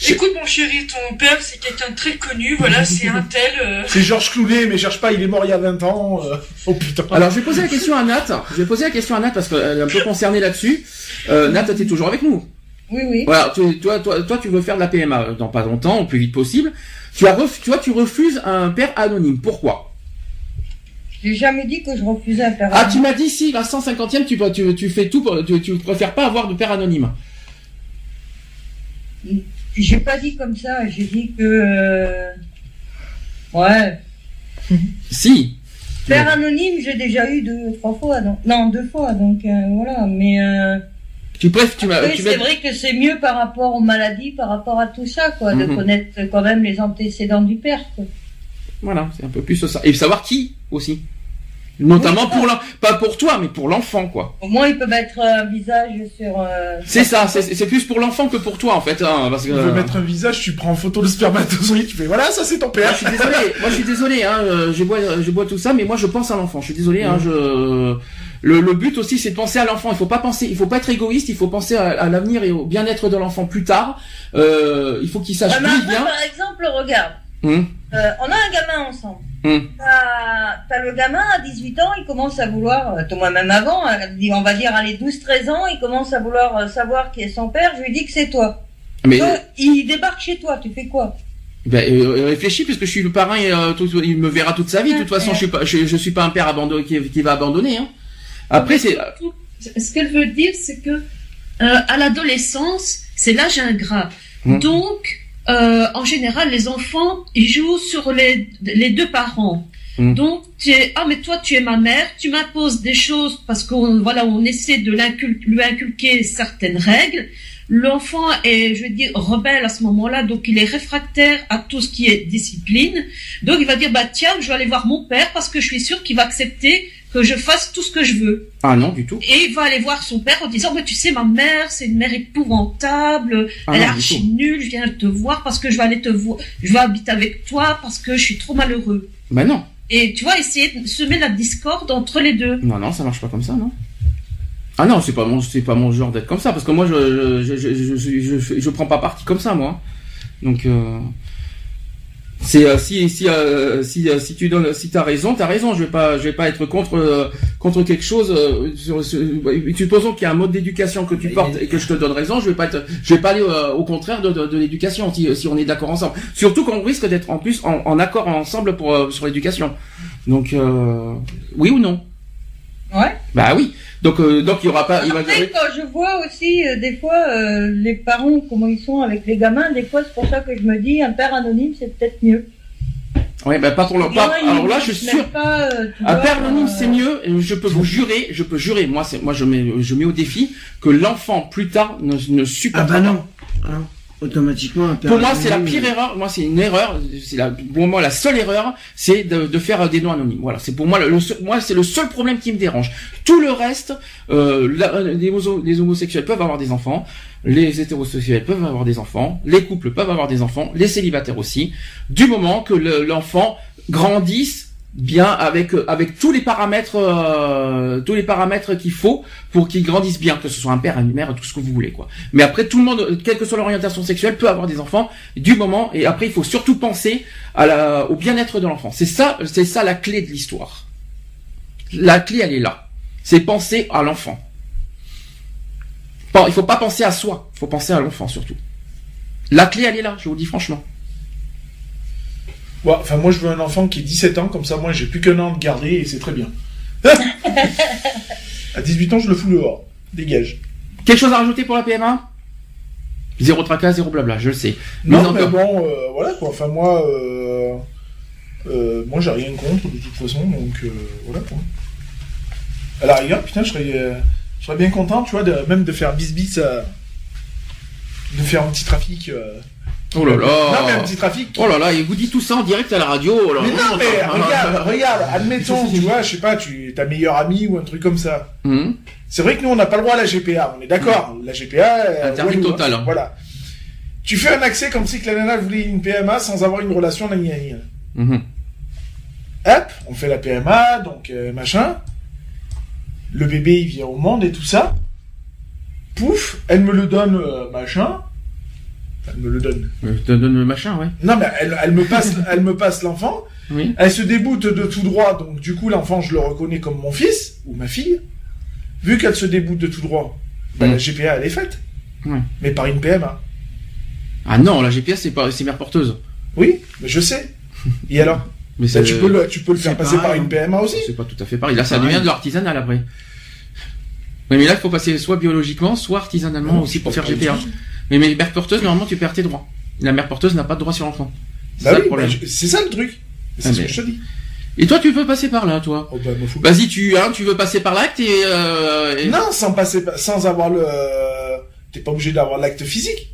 Écoute, mon chéri, ton père, c'est quelqu'un de très connu, voilà, c'est un tel... Euh... C'est Georges Clooney, mais cherche pas, il est mort il y a vingt ans. Euh... Oh putain. Alors, je vais poser la question à Nat, je vais poser la question à Nat, parce qu'elle est un peu concernée là-dessus. Euh, Nat, t'es toujours avec nous? Oui, oui. Voilà, tu, toi, toi, toi, tu veux faire de la P M A dans pas longtemps, au plus vite possible. Tu as ref... Toi, tu refuses un père anonyme. Pourquoi? J'ai jamais dit que je refusais un père anonyme. Ah, tu m'as dit si, la cent cinquantième, tu, tu, tu fais tout, pour, tu, tu préfères pas avoir de père anonyme. J'ai pas dit comme ça, j'ai dit que... Euh... Ouais. Si. Père anonyme, j'ai déjà eu deux, trois fois, donc... non, deux fois, donc euh, voilà, mais... Euh... Tu préfères, tu m'as... Oui, c'est vrai que c'est mieux par rapport aux maladies, par rapport à tout ça, quoi, mm-hmm. de connaître quand même les antécédents du père, quoi. Voilà, c'est un peu plus ça. Et savoir qui, aussi. Notamment oui, pour l'enfant. Pas pour toi, mais pour l'enfant, quoi. Au moins, il peut mettre un visage sur... Euh... C'est ça, c'est plus pour l'enfant que pour toi, en fait. Hein, parce que... Il veut mettre un visage, tu prends en photo le spermatozoïde, tu fais, voilà, ça c'est ton père. Moi, je suis désolé, moi, je suis désolé, hein, je bois, je bois tout ça, mais moi, je pense à l'enfant. Je suis désolé, hein, je... Le, le but aussi, c'est de penser à l'enfant. Il faut pas penser, il faut pas être égoïste. Il faut penser à, à l'avenir et au bien-être de l'enfant plus tard. Euh, il faut qu'il sache plus bien. Par exemple, regarde. Hum. Euh, on a un gamin ensemble. Mmh. T'as le gamin à dix-huit ans, il commence à vouloir, euh, moi même avant, on va dire allez douze treize ans, il commence à vouloir euh, savoir qui est son père, je lui dis que c'est toi. Mais donc, il débarque chez toi, tu fais quoi? Ben, euh, réfléchis, parce que je suis le parrain, et, euh, tout, il me verra toute sa vie, de toute façon je suis pas, je, je suis pas un père abandonné qui, qui va abandonner. Hein. Après c'est... Ce qu'elle veut dire, c'est que euh, à l'adolescence, c'est l'âge ingrat. Mmh. Donc... Euh, en général, les enfants, ils jouent sur les, les deux parents. Mmh. Donc, tu es, ah, mais toi, tu es ma mère, tu m'imposes des choses parce qu'on, voilà, on essaie de l'inculquer, lui inculquer certaines règles. L'enfant est, je veux dire, rebelle à ce moment-là, donc il est réfractaire à tout ce qui est discipline. Donc, il va dire, bah, tiens, je vais aller voir mon père parce que je suis sûre qu'il va accepter que je fasse tout ce que je veux. Ah non, du tout. Et il va aller voir son père en disant, mais tu sais, ma mère, c'est une mère épouvantable, ah elle est archi nulle, je viens te voir parce que je vais aller te voir, je vais habiter avec toi parce que je suis trop malheureux. Ben non. Et tu vois, essayer de semer la discorde entre les deux. Non, non, ça marche pas comme ça, non. Ah non, c'est pas mon, c'est pas mon genre d'être comme ça, parce que moi, je je, je, je, je, je, je prends pas parti comme ça, moi. Donc... Euh... C'est euh, si si euh, si euh, si tu donnes si t'as raison t'as raison je vais pas je vais pas être contre euh, contre quelque chose euh, sur, sur, supposons qu'il y a un mode d'éducation que tu portes et que je te donne raison, je vais pas être, je vais pas aller euh, au contraire de de, de l'éducation si si on est d'accord ensemble, surtout qu'on risque d'être en plus en, en accord ensemble pour euh, sur l'éducation, donc euh, oui ou non? Ouais. Bah oui. Donc euh, donc il y aura pas. Il va... Après, quand je vois aussi euh, des fois euh, les parents comment ils sont avec les gamins, des fois c'est pour ça que je me dis un père anonyme c'est peut-être mieux. Oui, bah pas pour leur part. Alors là je suis sûr. Pas, euh, un vois, père anonyme euh... c'est mieux. Je peux vous jurer, je peux jurer. Moi c'est moi je mets je mets au défi que l'enfant plus tard ne ne supporte pas. Ah bah non. Ah. Automatiquement un père pour moi c'est la pire erreur, moi c'est une erreur, c'est la pour moi la seule erreur c'est de, de faire des noms anonymes, voilà c'est pour moi le, le seul, moi c'est le seul problème qui me dérange, tout le reste euh, la, les, les homosexuels peuvent avoir des enfants, les hétérosexuels peuvent avoir des enfants, les couples peuvent avoir des enfants, les célibataires aussi, du moment que l'enfant le, grandisse bien avec avec tous les paramètres euh, tous les paramètres qu'il faut pour qu'ils grandissent bien, que ce soit un père, une mère, tout ce que vous voulez quoi. Mais après tout le monde, quelle que soit l'orientation sexuelle, peut avoir des enfants du moment, et après il faut surtout penser à la, au bien-être de l'enfant. C'est ça, c'est ça la clé de l'histoire. La clé elle est là. C'est penser à l'enfant. Bon, il faut pas penser à soi, il faut penser à l'enfant surtout. La clé elle est là, je vous le dis franchement. Ouais, enfin, moi, je veux un enfant qui est dix-sept ans, comme ça, moi, j'ai plus qu'un an de garder et c'est très bien. À dix-huit ans, je le fous dehors. Dégage. Quelque chose à rajouter pour la P M A? Zéro tracas, zéro blabla, je le sais. Non, mais, mais bon, euh, voilà, quoi. Enfin, moi, euh, euh, moi, j'ai rien contre, de toute façon, donc, euh, voilà, quoi. À la rigueur, putain, je serais, euh, je serais bien content, tu vois, de, même de faire bis-bis, euh, de faire un petit trafic... Euh, Oh là là. Non mais un petit trafic. Oh là là, il vous dit tout ça en direct à la radio. Oh là mais non, non mais ah, regarde, ah, regarde, admettons, tu vois, je sais pas, tu es ta meilleure amie ou un truc comme ça. Mm-hmm. C'est vrai que nous on n'a pas le droit à la G P A, on est d'accord. Mm-hmm. La G P A, interdit euh, total. Hein. Voilà. Tu fais un accès comme si que la nana voulait une P M A sans avoir une relation, la gnagnagne. Mm-hmm. Hop, on fait la P M A, donc euh, machin. Le bébé il vient au monde et tout ça. Pouf, elle me le donne, euh, machin. Elle me le donne. Elle te donne le machin, ouais. Non, mais elle, elle me passe, elle me passe l'enfant. Oui. Elle se déboute de tout droit, donc du coup l'enfant je le reconnais comme mon fils ou ma fille. Vu qu'elle se déboute de tout droit, bah, mmh. la G P A elle est faite, ouais. mais par une P M A. Ah non, la G P A c'est pas, c'est mère porteuse. Oui, mais je sais. Et alors? Mais bah, tu peux le, tu peux le faire passer pareil, par une P M A aussi. C'est pas tout à fait pareil. Là, ça devient de l'artisanal après. Oui, mais là il faut passer soit biologiquement, soit artisanalement non, aussi pour faire G P A. Mais, mais mère porteuse, normalement, tu perds tes droits. La mère porteuse n'a pas de droit sur l'enfant. C'est bah ça oui, le problème. Bah c'est ça le truc. C'est ah ce mais... que je te dis. Et toi, tu veux passer par là, toi oh bah, vas-y, tu, hein, tu veux passer par l'acte et, euh, et... Non, sans passer, sans avoir le... T'es pas obligé d'avoir l'acte physique.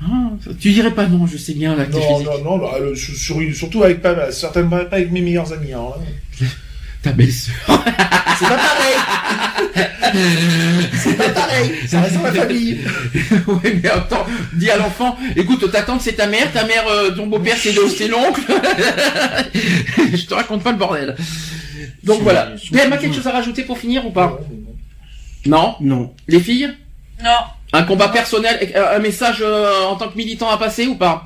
Ah, tu dirais pas non, je sais bien l'acte physique. Non, non, non, le, sur, surtout avec pas, certainement pas avec mes meilleurs amis. Hein. Ta belle-sœur. C'est pas pareil. C'est pas pareil. Ça reste dans la famille. Oui, mais attends, dis à l'enfant, écoute, ta tante c'est ta mère, ta mère, euh, ton beau-père c'est l'oncle. Je te raconte pas le bordel. Donc c'est voilà. P M A, quelque chose à rajouter pour finir ou pas? Non. Non. Les filles? Non. Un combat personnel, un message euh, en tant que militant à passer ou pas?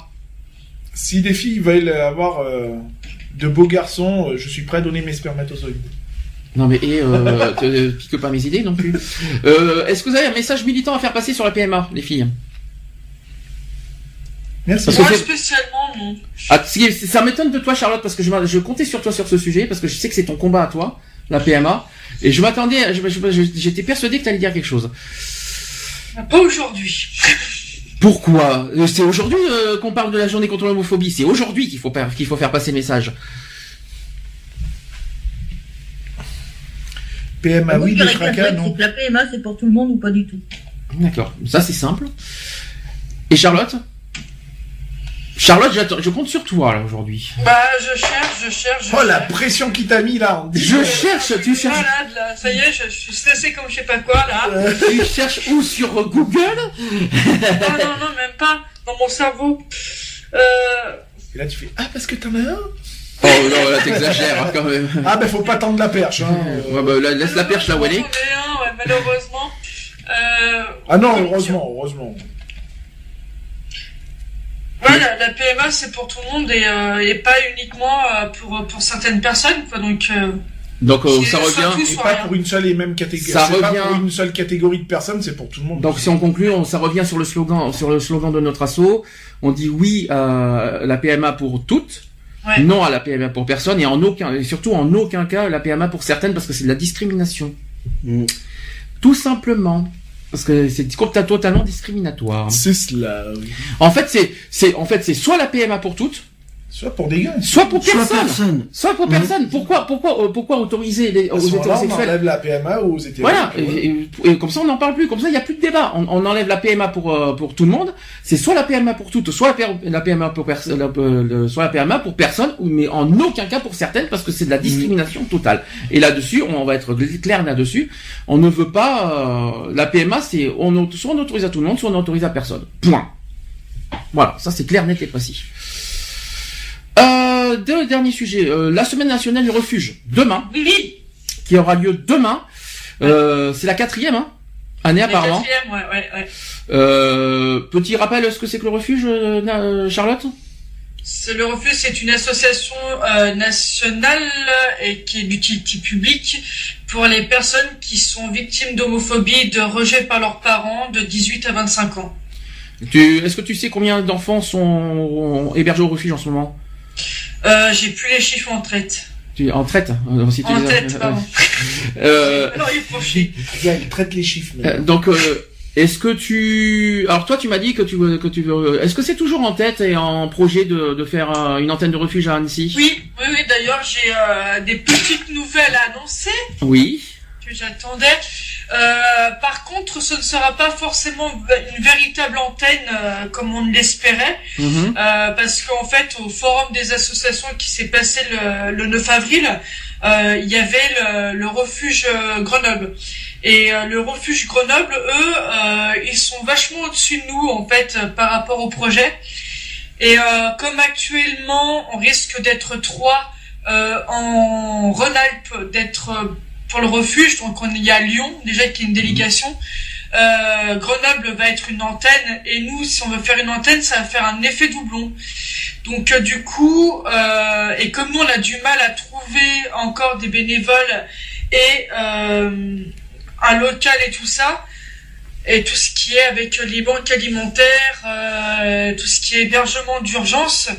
Si des filles veulent avoir... Euh... de beaux garçons, je suis prêt à donner mes spermatozoïdes. Non mais, et euh, te, te pique pas mes idées non plus. Euh, Est-ce que vous avez un message militant à faire passer sur la P M A, les filles? Merci. Moi spécialement, non. Ah, ça m'étonne de toi, Charlotte, parce que je, je comptais sur toi sur ce sujet, parce que je sais que c'est ton combat à toi, la P M A, et je m'attendais, j'étais persuadé que tu allais dire quelque chose. Pas aujourd'hui. Pourquoi? C'est aujourd'hui euh, qu'on parle de la journée contre l'homophobie. C'est aujourd'hui qu'il faut, qu'il faut faire passer le message. P M A, oui, le fracas, non. La P M A, c'est pour tout le monde ou pas du tout? D'accord. Ça, c'est simple. Et Charlotte? Charlotte, je compte sur toi, là, aujourd'hui. Bah, je cherche, je cherche, je Oh, cherche. La pression qui t'a mis, là. Je euh, cherche, euh, tu cherches. Malade, là. Ça y est, je, je suis stressée comme je sais pas quoi, là. Euh, tu cherches où? Sur Google? Ah, non, non, même pas. Dans mon cerveau. Euh... Et là, tu fais, ah, parce que t'en as un? Oh, non, là, t'exagères, quand même. Ah, ben, faut pas tendre la perche, hein. Ouais, bah, là, laisse la perche, là, où elle est. Ouais, malheureusement. Euh... Ah non, heureusement, heureusement. Ouais, la, la P M A c'est pour tout le monde et, euh, et pas uniquement euh, pour pour certaines personnes quoi, donc euh, donc euh, ça revient et pas pour une seule et même catégorie, ça revient pas pour une seule catégorie de personnes, c'est pour tout le monde. Donc si on conclut, on, ça revient sur le slogan sur le slogan de notre assaut, on dit oui à la P M A pour toutes, ouais. non à la P M A pour personne et en aucun et surtout en aucun cas la P M A pour certaines parce que c'est de la discrimination. Mmh. Tout simplement. Parce que c'est totalement discriminatoire. C'est cela. Oui. En fait, c'est, c'est, en fait, c'est soit la P M A pour toutes, soit pour des gars, soit pour personne, soit, personne. soit pour personne. Mmh. Pourquoi, pourquoi, pourquoi autoriser les aux hétérosexuels? On enlève la P M A aux hétérosexuels. Voilà. Et, et, et comme ça, on n'en parle plus. Comme ça, il n'y a plus de débat. On, on enlève la P M A pour euh, pour tout le monde. C'est soit la P M A pour toutes, soit la P M A pour personne, euh, soit la P M A pour personne, mais en aucun cas pour certaines, parce que c'est de la discrimination totale. Et là-dessus, on va être clair là-dessus. On ne veut pas euh, la P M A. C'est on soit on autorise à tout le monde, soit on autorise à personne. Point. Voilà. Ça, c'est clair, net et précis. Euh, deux derniers sujets. Euh, la semaine nationale du refuge, demain, oui. qui aura lieu demain. Euh, c'est la quatrième hein, année la apparemment. Quatrième, ouais, ouais, ouais. Euh, petit rappel, ce que c'est que le refuge, euh, Charlotte? C'est le refuge, c'est une association euh, nationale et qui est d'utilité publique pour les personnes qui sont victimes d'homophobie, de rejet par leurs parents, de dix-huit à vingt-cinq ans. Est-ce que tu sais combien d'enfants sont hébergés au refuge en ce moment? Euh, j'ai plus les chiffres en traite. Tu en traite euh, si tu En les... tête, pardon. euh... Non, il faut chier. Il traite les chiffres. Euh, donc, euh, est-ce que tu, alors toi, tu m'as dit que tu veux, que tu veux. Est-ce que c'est toujours en tête et en projet de, de faire euh, une antenne de refuge à Annecy? Oui, oui, oui. D'ailleurs, j'ai euh, des petites nouvelles à annoncer. Oui. Que j'attendais. Euh, par contre, ce ne sera pas forcément une véritable antenne euh, comme on l'espérait, mmh. euh, parce qu'en fait, au forum des associations qui s'est passé le, le neuf avril, euh, il y avait le, le refuge euh, Grenoble. Et euh, le refuge Grenoble, eux, euh, ils sont vachement au-dessus de nous, en fait, euh, par rapport au projet. Et euh, comme actuellement, on risque d'être trois euh, en Rhône-Alpes, d'être... Euh, pour le refuge, donc on y a Lyon déjà qui est une délégation, euh, Grenoble va être une antenne, et nous si on veut faire une antenne ça va faire un effet doublon, donc euh, du coup euh, et comme nous on a du mal à trouver encore des bénévoles et euh, un local et tout ça, et tout ce qui est avec les banques alimentaires, euh, tout ce qui est hébergement d'urgence,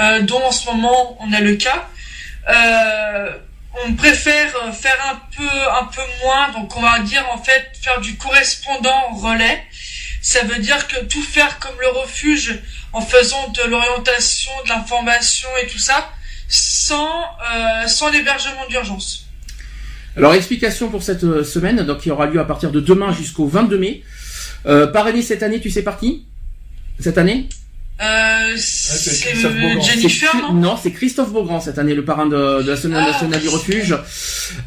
euh, dont en ce moment on a le cas, euh, on préfère faire un peu, un peu moins, donc on va dire en fait faire du correspondant relais. Ça veut dire que tout faire comme le refuge en faisant de l'orientation, de l'information et tout ça, sans, euh, sans l'hébergement d'urgence. Alors explication pour cette semaine, donc qui aura lieu à partir de demain jusqu'au vingt-deux mai. Euh, parrainé cette année, tu sais par qui? Cette année Euh, c'est Jennifer, non? Non, c'est Christophe Beaugrand cette année, le parrain de, de la semaine nationale ah. du refuge.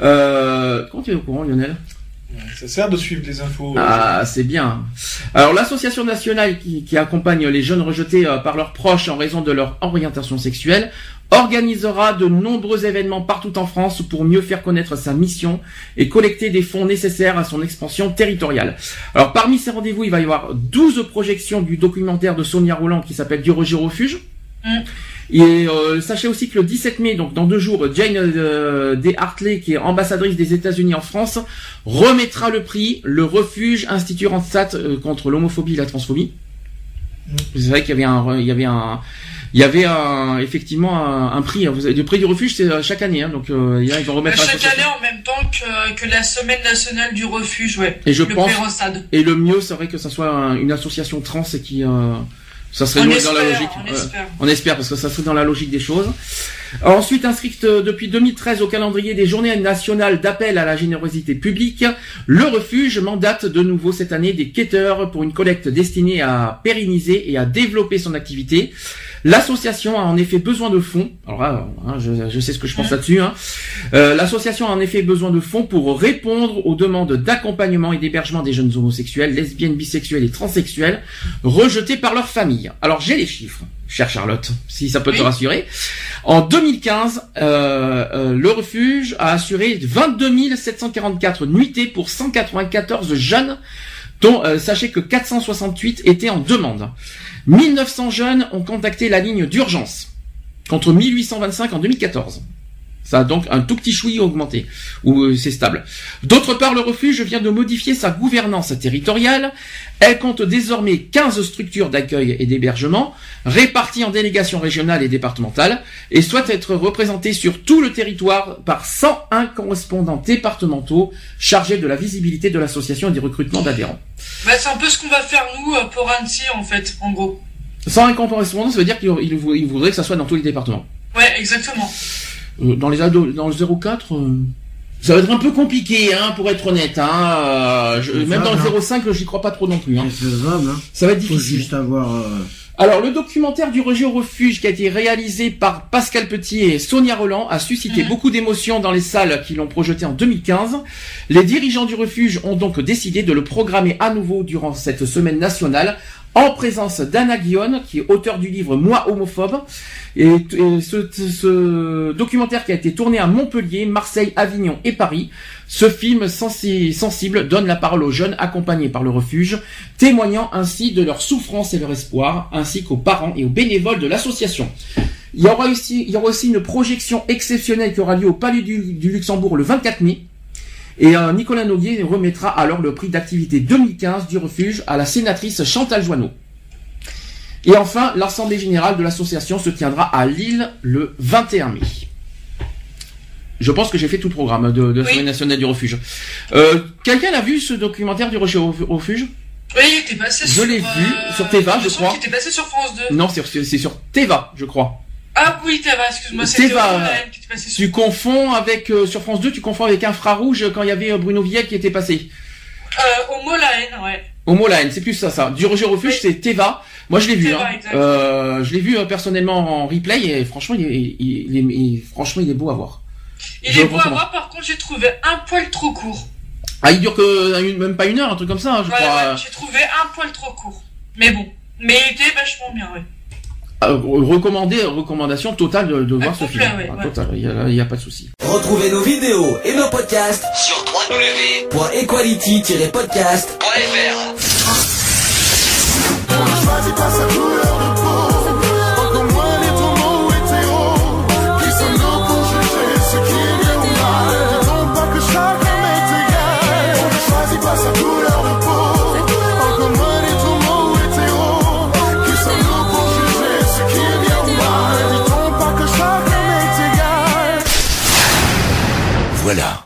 Euh, comment tu es au courant, Lionel? Ça sert de suivre les infos. Ah, c'est bien. Alors, l'association nationale qui, qui accompagne les jeunes rejetés par leurs proches en raison de leur orientation sexuelle organisera de nombreux événements partout en France pour mieux faire connaître sa mission et collecter des fonds nécessaires à son expansion territoriale. Alors, parmi ces rendez-vous, il va y avoir douze projections du documentaire de Sonia Roland qui s'appelle Du rejet au refuge. Mmh. Et euh, sachez aussi que le dix-sept mai, donc dans deux jours, Jane euh, D. Hartley, qui est ambassadrice des États-Unis en France, remettra le prix le Refuge Institut Randstad euh, contre l'homophobie et la transphobie. Mmh. C'est vrai qu'il y avait un, il y avait un, il y avait un, effectivement un, un prix. Vous avez, le prix du Refuge, c'est chaque année, hein, donc euh, là, ils vont remettre. Chaque à année en même temps que, que la Semaine nationale du Refuge, ouais. Et je le pense. Et le mieux serait que ça soit un, une association trans et qui. Euh, Ça serait loin dans la logique. On, euh, espère. on espère parce que ça serait dans la logique des choses. Alors, ensuite, inscrite depuis deux mille treize au calendrier des Journées nationales d'appel à la générosité publique, le refuge mandate de nouveau cette année des quêteurs pour une collecte destinée à pérenniser et à développer son activité. L'association a en effet besoin de fonds. Alors, hein, je, je sais ce que je pense ouais. là-dessus. Hein. Euh, l'association a en effet besoin de fonds pour répondre aux demandes d'accompagnement et d'hébergement des jeunes homosexuels, lesbiennes, bisexuels et transsexuels rejetés par leur famille. Alors, j'ai les chiffres, chère Charlotte, si ça peut oui. te rassurer. En deux mille quinze, euh, euh, le refuge a assuré vingt-deux mille sept cent quarante-quatre nuitées pour cent quatre-vingt-quatorze jeunes, dont euh, sachez que quatre cent soixante-huit étaient en demande. mille neuf cents jeunes ont contacté la ligne d'urgence, contre mille huit cent vingt-cinq en deux mille quatorze. Ça a donc un tout petit chouï augmenté, ou c'est stable. D'autre part, le refuge vient de modifier sa gouvernance territoriale. Elle compte désormais quinze structures d'accueil et d'hébergement, réparties en délégations régionales et départementales, et souhaite être représentée sur tout le territoire par cent un correspondants départementaux chargés de la visibilité de l'association et du recrutement d'adhérents. Bah, c'est un peu ce qu'on va faire nous pour Annecy, en fait, en gros. cent un correspondants, ça veut dire qu'il voudrait que ça soit dans tous les départements. Ouais, exactement. Euh, dans les ados, dans le zéro quatre, euh, ça va être un peu compliqué, hein, pour être honnête. Hein, euh, je, même vague, dans le zéro cinq, hein. J'y crois pas trop non plus. Hein. C'est faisable. Hein. Ça va être difficile. Faut juste avoir. Euh... Alors, le documentaire du rejet au refuge qui a été réalisé par Pascal Petit et Sonia Roland a suscité mmh. beaucoup d'émotions dans les salles qui l'ont projeté en deux mille quinze. Les dirigeants du refuge ont donc décidé de le programmer à nouveau durant cette semaine nationale, en présence d'Anna Guillon, qui est auteure du livre « Moi, homophobe ». Et, et ce, ce documentaire qui a été tourné à Montpellier, Marseille, Avignon et Paris, ce film sensi, sensible donne la parole aux jeunes accompagnés par le refuge, témoignant ainsi de leur souffrance et leur espoir, ainsi qu'aux parents et aux bénévoles de l'association. Il y aura aussi, il y aura aussi une projection exceptionnelle qui aura lieu au Palais du, du Luxembourg le vingt-quatre mai. Et euh, Nicolas Noguier remettra alors le prix d'activité deux mille quinze du refuge à la sénatrice Chantal Joanneau. Et enfin, l'Assemblée Générale de l'association se tiendra à Lille le vingt et un mai. Je pense que j'ai fait tout le programme de, de oui. l'Assemblée Nationale du Refuge. Euh, Quelqu'un a vu ce documentaire du refuge? Oui, il était passé je sur... Je l'ai vu, euh, sur Teva, je crois. Il était passé sur France deux. Non, c'est sur Teva, je crois. Ah oui, Teva, excuse-moi, c'est Teva qui était passé sur... Tu confonds avec, euh, sur France deux, tu confonds avec Infrarouge quand il y avait Bruno Villette qui était passé. euh, Au Molaen, ouais. Au Molaen, c'est plus ça, ça. Du Roger Refuge, oui. C'est Teva. Moi, je l'ai vu. Teva, hein. euh, je l'ai vu personnellement en replay et franchement, il est, il est, il est, franchement, il est beau à voir. Il je est beau à voir. Par contre, j'ai trouvé un poil trop court. Ah, il dure que même pas une heure, un truc comme ça, hein, je ouais, crois. Ouais, j'ai trouvé un poil trop court. Mais bon, mais il était vachement bien, ouais. Recommandé, recommandation totale de, de voir ce film. Ouais, ah, ouais. Total, il n'y a, a pas de souci. Retrouvez nos vidéos et nos podcasts sur w w w point equality tiret podcast point f r. Voilà,